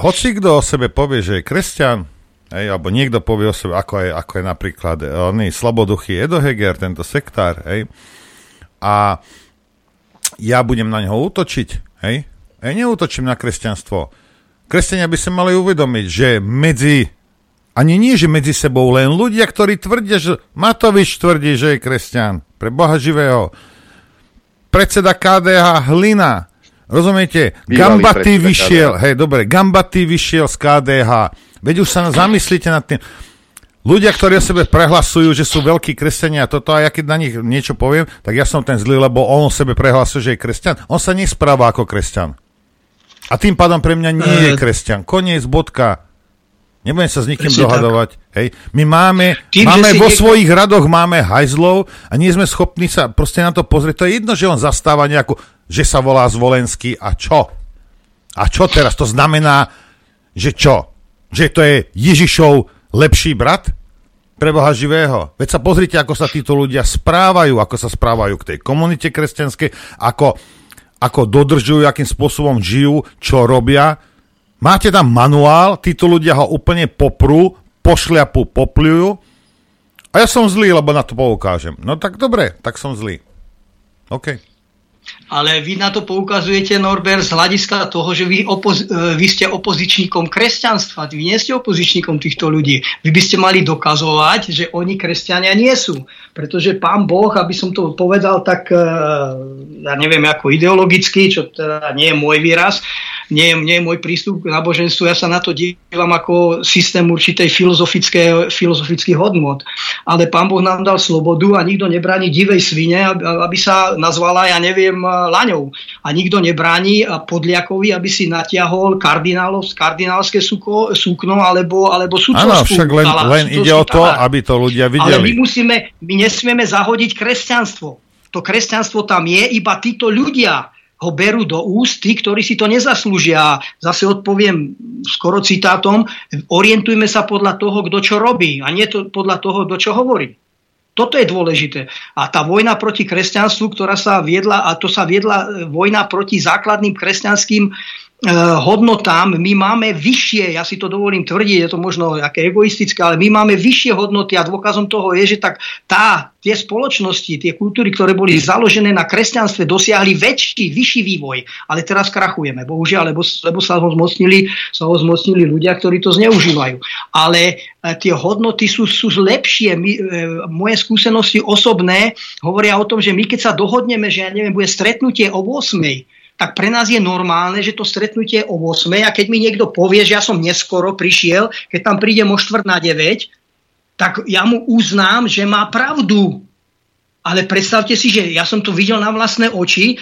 hoci kto o sebe povie, že je kresťan, alebo niekto povie o sebe, ako je napríklad oný slaboduchý Eduard Heger, tento sektár, a ja budem na neho útočiť, ja neútočím na kresťanstvo. Kresťania by sa mali uvedomiť, že medzi sebou len ľudia, ktorí tvrdia, že Matovič tvrdí, že je kresťan, pre Boha živého, predseda KDH Hlina. Rozumiete? Gambatý vyšiel z KDH. Veď už sa zamyslíte nad tým. Ľudia, ktorí o sebe prehlasujú, že sú veľkí kresťania a toto, a ja keď na nich niečo poviem, tak ja som ten zlý, lebo on o sebe prehlasuje, že je kresťan. On sa nespráva ako kresťan. A tým pádom pre mňa nie je kresťan. Koniec, bodka. Nebudem sa s nikým dohadovať. Hej. My máme vo svojich radoch máme hajzlov a nie sme schopní sa proste na to pozrieť. To je jedno, že on zastáva nejakú, že sa volá Zvolenský a čo? A čo teraz? To znamená, že čo? Že to je Ježišov lepší brat? Pre Boha živého. Veď sa pozrite, ako sa títo ľudia správajú, ako sa správajú k tej komunite kresťanskej, ako dodržujú, akým spôsobom žijú, čo robia. Máte tam manuál, títo ľudia ho úplne poprú, pošľapu, popľujú a ja som zlý, lebo na to poukážem. No tak dobre, tak som zlý. OK. Ale vy na to poukazujete, Norbert, z hľadiska toho, že vy ste opozičníkom kresťanstva. Vy nie ste opozičníkom týchto ľudí. Vy by ste mali dokazovať, že oni kresťania nie sú. Pretože pán Boh, aby som to povedal tak, ja neviem, ako ideologicky, čo teda nie je môj výraz, nie je môj prístup k náboženstvu. Ja sa na to dívam ako systém určitej filozofických hodnot. Ale pán Boh nám dal slobodu a nikto nebráni divej svine, aby sa nazvala, ja neviem, laňou. A nikto nebráni Podliakovi, aby si natiahol kardinálske súkno alebo sudcovskú. Áno, však len ide o to, aby to ľudia videli. Ale my nesmieme zahodiť kresťanstvo. To kresťanstvo tam je, iba títo ľudia ho berú do úst, tí, ktorí si to nezaslúžia. Zase odpoviem skoro citátom, orientujme sa podľa toho, kto čo robí, a nie to podľa toho, kto čo hovorí. Toto je dôležité. A tá vojna proti kresťanstvu, ktorá sa viedla, a to sa viedla vojna proti základným kresťanským hodnotám, my máme vyššie, ja si to dovolím tvrdiť, je to možno aké egoistické, ale my máme vyššie hodnoty a dôkazom toho je, že tak tie spoločnosti, tie kultúry, ktoré boli založené na kresťanstve, dosiahli vyšší vývoj, ale teraz krachujeme, bohužiaľ, lebo sa ho zmocnili ľudia, ktorí to zneužívajú. Ale tie hodnoty sú lepšie. Moje skúsenosti osobné hovoria o tom, že my keď sa dohodneme, že ja neviem, bude stretnutie o 8:00, tak pre nás je normálne, že to stretnutie o 8:00 a keď mi niekto povie, že ja som neskoro prišiel, keď tam prídem o 8:45, tak ja mu uznám, že má pravdu. Ale predstavte si, že ja som to videl na vlastné oči.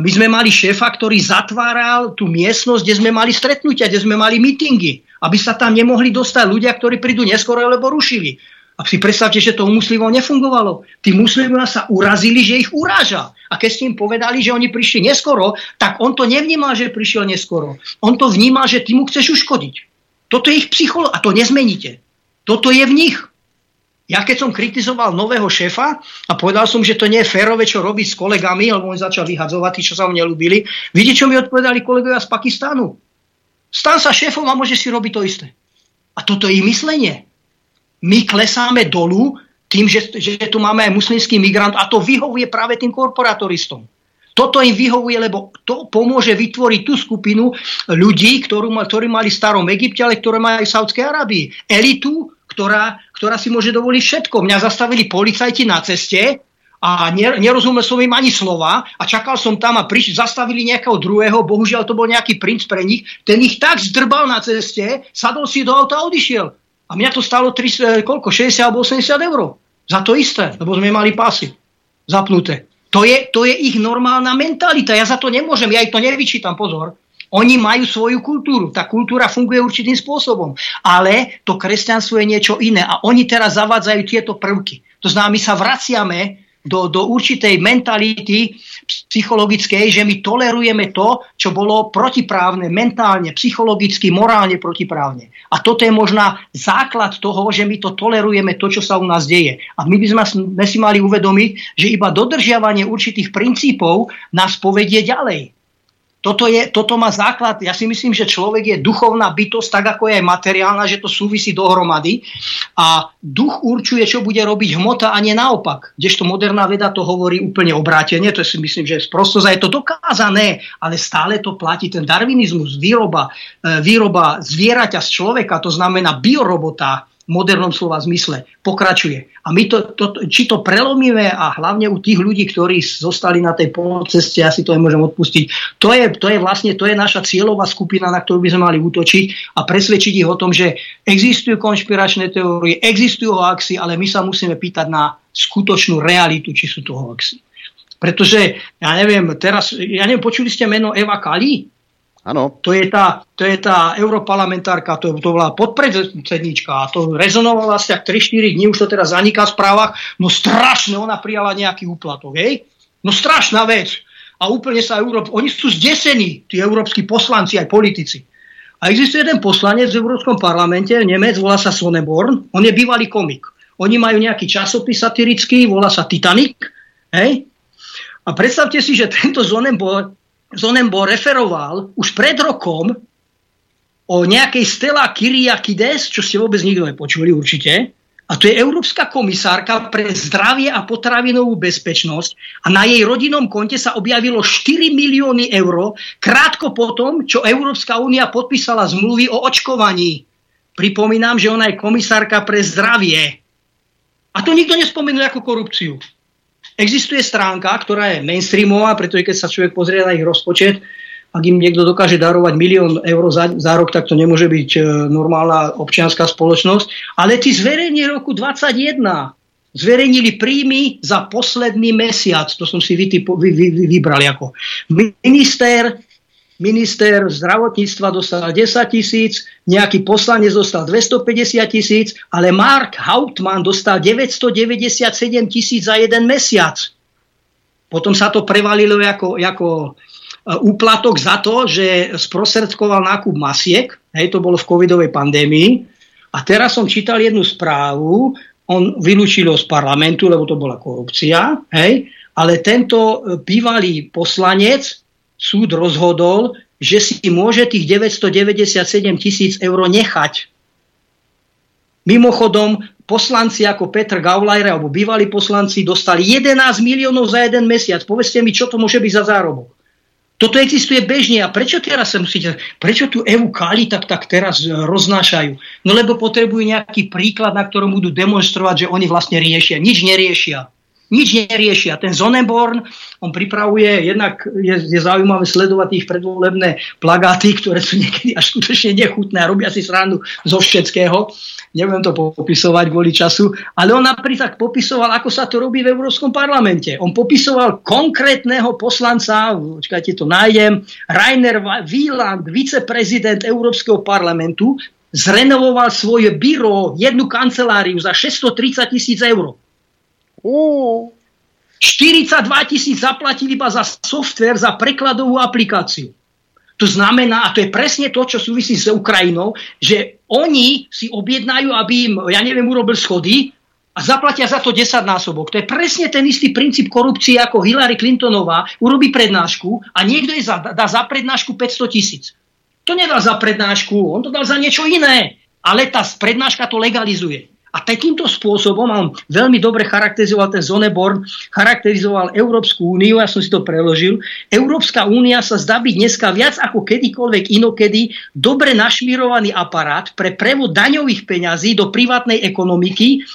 My sme mali šéfa, ktorý zatváral tú miestnosť, kde sme mali stretnutia, kde sme mali meetingy, aby sa tam nemohli dostať ľudia, ktorí prídu neskoro, lebo rušili. A si predstavte, že to muslimom nefungovalo. Tí muslimovia sa urazili, že ich uráža. A keď ste im povedali, že oni prišli neskoro, tak on to nevnímal, že prišiel neskoro. On to vnímal, že ty mu chceš uškodiť. Toto je ich psychológia a to nezmeníte. Toto je v nich. Ja keď som kritizoval nového šéfa a povedal som, že to nie je férové, čo robiť s kolegami, lebo on začal vyhadzovať tí, čo sa mu nelúbili. Vidíte, čo mi odpovedali kolegovia z Pakistánu? Stan sa šéfom a môže si robiť to isté. A toto je ich myslenie. My klesáme dolu tým, že tu máme aj muslimský migrant a to vyhovuje práve tým korporatoristom. Toto im vyhovuje, lebo to pomôže vytvoriť tú skupinu ľudí, ktorí mali v starom Egypte, ale ktoré majú v Saudskej Arábii. Elitu, ktorá si môže dovoliť všetko. Mňa zastavili policajti na ceste a nerozumel som im ani slova a čakal som tam a zastavili nejakého druhého, bohužiaľ to bol nejaký princ pre nich, ten ich tak zdrbal na ceste, sadol si do auta a odišiel. A mňa to stalo 60 alebo 80 eur. Za to isté, lebo sme mali pasy zapnuté. To je ich normálna mentalita. Ja za to nemôžem, ja ich to nevyčítam, pozor. Oni majú svoju kultúru. Tá kultúra funguje určitým spôsobom. Ale to kresťanstvo je niečo iné. A oni teraz zavádzajú tieto prvky. To znamená, my sa vraciame do určitej mentality psychologickej, že my tolerujeme to, čo bolo protiprávne, mentálne, psychologicky, morálne protiprávne. A toto je možná základ toho, že my to tolerujeme, to, čo sa u nás deje. A my by sme si mali uvedomiť, že iba dodržiavanie určitých princípov nás povedie ďalej. Toto má základ, ja si myslím, že človek je duchovná bytosť, tak ako je aj materiálna, že to súvisí dohromady a duch určuje, čo bude robiť hmota a nie naopak, kdežto moderná veda to hovorí úplne obrátene, to si myslím, že sprostosť a je to dokázané, ale stále to platí ten darwinizmus, výroba zvieraťa z človeka, to znamená biorobota, v modernom slova zmysle, pokračuje. A my či to prelomíme a hlavne u tých ľudí, ktorí zostali na tej polceste, ja si to nemôžem odpustiť. To je naša cieľová skupina, na ktorú by sme mali útočiť a presvedčiť ich o tom, že existujú konšpiračné teórie, existujú hoaxy, ale my sa musíme pýtať na skutočnú realitu, či sú to hoaxy. Pretože, ja neviem, počuli ste meno Eva Kalí? Áno. To je tá europarlamentárka, to bola podpredsedníčka a to rezonovala asi tak 3-4 dní, už to teraz zaniká v správach. No strašne, ona prijala nejaký úplatok, hej? No strašná vec. A úplne oni sú zdesení, tí európski poslanci, aj politici. A existuje jeden poslanec v Európskom parlamente, Nemec, volá sa Sonneborn, on je bývalý komik. Oni majú nejaký časopis satirický, volá sa Titanic, hej? A predstavte si, že tento Sonneborn referoval už pred rokom o nejakej Stella Kyriakides, čo ste vôbec nikto nepočuli určite, a to je Európska komisárka pre zdravie a potravinovú bezpečnosť a na jej rodinnom konte sa objavilo 4 milióny eur krátko potom, čo Európska únia podpísala zmluvy o očkovaní. Pripomínam, že ona je komisárka pre zdravie. A to nikto nespomenul ako korupciu. Existuje stránka, ktorá je mainstreamová, pretože keď sa človek pozrie na ich rozpočet, ak im niekto dokáže darovať 1 000 000 eur za rok, tak to nemôže byť normálna občianská spoločnosť. Ale tí zverejnili roku 2021. Zverejnili príjmy za posledný mesiac. To som si vybral ako minister zdravotníctva dostal 10 000, nejaký poslanec dostal 250 000, ale Mark Hauptmann dostal 997 000 za jeden mesiac. Potom sa to prevalilo ako úplatok za to, že sprostredkoval nákup masiek, hej, to bolo v covidovej pandémii. A teraz som čítal jednu správu, on vylúčil ho z parlamentu, lebo to bola korupcia, hej, ale tento bývalý poslanec, súd rozhodol, že si môže tých 997 000 eur nechať. Mimochodom, poslanci ako Petr Gaulajra alebo bývalí poslanci dostali 11 miliónov za jeden mesiac. Povedzte mi, čo to môže byť za zárobok. Toto existuje bežne. A prečo teraz prečo tú Evu Kali tak teraz roznášajú? No lebo potrebujú nejaký príklad, na ktorom budú demonstrovať, že oni vlastne riešia. Nič neriešia. Ten Sonneborn, on pripravuje, jednak je zaujímavé sledovať ich predvolebné plagáty, ktoré sú niekedy až skutočne nechutné a robia si srandu zo všetkého. Neviem to popisovať kvôli času, ale on napríklad popisoval, ako sa to robí v Európskom parlamente. On popisoval konkrétneho poslanca, počkajte, to nájdem, Rainer Wieland, viceprezident Európskeho parlamentu, zrenovoval svoje byro, jednu kanceláriu za 630 000 eur. 42 000 zaplatili iba za software, za prekladovú aplikáciu. To znamená, a to je presne to, čo súvisí s Ukrajinou, že oni si objednajú, aby im, urobil schody a zaplatia za to 10-násobok. To je presne ten istý princíp korupcie, ako Hillary Clintonová urobí prednášku a niekto jej dá za prednášku 500 000. To nedal za prednášku, on to dal za niečo iné, ale tá prednáška to legalizuje. A A takýmto spôsobom, a on veľmi dobre charakterizoval ten Sonneborn, charakterizoval Európsku úniu, ja som si to preložil, Európska únia sa zdá byť dneska viac ako kedykoľvek inokedy dobre našmirovaný aparát pre prevod daňových peňazí do privátnej ekonomiky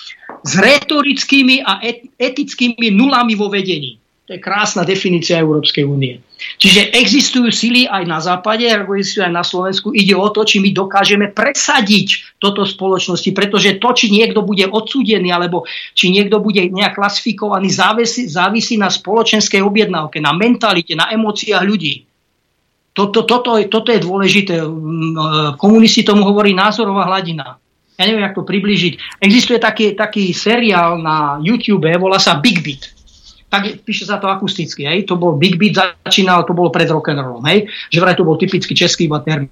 s retorickými a etickými nulami vo vedení. To je krásna definícia Európskej únie. Čiže existujú sily aj na západe, existujú aj na Slovensku. Ide o to, či my dokážeme presadiť toto spoločnosti, pretože to, či niekto bude odsúdený, alebo či niekto bude nejak klasifikovaný, závisí na spoločenskej objednávke, na mentalite, na emóciách ľudí. Toto je dôležité. Komunisti tomu hovorí názorová hladina. Ja neviem, ako to priblížiť. Existuje taký seriál na YouTube, volá sa Big Beat. Tak píše sa to akusticky, hej? To bol Big Beat, začínal, to bolo pred rock'n'rollom, hej? Že vraj to bol typicky český termín.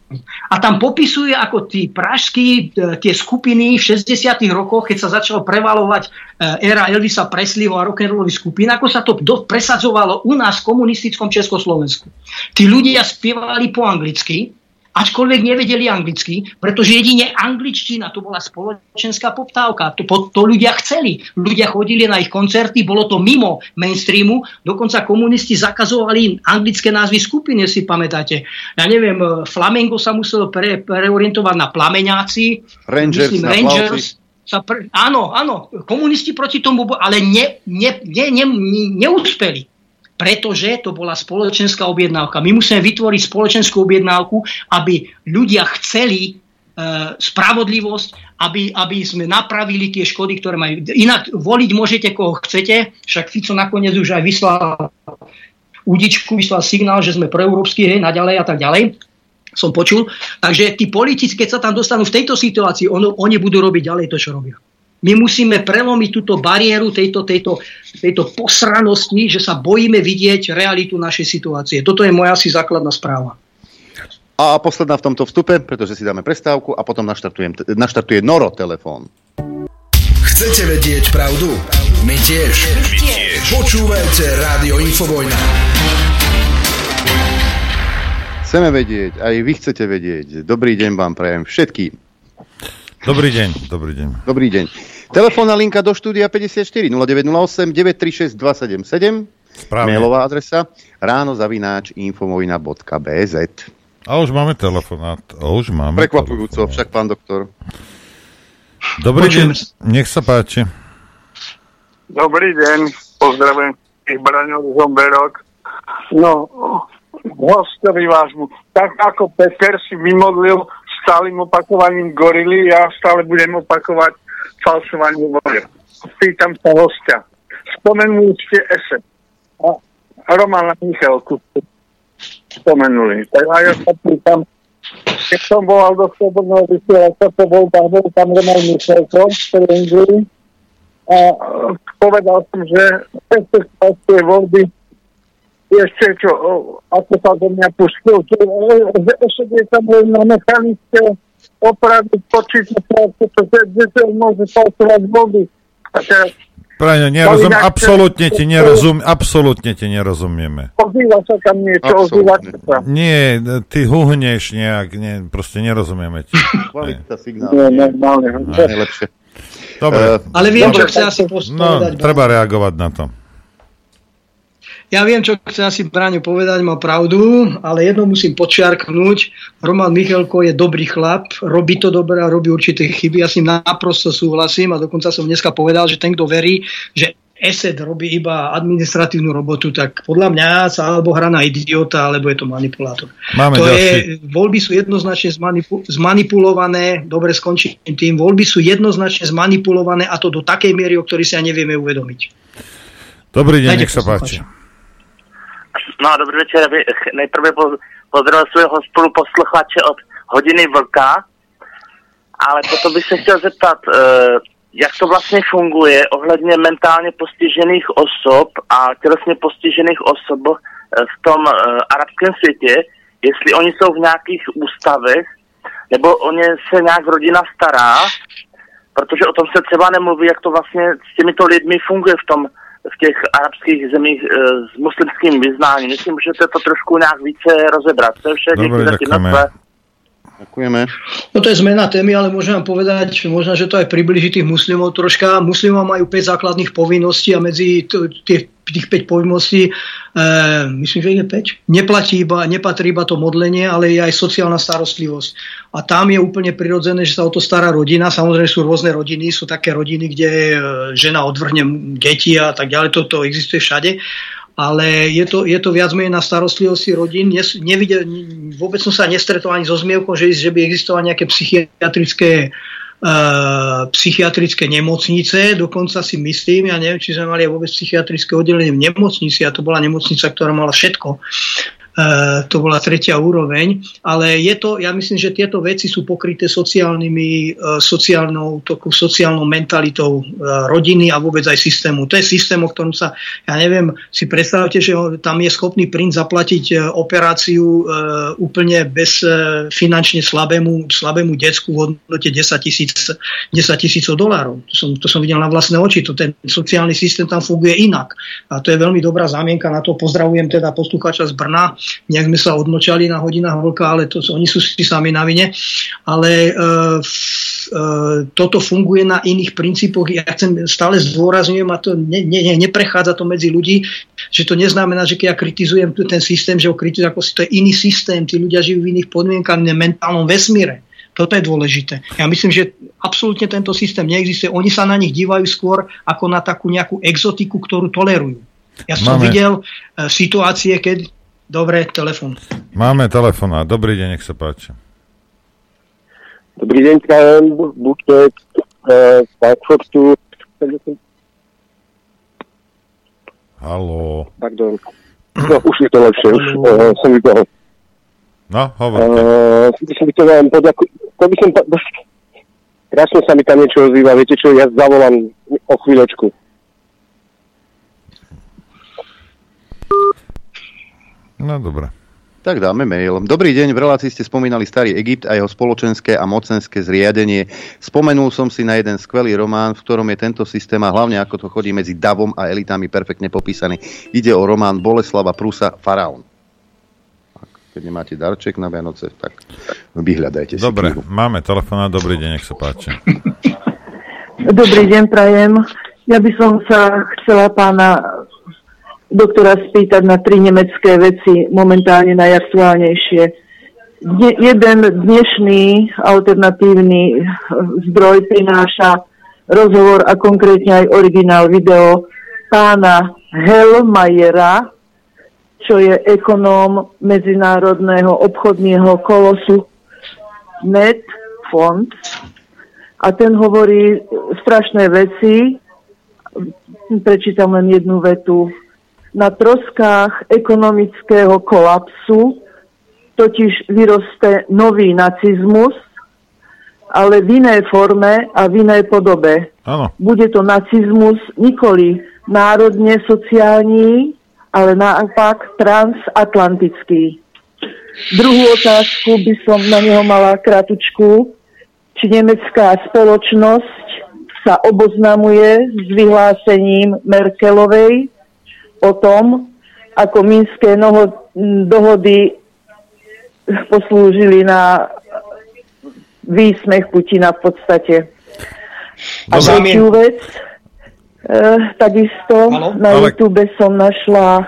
A tam popisuje, ako tí pražskí, tie skupiny v 60. rokoch, keď sa začalo prevalovať éra Elvisa Presleyho a rock'n'rollových skupín, ako sa to presadzovalo u nás v komunistickom Československu. Tí ľudia spievali po anglicky, ačkoľvek nevedeli anglicky, pretože jedine angličtina, to bola spoločenská poptávka. To ľudia chceli. Ľudia chodili na ich koncerty, bolo to mimo mainstreamu. Dokonca komunisti zakazovali anglické názvy skupín, si pamätáte. Ja neviem, Flamengo sa muselo preorientovať na Plameňáci. Rangers, myslím, na Rangers. Áno, komunisti proti tomu, ale neúspeli. Pretože to bola spoločenská objednávka. My musíme vytvoriť spoločenskú objednávku, aby ľudia chceli spravodlivosť, aby sme napravili tie škody, ktoré majú. Inak voliť môžete, koho chcete. Však Fico nakoniec už aj vyslal údičku, vyslal signál, že sme proeurópsky, hej, naďalej a tak ďalej. Som počul. Takže tí politici, keď sa tam dostanú v tejto situácii, oni budú robiť ďalej to, čo robia. My musíme prelomiť túto bariéru tejto posranosti, že sa bojíme vidieť realitu našej situácie. Toto je moja asi základná správa. A posledná v tomto vstupe, pretože si dáme prestávku a potom naštartuje Noro telefón. Chcete vedieť pravdu? My tiež. Počúvajte Rádio Infovojna. Chceme vedieť, aj vy chcete vedieť. Dobrý deň vám prajem všetkým. Dobrý deň. Telefónna linka do štúdia 54 0908 936 277. Správne. Mailová adresa ráno@infovojna.bz. A už máme telefonát. Prekvapujúco, však pán doktor. Dobrý deň, nech sa páči. Dobrý deň, pozdravujem ich Braňov Zomberok. No, hostovi vážmu. Tak ako Peter si vymodlil stálym opakovaním gorily, ja stále budem opakovať falšovanie volieb. Pýtam sa hostia. Spomenuli ste ESE. Romana Michielku spomenuli. Tak a ja sa pýtam, keď som volal do Slobodného vysielača po voľbách, bol tam Roman Michielko, a povedal som, že tie voľby ešte čo, ako sa do mňa pustil, že ešte je tam len na mechanické opravy počítačov, že môže falsovať voľby. Praňo, absolútne ti nerozumieme. Ozýva sa tam niečo, ozýva sa. Nie, ty huhneš nejak, nie, proste nerozumieme ti. Kvalita signálu. Nie, normálne. Najlepšie. Dobre. Ale viem, čo chce asi povedať. No, treba reagovať na to. Ja viem, čo chcem asi Braňo povedať, má pravdu, ale jedno musím podčiarknúť. Roman Michielko je dobrý chlap, robí to dobre a robí určité chyby. Ja s ním naprosto súhlasím a dokonca som dneska povedal, že ten, kto verí, že ESET robí iba administratívnu robotu, tak podľa mňa sa alebo hrá na idiota, alebo je to manipulátor. Voľby sú jednoznačne zmanipulované, dobre skončím tým, voľby sú jednoznačne zmanipulované a to do takej miery, o ktorej sa nevieme uvedomiť. Dobrý deň, nech sa páči. No, dobrý večer. Nejprve pozdravil svého spoluposluchače od Hodiny vlka, ale potom bych se chtěl zeptat, jak to vlastně funguje ohledně mentálně postižených osob a tělesně postižených osob v tom arabském světě, jestli oni jsou v nějakých ústavech, nebo o ně se nějak rodina stará, protože o tom se třeba nemluví, jak to vlastně s těmito lidmi funguje v těch arabských zemích s muslimským vyznáním. Myslím, že to trošku nějak více rozebrat. To je všetko. Dobre, ďakujeme. Ďakujeme. No to je zmena témy, ale môžem vám povedať, možno, že to aj približí tých muslimov troška. Muslimov majú 5 základných povinností a medzi tých 5 povinností, myslím, že je 5, nepatrí iba to modlenie, ale je aj sociálna starostlivosť. A tam je úplne prirodzené, že sa o to stará rodina. Samozrejme sú rôzne rodiny, sú také rodiny, kde žena odvrhne deti a tak ďalej, to existuje všade. Ale je to viac menej na starostlivosti rodín. Vôbec som sa nestretol ani so zmienkou, že by existovali nejaké psychiatrické nemocnice. Dokonca si myslím, ja neviem, či sme mali vôbec psychiatrické oddelenie v nemocnici, a to bola nemocnica, ktorá mala všetko. To bola 3. úroveň, ale ja myslím, že tieto veci sú pokryté sociálnou mentalitou rodiny a vôbec aj systému. To je systém, o ktorom sa, ja neviem, si predstavte, že tam je schopný princ zaplatiť operáciu úplne bez finančne slabému decku v hodnote $10,000. To som videl na vlastné oči. Ten sociálny systém tam funguje inak. A to je veľmi dobrá zámienka na to. Pozdravujem teda poslucháča z Brna. Nejak sme sa odmlčali na hodinách vlka, ale oni sú si sami na vine. Ale toto funguje na iných princípoch. Ja stále zdôrazňujem, a to neprechádza to medzi ľudí, že to neznamená, že keď ja kritizujem ten systém, že ho kritizujem, ako si to je iný systém. Tí ľudia žijú v iných podmienkach, v mentálnom vesmíre. Toto je dôležité. Ja myslím, že absolútne tento systém neexistuje. Oni sa na nich dívajú skôr ako na takú nejakú exotiku, ktorú tolerujú. Ja som videl situácie, keď... Dobre, telefón. Máme telefóna. Dobrý deň, nech sa páči. Dobrý deň, Kajem, Buček, z Frankfurtu. Haló. Pardon. No, už je to lepšie, už som vybehol. No, hovorte. Krásne sa mi tam niečo ozýva, viete čo, ja zavolám o chvíľočku. No dobré. Tak dáme mailom. Dobrý deň, v relácii ste spomínali Starý Egypt a jeho spoločenské a mocenské zriadenie. Spomenul som si na jeden skvelý román, v ktorom je tento systém a hlavne ako to chodí medzi davom a elitami perfektne popísaný. Ide o román Boleslava Prusa Faraón. Keď nemáte darček na Vianoce, tak vyhľadajte si. Dobre, máme telefonát. Dobrý deň, nech sa páči. Dobrý deň, prajem. Ja by som sa chcela pána doktora spýtať na 3 nemecké veci, momentálne najaktuálnejšie. Jeden dnešný alternatívny zdroj prináša rozhovor a konkrétne aj originál video pána Hellmayera, čo je ekonóm medzinárodného obchodného kolosu Net Fond. A ten hovorí strašné veci. Prečítam len jednu vetu. Na troskách ekonomického kolapsu totiž vyroste nový nacizmus, ale v inej forme a v inej podobe. Áno. Bude to nacizmus nikoli národne sociálny, ale naopak transatlantický. Druhú otázku by som na neho mala kratučku. Či nemecká spoločnosť sa oboznamuje s vyhlásením Merkelovej o tom, ako minské dohody poslúžili na výsmech Putina v podstate. A ďalšiu vec, takisto YouTube som našla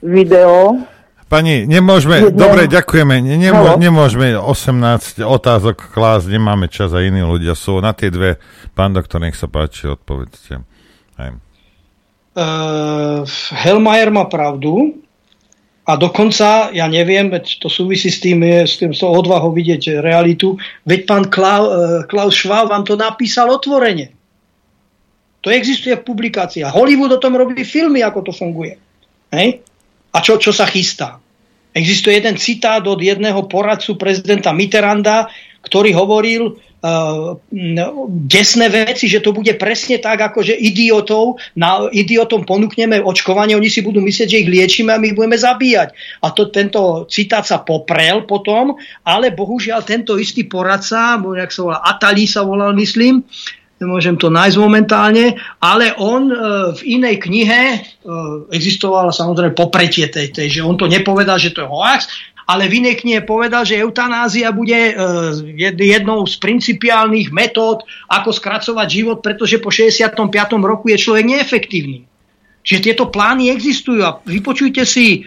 video. Pani, nemôžeme, dobre, ďakujeme, nemôžeme 18 otázok klásť, nemáme čas a iní ľudia sú. Na tie dve, pán doktor, nech sa páči, odpovedzte. Aj. Hellmayer má pravdu a dokonca, ja neviem, to súvisí s tou odvahou vidieť realitu, veď pán Klaus Schwab vám to napísal otvorene. To existuje v publikácii. Hollywood o tom robí filmy, ako to funguje. Hej? A čo sa chystá? Existuje jeden citát od jedného poradcu prezidenta Mitterranda, ktorý hovoril desné veci, že to bude presne tak, ako že idiotom ponúkneme očkovanie, oni si budú myslieť, že ich liečíme a my ich budeme zabíjať. A tento citát sa poprel potom, ale bohužiaľ tento istý poradca, jak sa volá, Attali sa volal, myslím, nemôžem to nájsť momentálne, ale on v inej knihe existoval samozrejme popretie tej, že on to nepovedal, že to je hoax, ale Vineknie povedal, že eutanázia bude jednou z principiálnych metód, ako skracovať život, pretože po 65. roku je človek neefektívny. Čiže tieto plány existujú. A vypočujte si,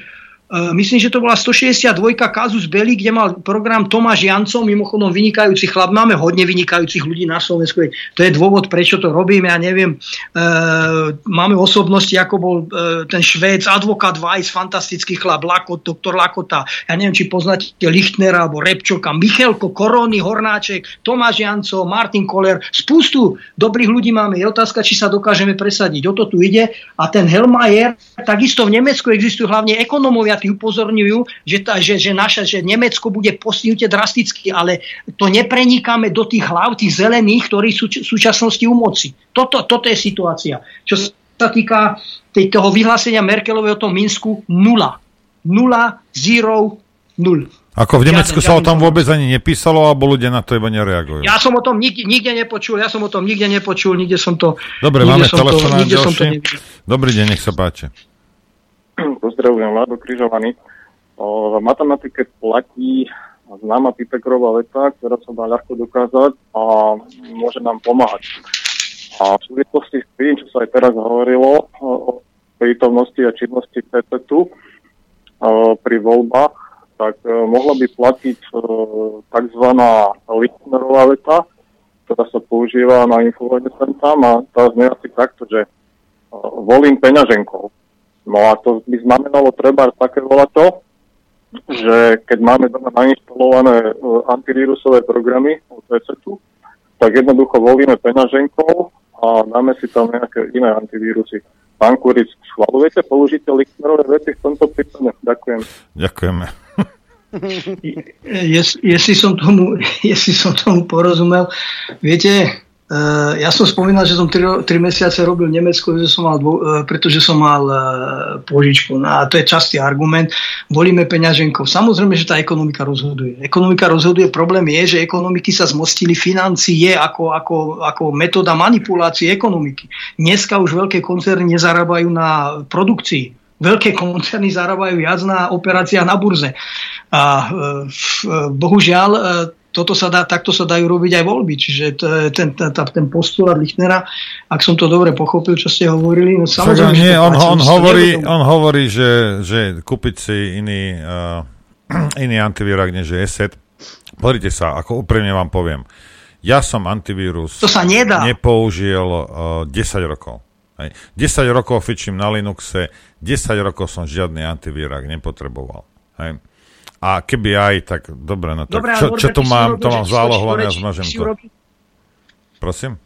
myslím, že to bola 162 Kazus Belli, kde mal program Tomáš Jancov, mimochodom vynikajúci chlap, máme hodne vynikajúcich ľudí na Slovensku, to je dôvod, prečo to robíme, ja neviem, máme osobnosti, ako bol ten Švéd, advokát Weiss, fantastický chlap, doktor Lakota, ja neviem, či poznáte Lichtnera alebo Repčoka, Michielko, Koróni, Hornáček, Tomáš Jancov, Martin Kolár, spústu dobrých ľudí máme, je otázka, či sa dokážeme presadiť, o to tu ide. A ten Helmajer, takisto v Nemecku existujú hlavne ekonomovia, upozorňujú, že Nemecko bude postihnuté drasticky, ale to neprenikáme do tých hlav, tých zelených, ktorí sú v súčasnosti u moci. Toto je situácia. Čo sa týka toho vyhlásenia Merkelovej o tom Minsku, nula. Nula, zero, nul. Ako v Nemecku sa o tom vôbec ani nepísalo, alebo ľudia na to iba nereagujú. Ja som o tom nikde nepočul, nikde som to... Dobre, máme telefón ďalší. Dobrý deň, nech sa páči. Pozdravujem, Lado Križovaný. V matematike platí známa Pythagorova veta, ktorá sa dá ľahko dokázať a môže nám pomáhať. A v súvislosti s tým, čo sa aj teraz hovorilo o prítomnosti a činnosti PPT pri voľbách, tak mohla by platiť takzvaná Lichtnerová veta, ktorá sa používa na infovojne sem tam, a tá zmenia si takto, že volím peňaženkou. No a to by znamenalo treba také volato, že keď máme doma nainštalované antivírusové programy od ESETu, tak jednoducho volíme peňaženkou a dáme si tam nejaké iné antivírusy. Pán Kuritz, schvaľujete použite Lichtnerové veci v tomto prípade? Ďakujem. Ďakujeme. Jestli som tomu porozumel, viete... Ja som spomínal, že som 3 mesiace robil v Nemecku, pretože som mal požičku. A to je častý argument. Volíme peňaženkou. Samozrejme, že tá ekonomika rozhoduje. Problém je, že ekonomiky sa zmostili financie ako metóda manipulácie ekonomiky. Dneska už veľké koncerny nezarábajú na produkcii. Veľké koncerny zarábajú viac na operáciách na burze. A bohužiaľ, takto sa dajú robiť aj voľby. Čiže ten postulát Lichtnera, ak som to dobre pochopil, čo ste hovorili, no samozrejme... Nie, on hovorí, že kúpiť si iný antivírus, než je ESET. Pozrite sa, ako úprimne vám poviem. Ja som antivírus nepoužil 10 rokov. 10 rokov fičím na Linuxe, 10 rokov som žiadny antivírus nepotreboval. Hej. A keby aj, tak dobre, no tak dobre, čo tu mám, to mám zálohované a zmažem to. Prosím?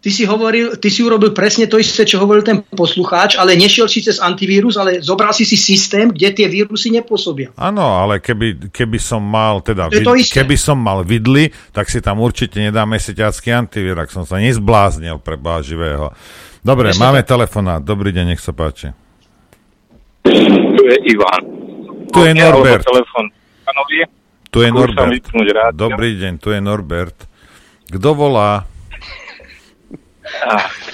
Ty si urobil presne to isté, čo hovoril ten poslucháč, ale nešiel si cez antivírus, ale zobral si systém, kde tie vírusy nepôsobia. Áno, ale keby som mal vidly, tak si tam určite nedá mesiťácky antivírus, ak som sa nezbláznil pre Boha živého. Dobre, presne máme telefonát. Dobrý deň, nech sa páči. Tu je Ivan. Tu je Norbert. Tu je Norbert. Dobrý deň, tu je Norbert. Kto volá?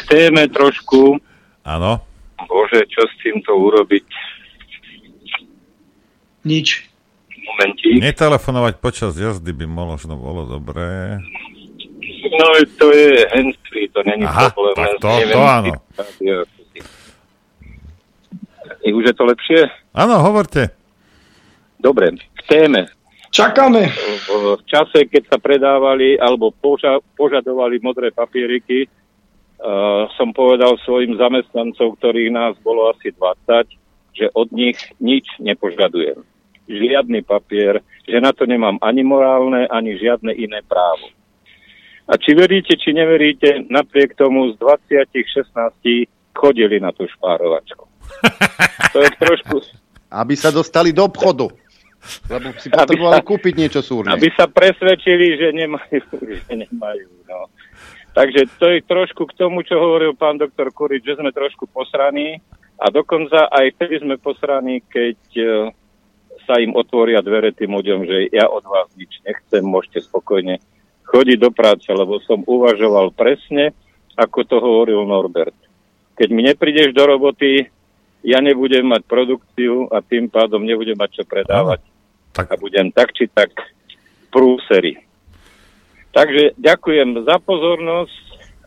Chceme trošku. Áno. Bože, čo s týmto urobiť? Nič. Momentík. Netelefonovať počas jazdy by možno bolo dobré. No, to je handsfree, to není problém. Aha, to áno. Už je to lepšie? Áno, hovorte. Dobre, k téme. Čakáme. V čase, keď sa predávali alebo požadovali modré papieriky, som povedal svojim zamestnancov, ktorých nás bolo asi 20, že od nich nič nepožadujem. Žiadny papier, že na to nemám ani morálne, ani žiadne iné právo. A či veríte, či neveríte, napriek tomu z 20-16 chodili na tú špárovačku. To je trošku... Aby sa dostali do obchodu. Lebo si potrebovali kúpiť niečo súrne. Aby sa presvedčili, že nemajú. No. Takže to je trošku k tomu, čo hovoril pán doktor Kurič, že sme trošku posraní a dokonca aj vtedy sme posraní, keď sa im otvoria dvere tým ľuďom, že ja od vás nič nechcem, môžete spokojne chodiť do práce, lebo som uvažoval presne, ako to hovoril Norbert. Keď mi neprídeš do roboty, ja nebudem mať produkciu a tým pádom nebudem mať čo predávať. A budem tak či tak prúsery. Takže ďakujem za pozornosť,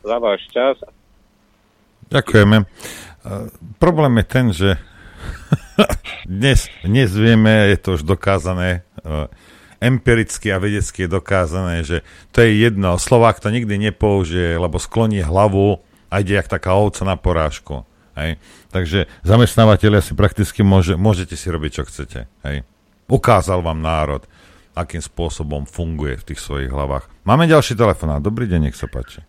za váš čas. Ďakujeme. Problém je ten, že dnes vieme, je to už dokázané, empiricky a vedecky je dokázané, že to je jedno. Slovák to nikdy nepoužije, lebo skloní hlavu a ide jak taká ovca na porážku. Hej. Takže zamestnávateľia si prakticky môžete si robiť, čo chcete. Hej. Ukázal vám národ, akým spôsobom funguje v tých svojich hlavách. Máme ďalší telefonát. Dobrý deň, nech sa páči.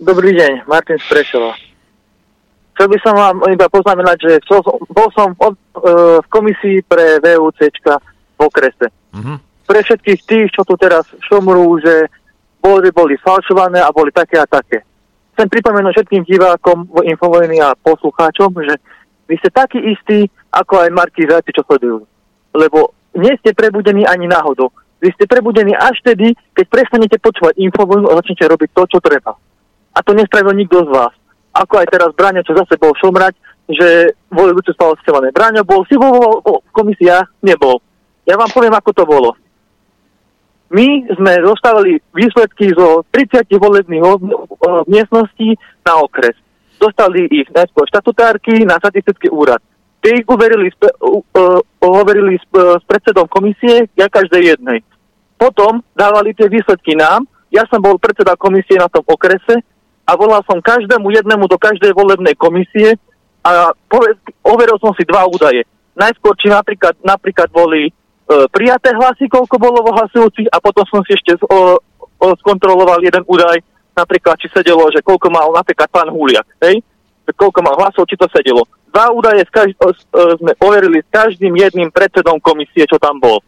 Dobrý deň, Martin z Prešova. Chcel by som vám iba poznamenať, že bol som v komisii pre VUCčka v okrese. Uh-huh. Pre všetkých tých, čo tu teraz šomrú, že boli falšované a boli také a také. Chcem pripomenúť všetkým divákom Infovojny a poslucháčom, že vy ste takí istí, ako aj markizáci, čo sledujú. Lebo nie ste prebudení ani náhodou. Vy ste prebudení až vtedy, keď prestanete počúvať Infovojnu a začnete robiť to, čo treba. A to nespravil nikto z vás. Ako aj teraz Braňo, čo zase bol šomrať, že voľujúcu stalo schované. Braňo bol, si vo komisiách nebol. Ja vám poviem, ako to bolo. My sme dostávali výsledky zo 30 volebných miestností na okres. Dostali ich najskôr štatutárky na statistický úrad. Tie ich hovorili s predsedom komisie, ja každej jednej. Potom dávali tie výsledky nám. Ja som bol predseda komisie na tom okrese a volal som každému jednému do každej volebnej komisie a overil som si dva údaje. Najskôr, či napríklad boli prijaté hlasy, koľko bolo vo hlasujúcich, a potom som si ešte skontroloval jeden údaj, napríklad, či sedelo, že koľko mal napríklad pán Huliak, hej? Koľko mal hlasov, či to sedelo. Dva údaje sme overili s každým jedným predsedom komisie, čo tam bol.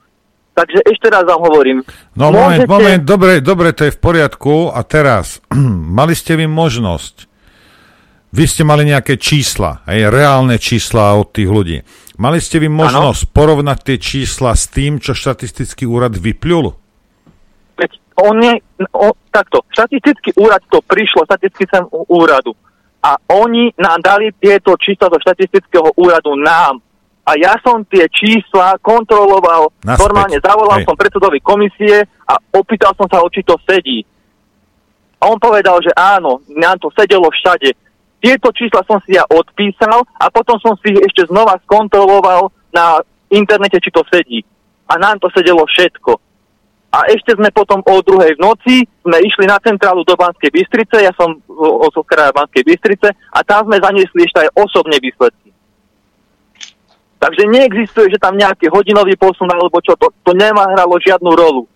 Takže ešte raz vám hovorím. No moment, dobre, to je v poriadku. A teraz, mali ste vy možnosť, vy ste mali nejaké čísla, aj reálne čísla od tých ľudí. Mali ste vy možnosť porovnať tie čísla s tým, čo štatistický úrad vypľul? Takto, štatistický úrad to prišlo, štatistickým úradu. A oni nám dali tieto čísla do štatistického úradu nám. A ja som tie čísla kontroloval naspäť. Normálne, zavolal som predsedovi komisie a opýtal som sa, či to sedí. A on povedal, že áno, nám to sedelo všade. Tieto čísla som si ja odpísal a potom som si ešte znova skontroloval na internete, či to sedí. A nám to sedelo všetko. A ešte sme potom o 2:00 v noci sme išli na centrálu do Banskej Bystrice, ja som z kraja Banskej Bystrice, a tam sme zaniesli ešte aj osobné výsledky. Takže neexistuje, že tam nejaký hodinový posun alebo čo, to nemá hralo žiadnu rolu.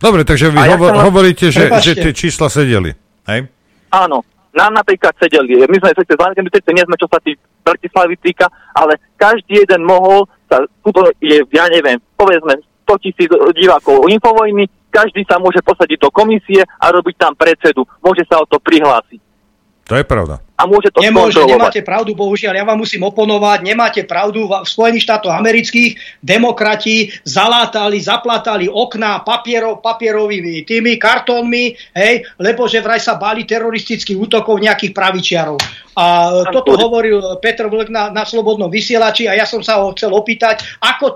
Dobre, takže vy hovoríte, že tie čísla sedeli, hej? Áno, nám napríklad sedeli. My sme všetci nie sme, čo sa tých Bratislavy týka, ale každý jeden mohol, ja neviem, povedzme 100,000 divákov Infovojny, každý sa môže posadiť do komisie a robiť tam predsedu. Môže sa o to prihlásiť. To je pravda. A môže to skontrolovať. Nemáte pravdu, bohužiaľ, ja vám musím oponovať, nemáte pravdu. V Spojených štátoch amerických demokrati zalátali, zaplatali okná papierovými tými kartónmi, hej, lebo že vraj sa báli teroristických útokov nejakých pravičiarov. A toto hovoril Petr Vlk na Slobodnom vysielači a ja som sa ho chcel opýtať, ako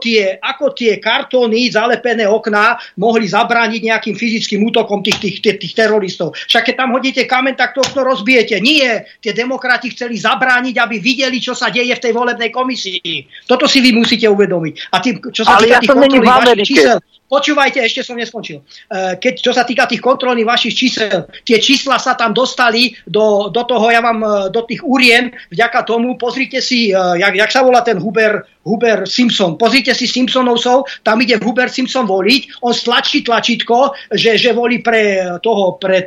tie kartóny, zalepené okná mohli zabrániť nejakým fyzickým útokom tých teroristov. Však keď tam hodíte kamen, tak to okno rozbijete. Nie, tie demokrati chceli zabrániť, aby videli, čo sa deje v tej volebnej komisii. Toto si vy musíte uvedomiť. A tým, čo sa týka tých kontrolných vašich čísel, počúvajte, ešte som neskončil. Čo sa týka tých kontrolných vašich čísel, tie čísla sa tam dostali do toho, ja mám do tých urien, vďaka tomu, pozrite si, jak sa volá ten Huber Simpson. Pozrite si Simpsonovcov, tam ide Huber Simpson voliť, on stlačí tlačítko, že volí pre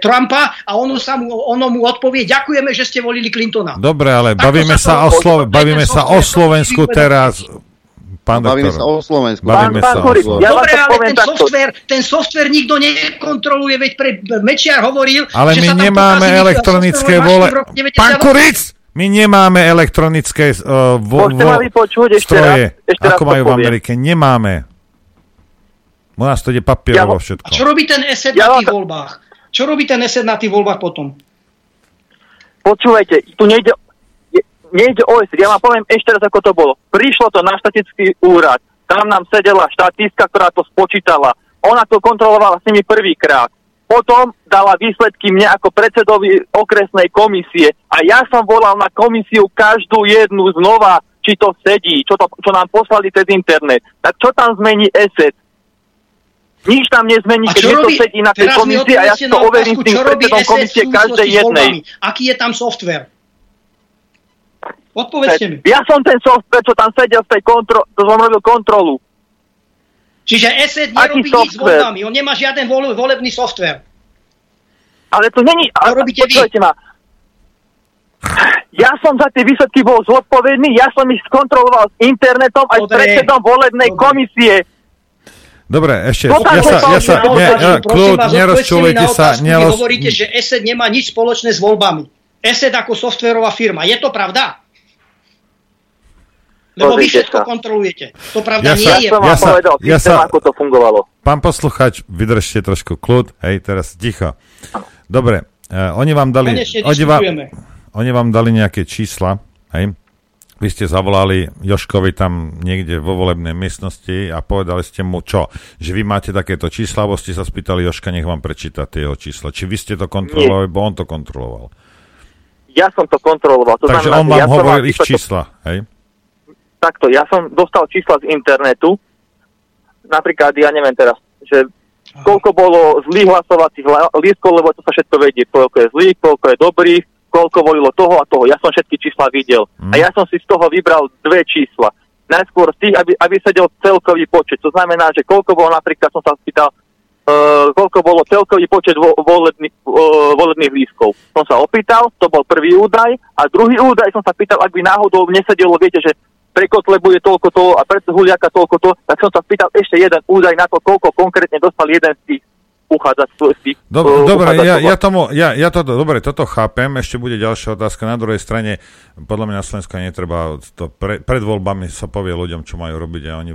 Trumpa a ono mu odpovie, ďakujeme, že ste volili Clintona. Dobre, ale bavíme sa o Slovensku teraz. Bavíme sa o Slovensku. Dobre, ale ten softvér nikto nekontroluje, veď Mečiar hovoril, ale že sa tam nemáme elektronické vole. Pán Kuritz, my nemáme elektronické stroje, ako majú v Amerike. Nemáme. U nás to ide papierovo všetko. A čo robí ten ESET na tých voľbách? Čo robí ten ESET na tých voľbách potom? Počúvajte, tu nejde. nejde o OECD. Ja vám poviem ešte raz, ako to bolo. Prišlo to na štatistický úrad. Tam nám sedela štatistka, ktorá to spočítala. Ona to kontrolovala s nimi prvýkrát. Potom dala výsledky mne ako predsedovi okresnej komisie. A ja som volal na komisiu každú jednu znova, či to sedí, čo nám poslali cez internet. Tak čo tam zmení ESET? Nič tam nezmení, keď je to sedí na tej komisii a ja si to overím s tým predsedom komisie každej jednej. Aký je tam software? Odpovedzte mi. Ja som ten software, čo tam sedel z tej kontrolu. Čiže ESET nerobí nič s voľbami. On nemá žiaden volebný software. Ale to není... To robíte vy. Ja som za tie výsledky bol zodpovedný, ja som ich skontroloval s internetom aj s predsedom volebnej komisie. Dobre, ešte... Nerozčulujte sa. Vy hovoríte, že ESET nemá nič spoločné s voľbami. ESET ako softverová firma. Je to pravda? Lebo vy všetko kontrolujete. To pravda nie je. Ja som vám povedal, ako to fungovalo. Pán poslucháč, vydržte trošku kľud. Hej, teraz ticho. Dobre, oni vám dali nejaké čísla, hej? Vy ste zavolali Joškovi tam niekde vo volebnej miestnosti a povedali ste mu čo? Že vy máte takéto čísla, alebo ste sa spýtali Joška, nech vám prečíta tie jeho čísla. Či vy ste to kontrolovali, alebo on to kontroloval? Ja som to kontroloval. Takže on vám hovoril ich čísla, hej? Takto, ja som dostal čísla z internetu. Napríklad, ja neviem teraz, že koľko bolo zlých hlasovacích lístkov, lebo to sa všetko vedie. Koľko je zlých, koľko je dobrých, koľko volilo toho a toho. Ja som všetky čísla videl. A ja som si z toho vybral dve čísla. Najskôr tých, aby sedel celkový počet. To znamená, že koľko bolo, napríklad som sa spýtal, koľko bolo celkový počet volebných lístkov. Som sa opýtal, to bol prvý údaj. A druhý údaj som sa pýtal, ak by náhodou nesedelo, viete, že pre Kotlebu je toľko toho a pre Huliaka toľko toho, tak som sa spýtal ešte jeden údaj na to, koľko konkrétne dostal jeden z tých uchádzať. Dobre, toto chápem, ešte bude ďalšia otázka. Na druhej strane, podľa mňa na Slovensku netreba, to pred voľbami sa povie ľuďom, čo majú robiť a oni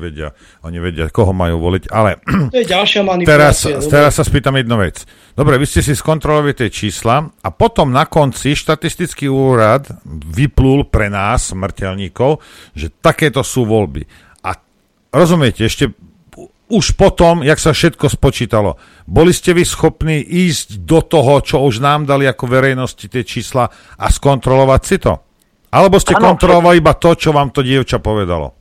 vedia, koho majú voliť, ale to je ďalšia manipulácia. Teraz sa spýtam jednu vec. Dobre, vy ste si skontrolovali tie čísla a potom na konci štatistický úrad vyplul pre nás, smrteľníkov, že takéto sú voľby. A rozumiete, ešte už potom, jak sa všetko spočítalo, boli ste vy schopní ísť do toho, čo už nám dali ako verejnosti tie čísla a skontrolovať si to? Alebo ste kontrolovali iba to, čo vám to dievča povedalo?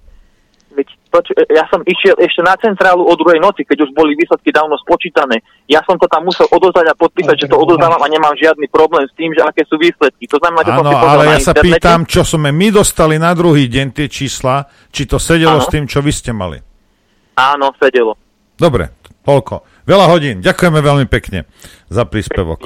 Ja som išiel ešte na centrálu o 2:00 PM, keď už boli výsledky dávno spočítané. Ja som to tam musel odozdať a podpísať, že to odozdávam a nemám žiadny problém s tým, že aké sú výsledky. To znamená, že ale ja sa pýtam, čo sme my dostali na druhý deň tie čísla, či to sedelo s tým, čo vy ste mali. Áno, sedelo. Dobre, toľko. Veľa hodín. Ďakujeme veľmi pekne za príspevok.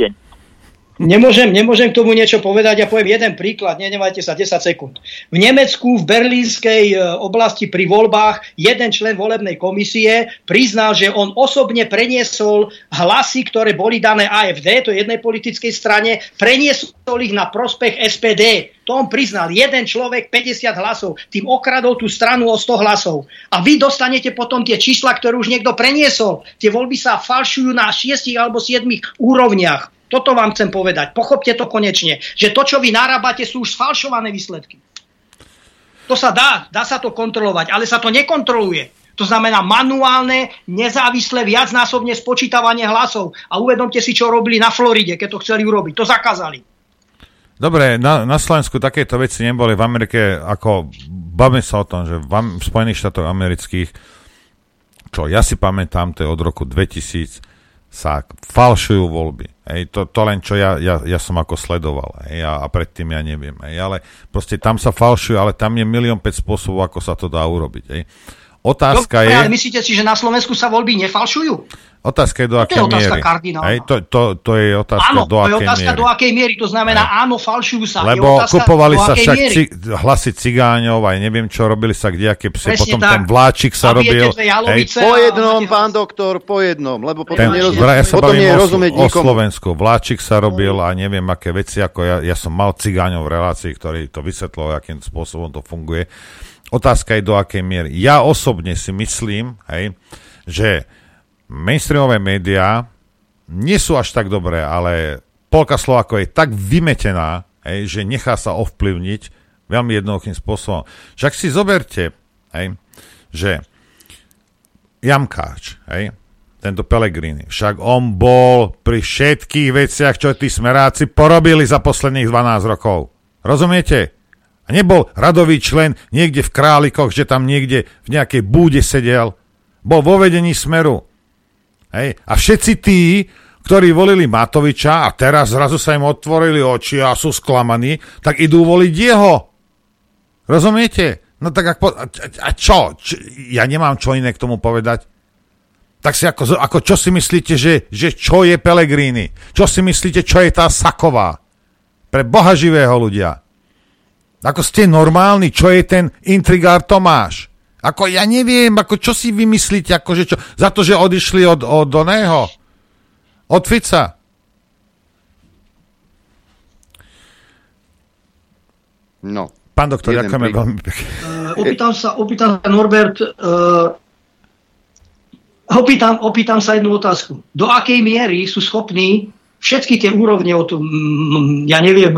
Nemôžem k tomu niečo povedať. Ja poviem jeden príklad. Nemajte sa 10 sekúnd. V Nemecku, v berlínskej oblasti pri voľbách jeden člen volebnej komisie priznal, že on osobne preniesol hlasy, ktoré boli dané AfD, to je jednej politickej strane, preniesol ich na prospech SPD. To on priznal. Jeden človek, 50 hlasov. Tým okradol tú stranu o 100 hlasov. A vy dostanete potom tie čísla, ktoré už niekto preniesol. Tie voľby sa falšujú na 6 alebo 7 úrovniach. Toto vám chcem povedať. Pochopte to konečne. Že to, čo vy narábate, sú už sfalšované výsledky. To sa dá sa to kontrolovať, ale sa to nekontroluje. To znamená manuálne, nezávislé, viacnásobne spočítavanie hlasov. A uvedomte si, čo robili na Floride, keď to chceli urobiť. To zakázali. Dobre, na Slovensku takéto veci neboli. V Amerike, ako bavme sa o tom, že v Spojených štátoch amerických, čo ja si pamätám, to je od roku 2000, sa falšujú voľby. Hej, to len, čo ja som ako sledoval. Hej, a predtým ja neviem. Hej, ale proste tam sa falšujú, ale tam je 1,5 spôsobov, ako sa to dá urobiť. Hej. Otázka je... Ale myslíte si, že na Slovensku sa voľby nefalšujú? Otázka je, do akej miery. To je otázka kardinálna. Hej, to je otázka, áno, do akej miery. Áno, to je otázka, do akej miery. To znamená, hej, áno, falšujú sa. Lebo otázka, kupovali sa však hlasy cigáňov, aj neviem čo, robili sa kdejaké psy. Presne potom tak. Ten vláčik sa robil. Po jednom, pán doktor, po jednom. Lebo potom nie je rozumieť nikomu. O Slovensku. Vláčik sa robil a neviem, aké veci, ako ja som mal cigáňov v relácii, ktorý to vysvetloval, akým spôsobom to funguje. Otázka je, do akej miery. Ja osobne si myslím, hej, že mainstreamové médiá nie sú až tak dobré, ale polka Slovákov je tak vymetená, hej, že nechá sa ovplyvniť Veľmi jednoduchým spôsobom. Však si zoberte, hej, že Jamkáč, hej, tento Pelegrini, však on bol pri všetkých veciach, čo tí smeráci porobili za posledných 12 rokov. Rozumiete? A nebol radový člen niekde v Králikoch, že tam niekde v nejakej búde sedel. Bol vo vedení Smeru. Hej. A všetci tí, ktorí volili Matoviča a teraz zrazu sa im otvorili oči a sú sklamaní, tak idú voliť jeho. Rozumiete? No tak a čo? Ja nemám čo iné k tomu povedať. Tak si ako čo si myslíte, že čo je Pelegrini? Čo si myslíte, čo je tá Saková? Pre Boha živého, ľudia. Ako ste normálni, čo je ten intrigár Tomáš? Ako ja neviem, ako čo si vymyslíte, akože čo? Za to, že odišli od oného? Od Fica? No. Pán doktor, ďakujeme veľmi pekne. Opýtam sa Norbert, opýtam sa jednu otázku. Do akej miery sú schopní všetky tie úrovne od, ja neviem,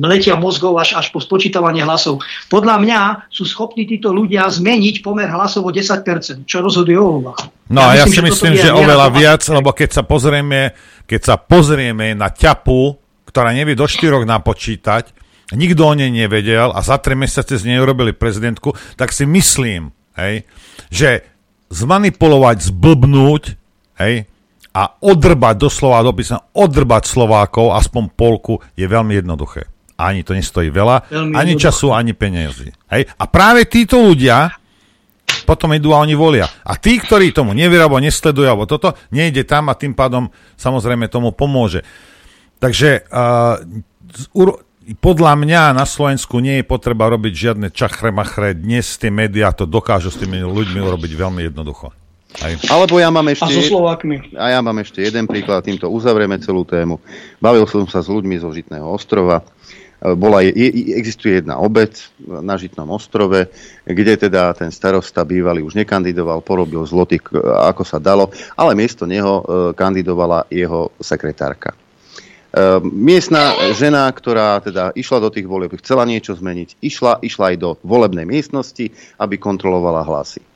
mletia mozgov až po spočítavanie hlasov. Podľa mňa sú schopní títo ľudia zmeniť pomer hlasov o 10%, čo rozhoduje o voľbách. No a ja si myslím, že oveľa viac, lebo keď sa pozrieme na ťapu, ktorá nevie do 4 napočítať, nikto o nej nevedel a za 3 mesiace z nej urobili prezidentku, tak si myslím, hej, že zmanipulovať, zblbnúť, hej, a odrbať doslova dopisne, odrbať Slovákov, aspoň polku, je veľmi jednoduché. Ani to nestojí veľa, veľmi ani jednoduché. Času, ani peniazy. Hej? A práve títo ľudia potom idú a oni volia. A tí, ktorí tomu neveria, alebo nesledujú, alebo toto, nejde tam a tým pádom samozrejme tomu pomôže. Takže podľa mňa na Slovensku nie je potreba robiť žiadne čachre-machre. Dnes tie médiá to dokážu s tými ľuďmi urobiť veľmi jednoducho. Aj. Alebo ja mám ešte jeden príklad, týmto uzavrieme celú tému. Bavil som sa s ľuďmi zo Žitného ostrova. Existuje jedna obec na Žitnom ostrove, kde teda ten starosta bývalý už nekandidoval, porobil zloty, ako sa dalo, ale miesto neho kandidovala jeho sekretárka. Miestna žena, ktorá teda išla do tých volieb, chcela niečo zmeniť, išla aj do volebnej miestnosti, aby kontrolovala hlasy.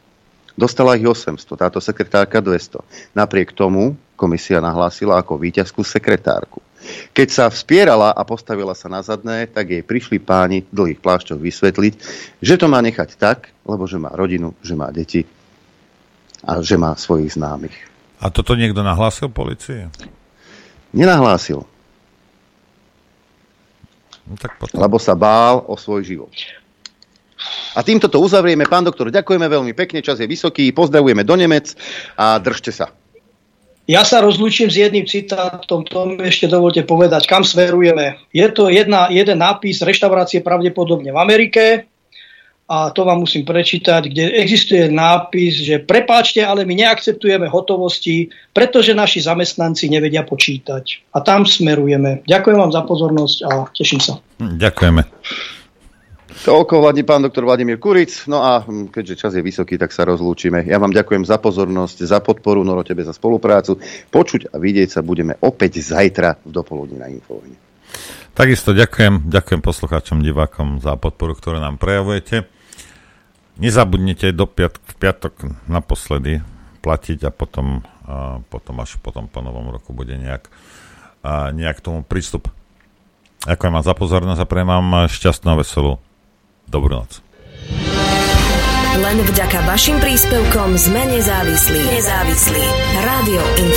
Dostala ich 800, táto sekretárka 200. Napriek tomu komisia nahlásila ako víťazskú sekretárku. Keď sa vspierala a postavila sa na zadné, tak jej prišli páni v dlhých plášťoch vysvetliť, že to má nechať tak, lebo že má rodinu, že má deti a že má svojich známych. A toto niekto nahlásil polícii? Nenahlásil. No, tak potom. Lebo sa bál o svoj život. A týmto to uzavrieme. Pán doktor, ďakujeme veľmi pekne, čas je vysoký, pozdravujeme do Nemec a držte sa. Ja sa rozlúčim s jedným citátom, to mi ešte dovolte povedať, kam smerujeme. Je to jeden nápis reštaurácie pravdepodobne v Amerike a to vám musím prečítať, kde existuje nápis, že prepáčte, ale my neakceptujeme hotovosti, pretože naši zamestnanci nevedia počítať. A tam smerujeme. Ďakujem vám za pozornosť a teším sa. Ďakujeme. Toľko pán doktor Vladimír Kuritz. No a keďže čas je vysoký, tak sa rozlúčime. Ja vám ďakujem za pozornosť, za podporu, Noro, tebe za spoluprácu. Počuť a vidieť sa budeme opäť zajtra v dopoludní na Infovojne. Takisto ďakujem poslucháčom, divákom za podporu, ktorú nám prejavujete. Nezabudnite do piatok naposledy platiť a potom až potom po novom roku bude nejak tomu prístup. Ďakujem vám za pozornosť a prejem vám šťastnú a veselú dobrú noc. Len vďaka vašim príspevkom sme nezávislí. Rádio